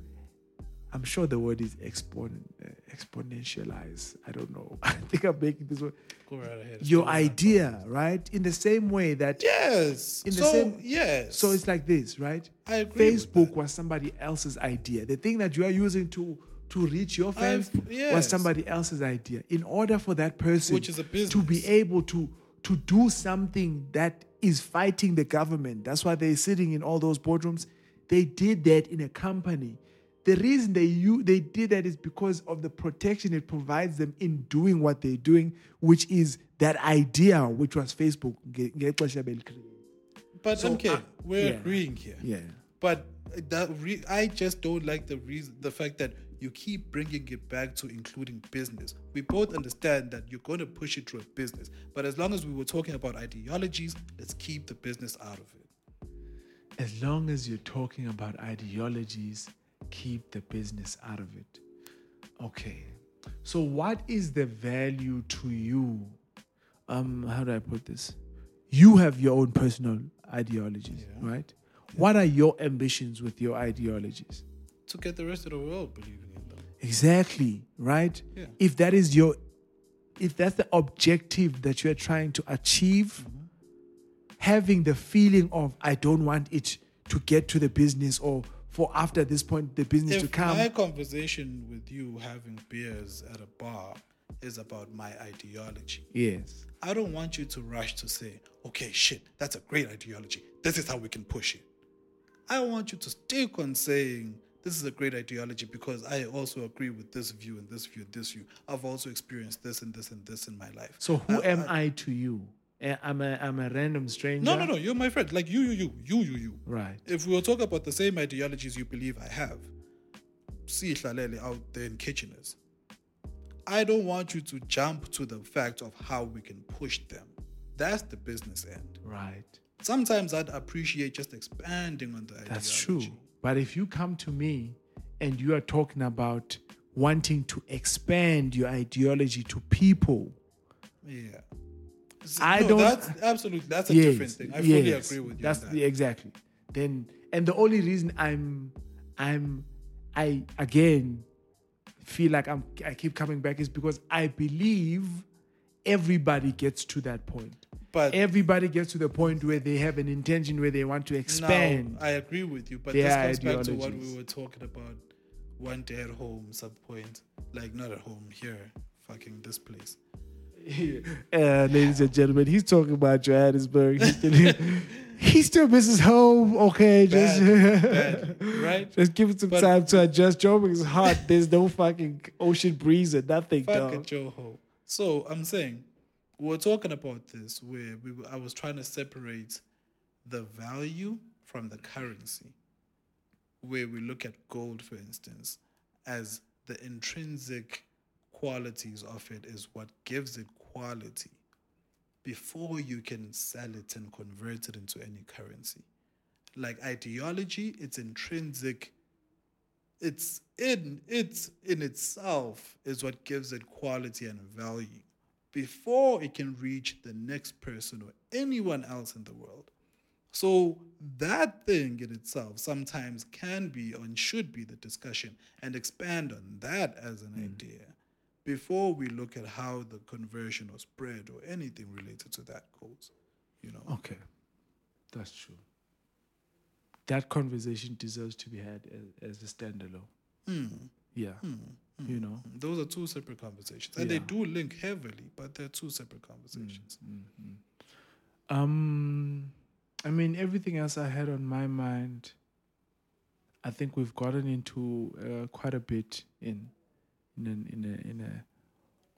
I'm sure the word is exponentialize. I don't know. I think I'm making this word. Go right ahead. Your idea, right? In the same way that... Yes. So it's like this, right? I agree. Facebook was somebody else's idea. The thing that you are using to reach your fans was somebody else's idea. In order for that person to be able to do something that is fighting the government, that's why they're sitting in all those boardrooms. They did that in a company The reason they did that is because of the protection it provides them in doing what they're doing, which is that idea, which was Facebook. But so, okay, we're agreeing here. Yeah. But I just don't like the fact that you keep bringing it back to including business. We both understand that you're going to push it through a business. But as long as we were talking about ideologies, let's keep the business out of it. As long as you're talking about ideologies, keep the business out of it. Okay. So what is the value to you? How do I put this? You have your own personal ideologies, right? Yeah. What are your ambitions with your ideologies? To get the rest of the world believing in them. Exactly, right? Yeah. If that is if that's the objective that you are trying to achieve, mm-hmm. having the feeling of I don't want it to get to the business or for after this point the business to come. If my conversation with you having beers at a bar is about my ideology. Yes. I don't want you to rush to say, okay, shit, that's a great ideology. This is how we can push it. I want you to stick on saying, this is a great ideology because I also agree with this view and this view and this view. I've also experienced this and this and this in my life. So who am I to you? I'm a random stranger. No. You're my friend. Like you. Right. If we were talking about the same ideologies you believe I have, see Hlalele out there in Kitcheners. I don't want you to jump to the fact of how we can push them. That's the business end. Right. Sometimes I'd appreciate just expanding on the ideology. That's true. But if you come to me and you are talking about wanting to expand your ideology to people. Yeah. That's absolutely. That's a different thing. I fully agree with you. Exactly. Then, and the only reason I keep coming back is because I believe everybody gets to that point. But everybody gets to the point where they have an intention where they want to expand. Now, I agree with you, but this comes back to what we were talking about one day at home, some point, like not at home here, fucking this place. Ladies and gentlemen, he's talking about Johannesburg. He still misses home. Okay, bad, right? Just give it some time to adjust. Joburg's hot. There's no fucking ocean breeze or nothing. Fucking Joho. So I'm saying, we were talking about this where I was trying to separate the value from the currency. Where we look at gold, for instance, as the intrinsic qualities of it is what gives it quality before you can sell it and convert it into any currency. Like ideology, it's intrinsic. It's in itself is what gives it quality and value before it can reach the next person or anyone else in the world. So that thing in itself sometimes can be and should be the discussion and expand on that as an idea before we look at how the conversion or spread or anything related to that goes, you know? Okay, that's true. That conversation deserves to be had as a standalone. Mm-hmm. Yeah. Mm-hmm. You know? Those are two separate conversations. And they do link heavily, but they're two separate conversations. Mm-hmm. I mean, everything else I had on my mind, I think we've gotten into quite a bit in an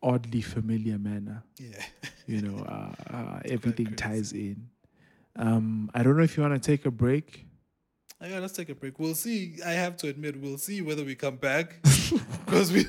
oddly familiar manner. Yeah. You know, everything ties in. I don't know if you want to take a break. Yeah, let's take a break. We'll see. I have to admit, we'll see whether we come back. Because these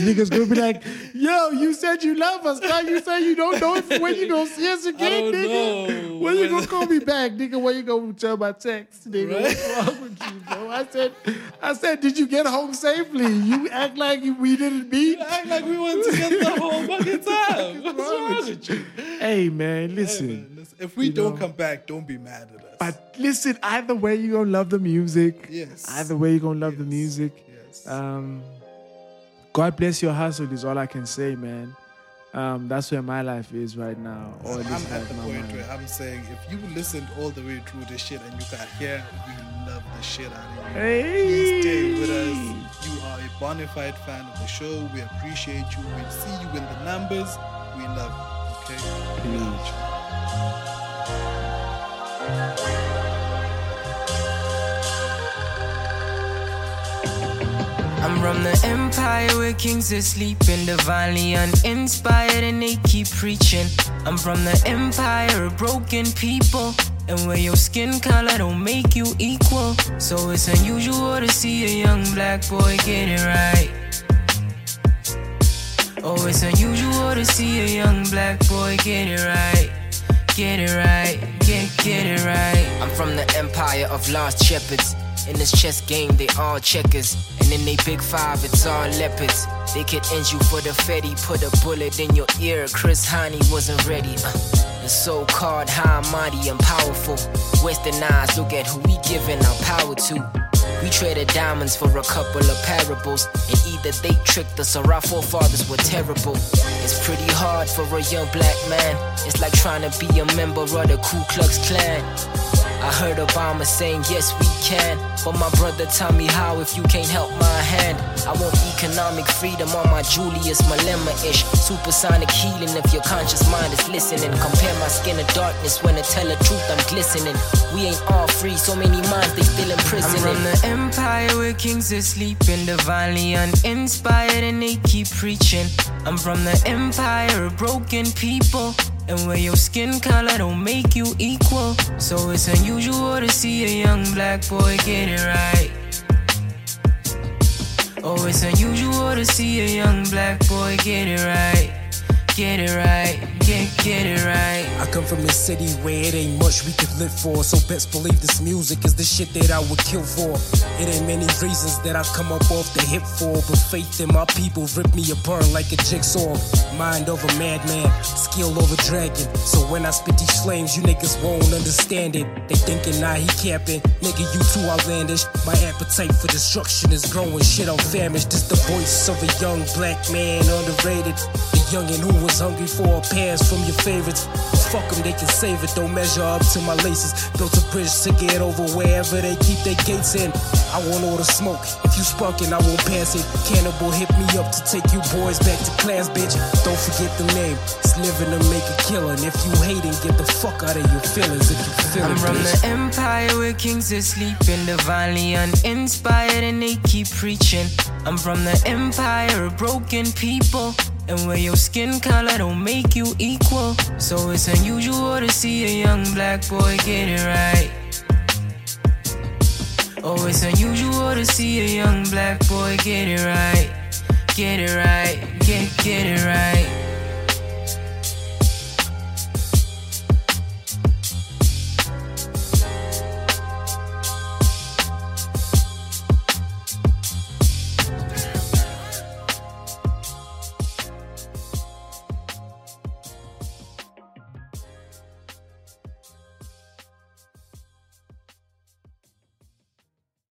niggas going to be like, yo, you said you love us. Now you say you don't know if when you going to see us again, nigga. When you going to call me back, nigga? When you going to tell my text, nigga? Right? What's wrong with you, bro? I said, did you get home safely? You act like we didn't meet. You act like we went together the whole fucking time. What's wrong with you? Hey, man, listen. If we don't come back, don't be mad at us. But listen, either way, you're going to love the music. Yes. Either way, you're going to love the music. Yes. God bless your hustle is all I can say, man. That's where my life is right now. I'm at the point where I'm saying, if you listened all the way through this shit and you got here, we love the shit out of you. Hey. Please stay with us. You are a bona fide fan of the show. We appreciate you. We see you in the numbers. We love you. Okay? We love you. I'm from the empire where kings are sleeping, divinely uninspired, and they keep preaching. I'm from the empire of broken people, and where your skin color don't make you equal. So it's unusual to see a young black boy get it right. Oh, it's unusual to see a young black boy get it right. Get it right, get it right. I'm from the empire of lost shepherds. In this chess game, they all checkers. And in they big five, it's all leopards. They could end you for the fetty, put a bullet in your ear. Chris Hani wasn't ready. The so-called high, mighty, and powerful. Western eyes, look at who we giving our power to. We traded diamonds for a couple of parables, and either they tricked us or our forefathers were terrible. It's pretty hard for a young black man. It's like trying to be a member of the Ku Klux Klan. I heard Obama saying yes we can, but my brother tell me how if you can't help my hand. I want economic freedom on my Julius Malema-ish. Supersonic healing if your conscious mind is listening. Compare my skin to darkness when I tell the truth I'm glistening. We ain't all free, so many minds they still in prison. I'm from the empire where kings are sleeping, divinely uninspired, and they keep preaching. I'm from the empire of broken people, and where your skin color don't make you equal. So it's unusual to see a young black boy get it right. Oh, it's unusual to see a young black boy get it right. Get it right, get it right. I come from the city where it ain't much we could live for, so best believe this music is the shit that I would kill for. It ain't many reasons that I've come up off the hip for, but faith in my people ripped me apart like a jigsaw. Mind of a madman, skill of a dragon. So when I spit these flames, you niggas won't understand it. They thinking nah, he capping, nigga you too outlandish. My appetite for destruction is growing, shit I'm famished. This the voice of a young black man, underrated. The youngin' who was hungry for a pass from your favorites. Fuck them, they can save it. Don't measure up to my laces. Built a bridge to get over wherever they keep their gates in. I want all the smoke. If you sparkin', I won't pass it. Cannibal hit me up to take you boys back to class, bitch. Don't forget the name. It's living to make a killin'. If you hatin', get the fuck out of your feelings. If you feelin', I'm from the empire where kings are sleeping, divinely uninspired, and they keep preaching. I'm from the empire of broken people, and where your skin color don't make you equal. So it's unusual to see a young black boy get it right. Oh, it's unusual to see a young black boy get it right. Get it right, get it right.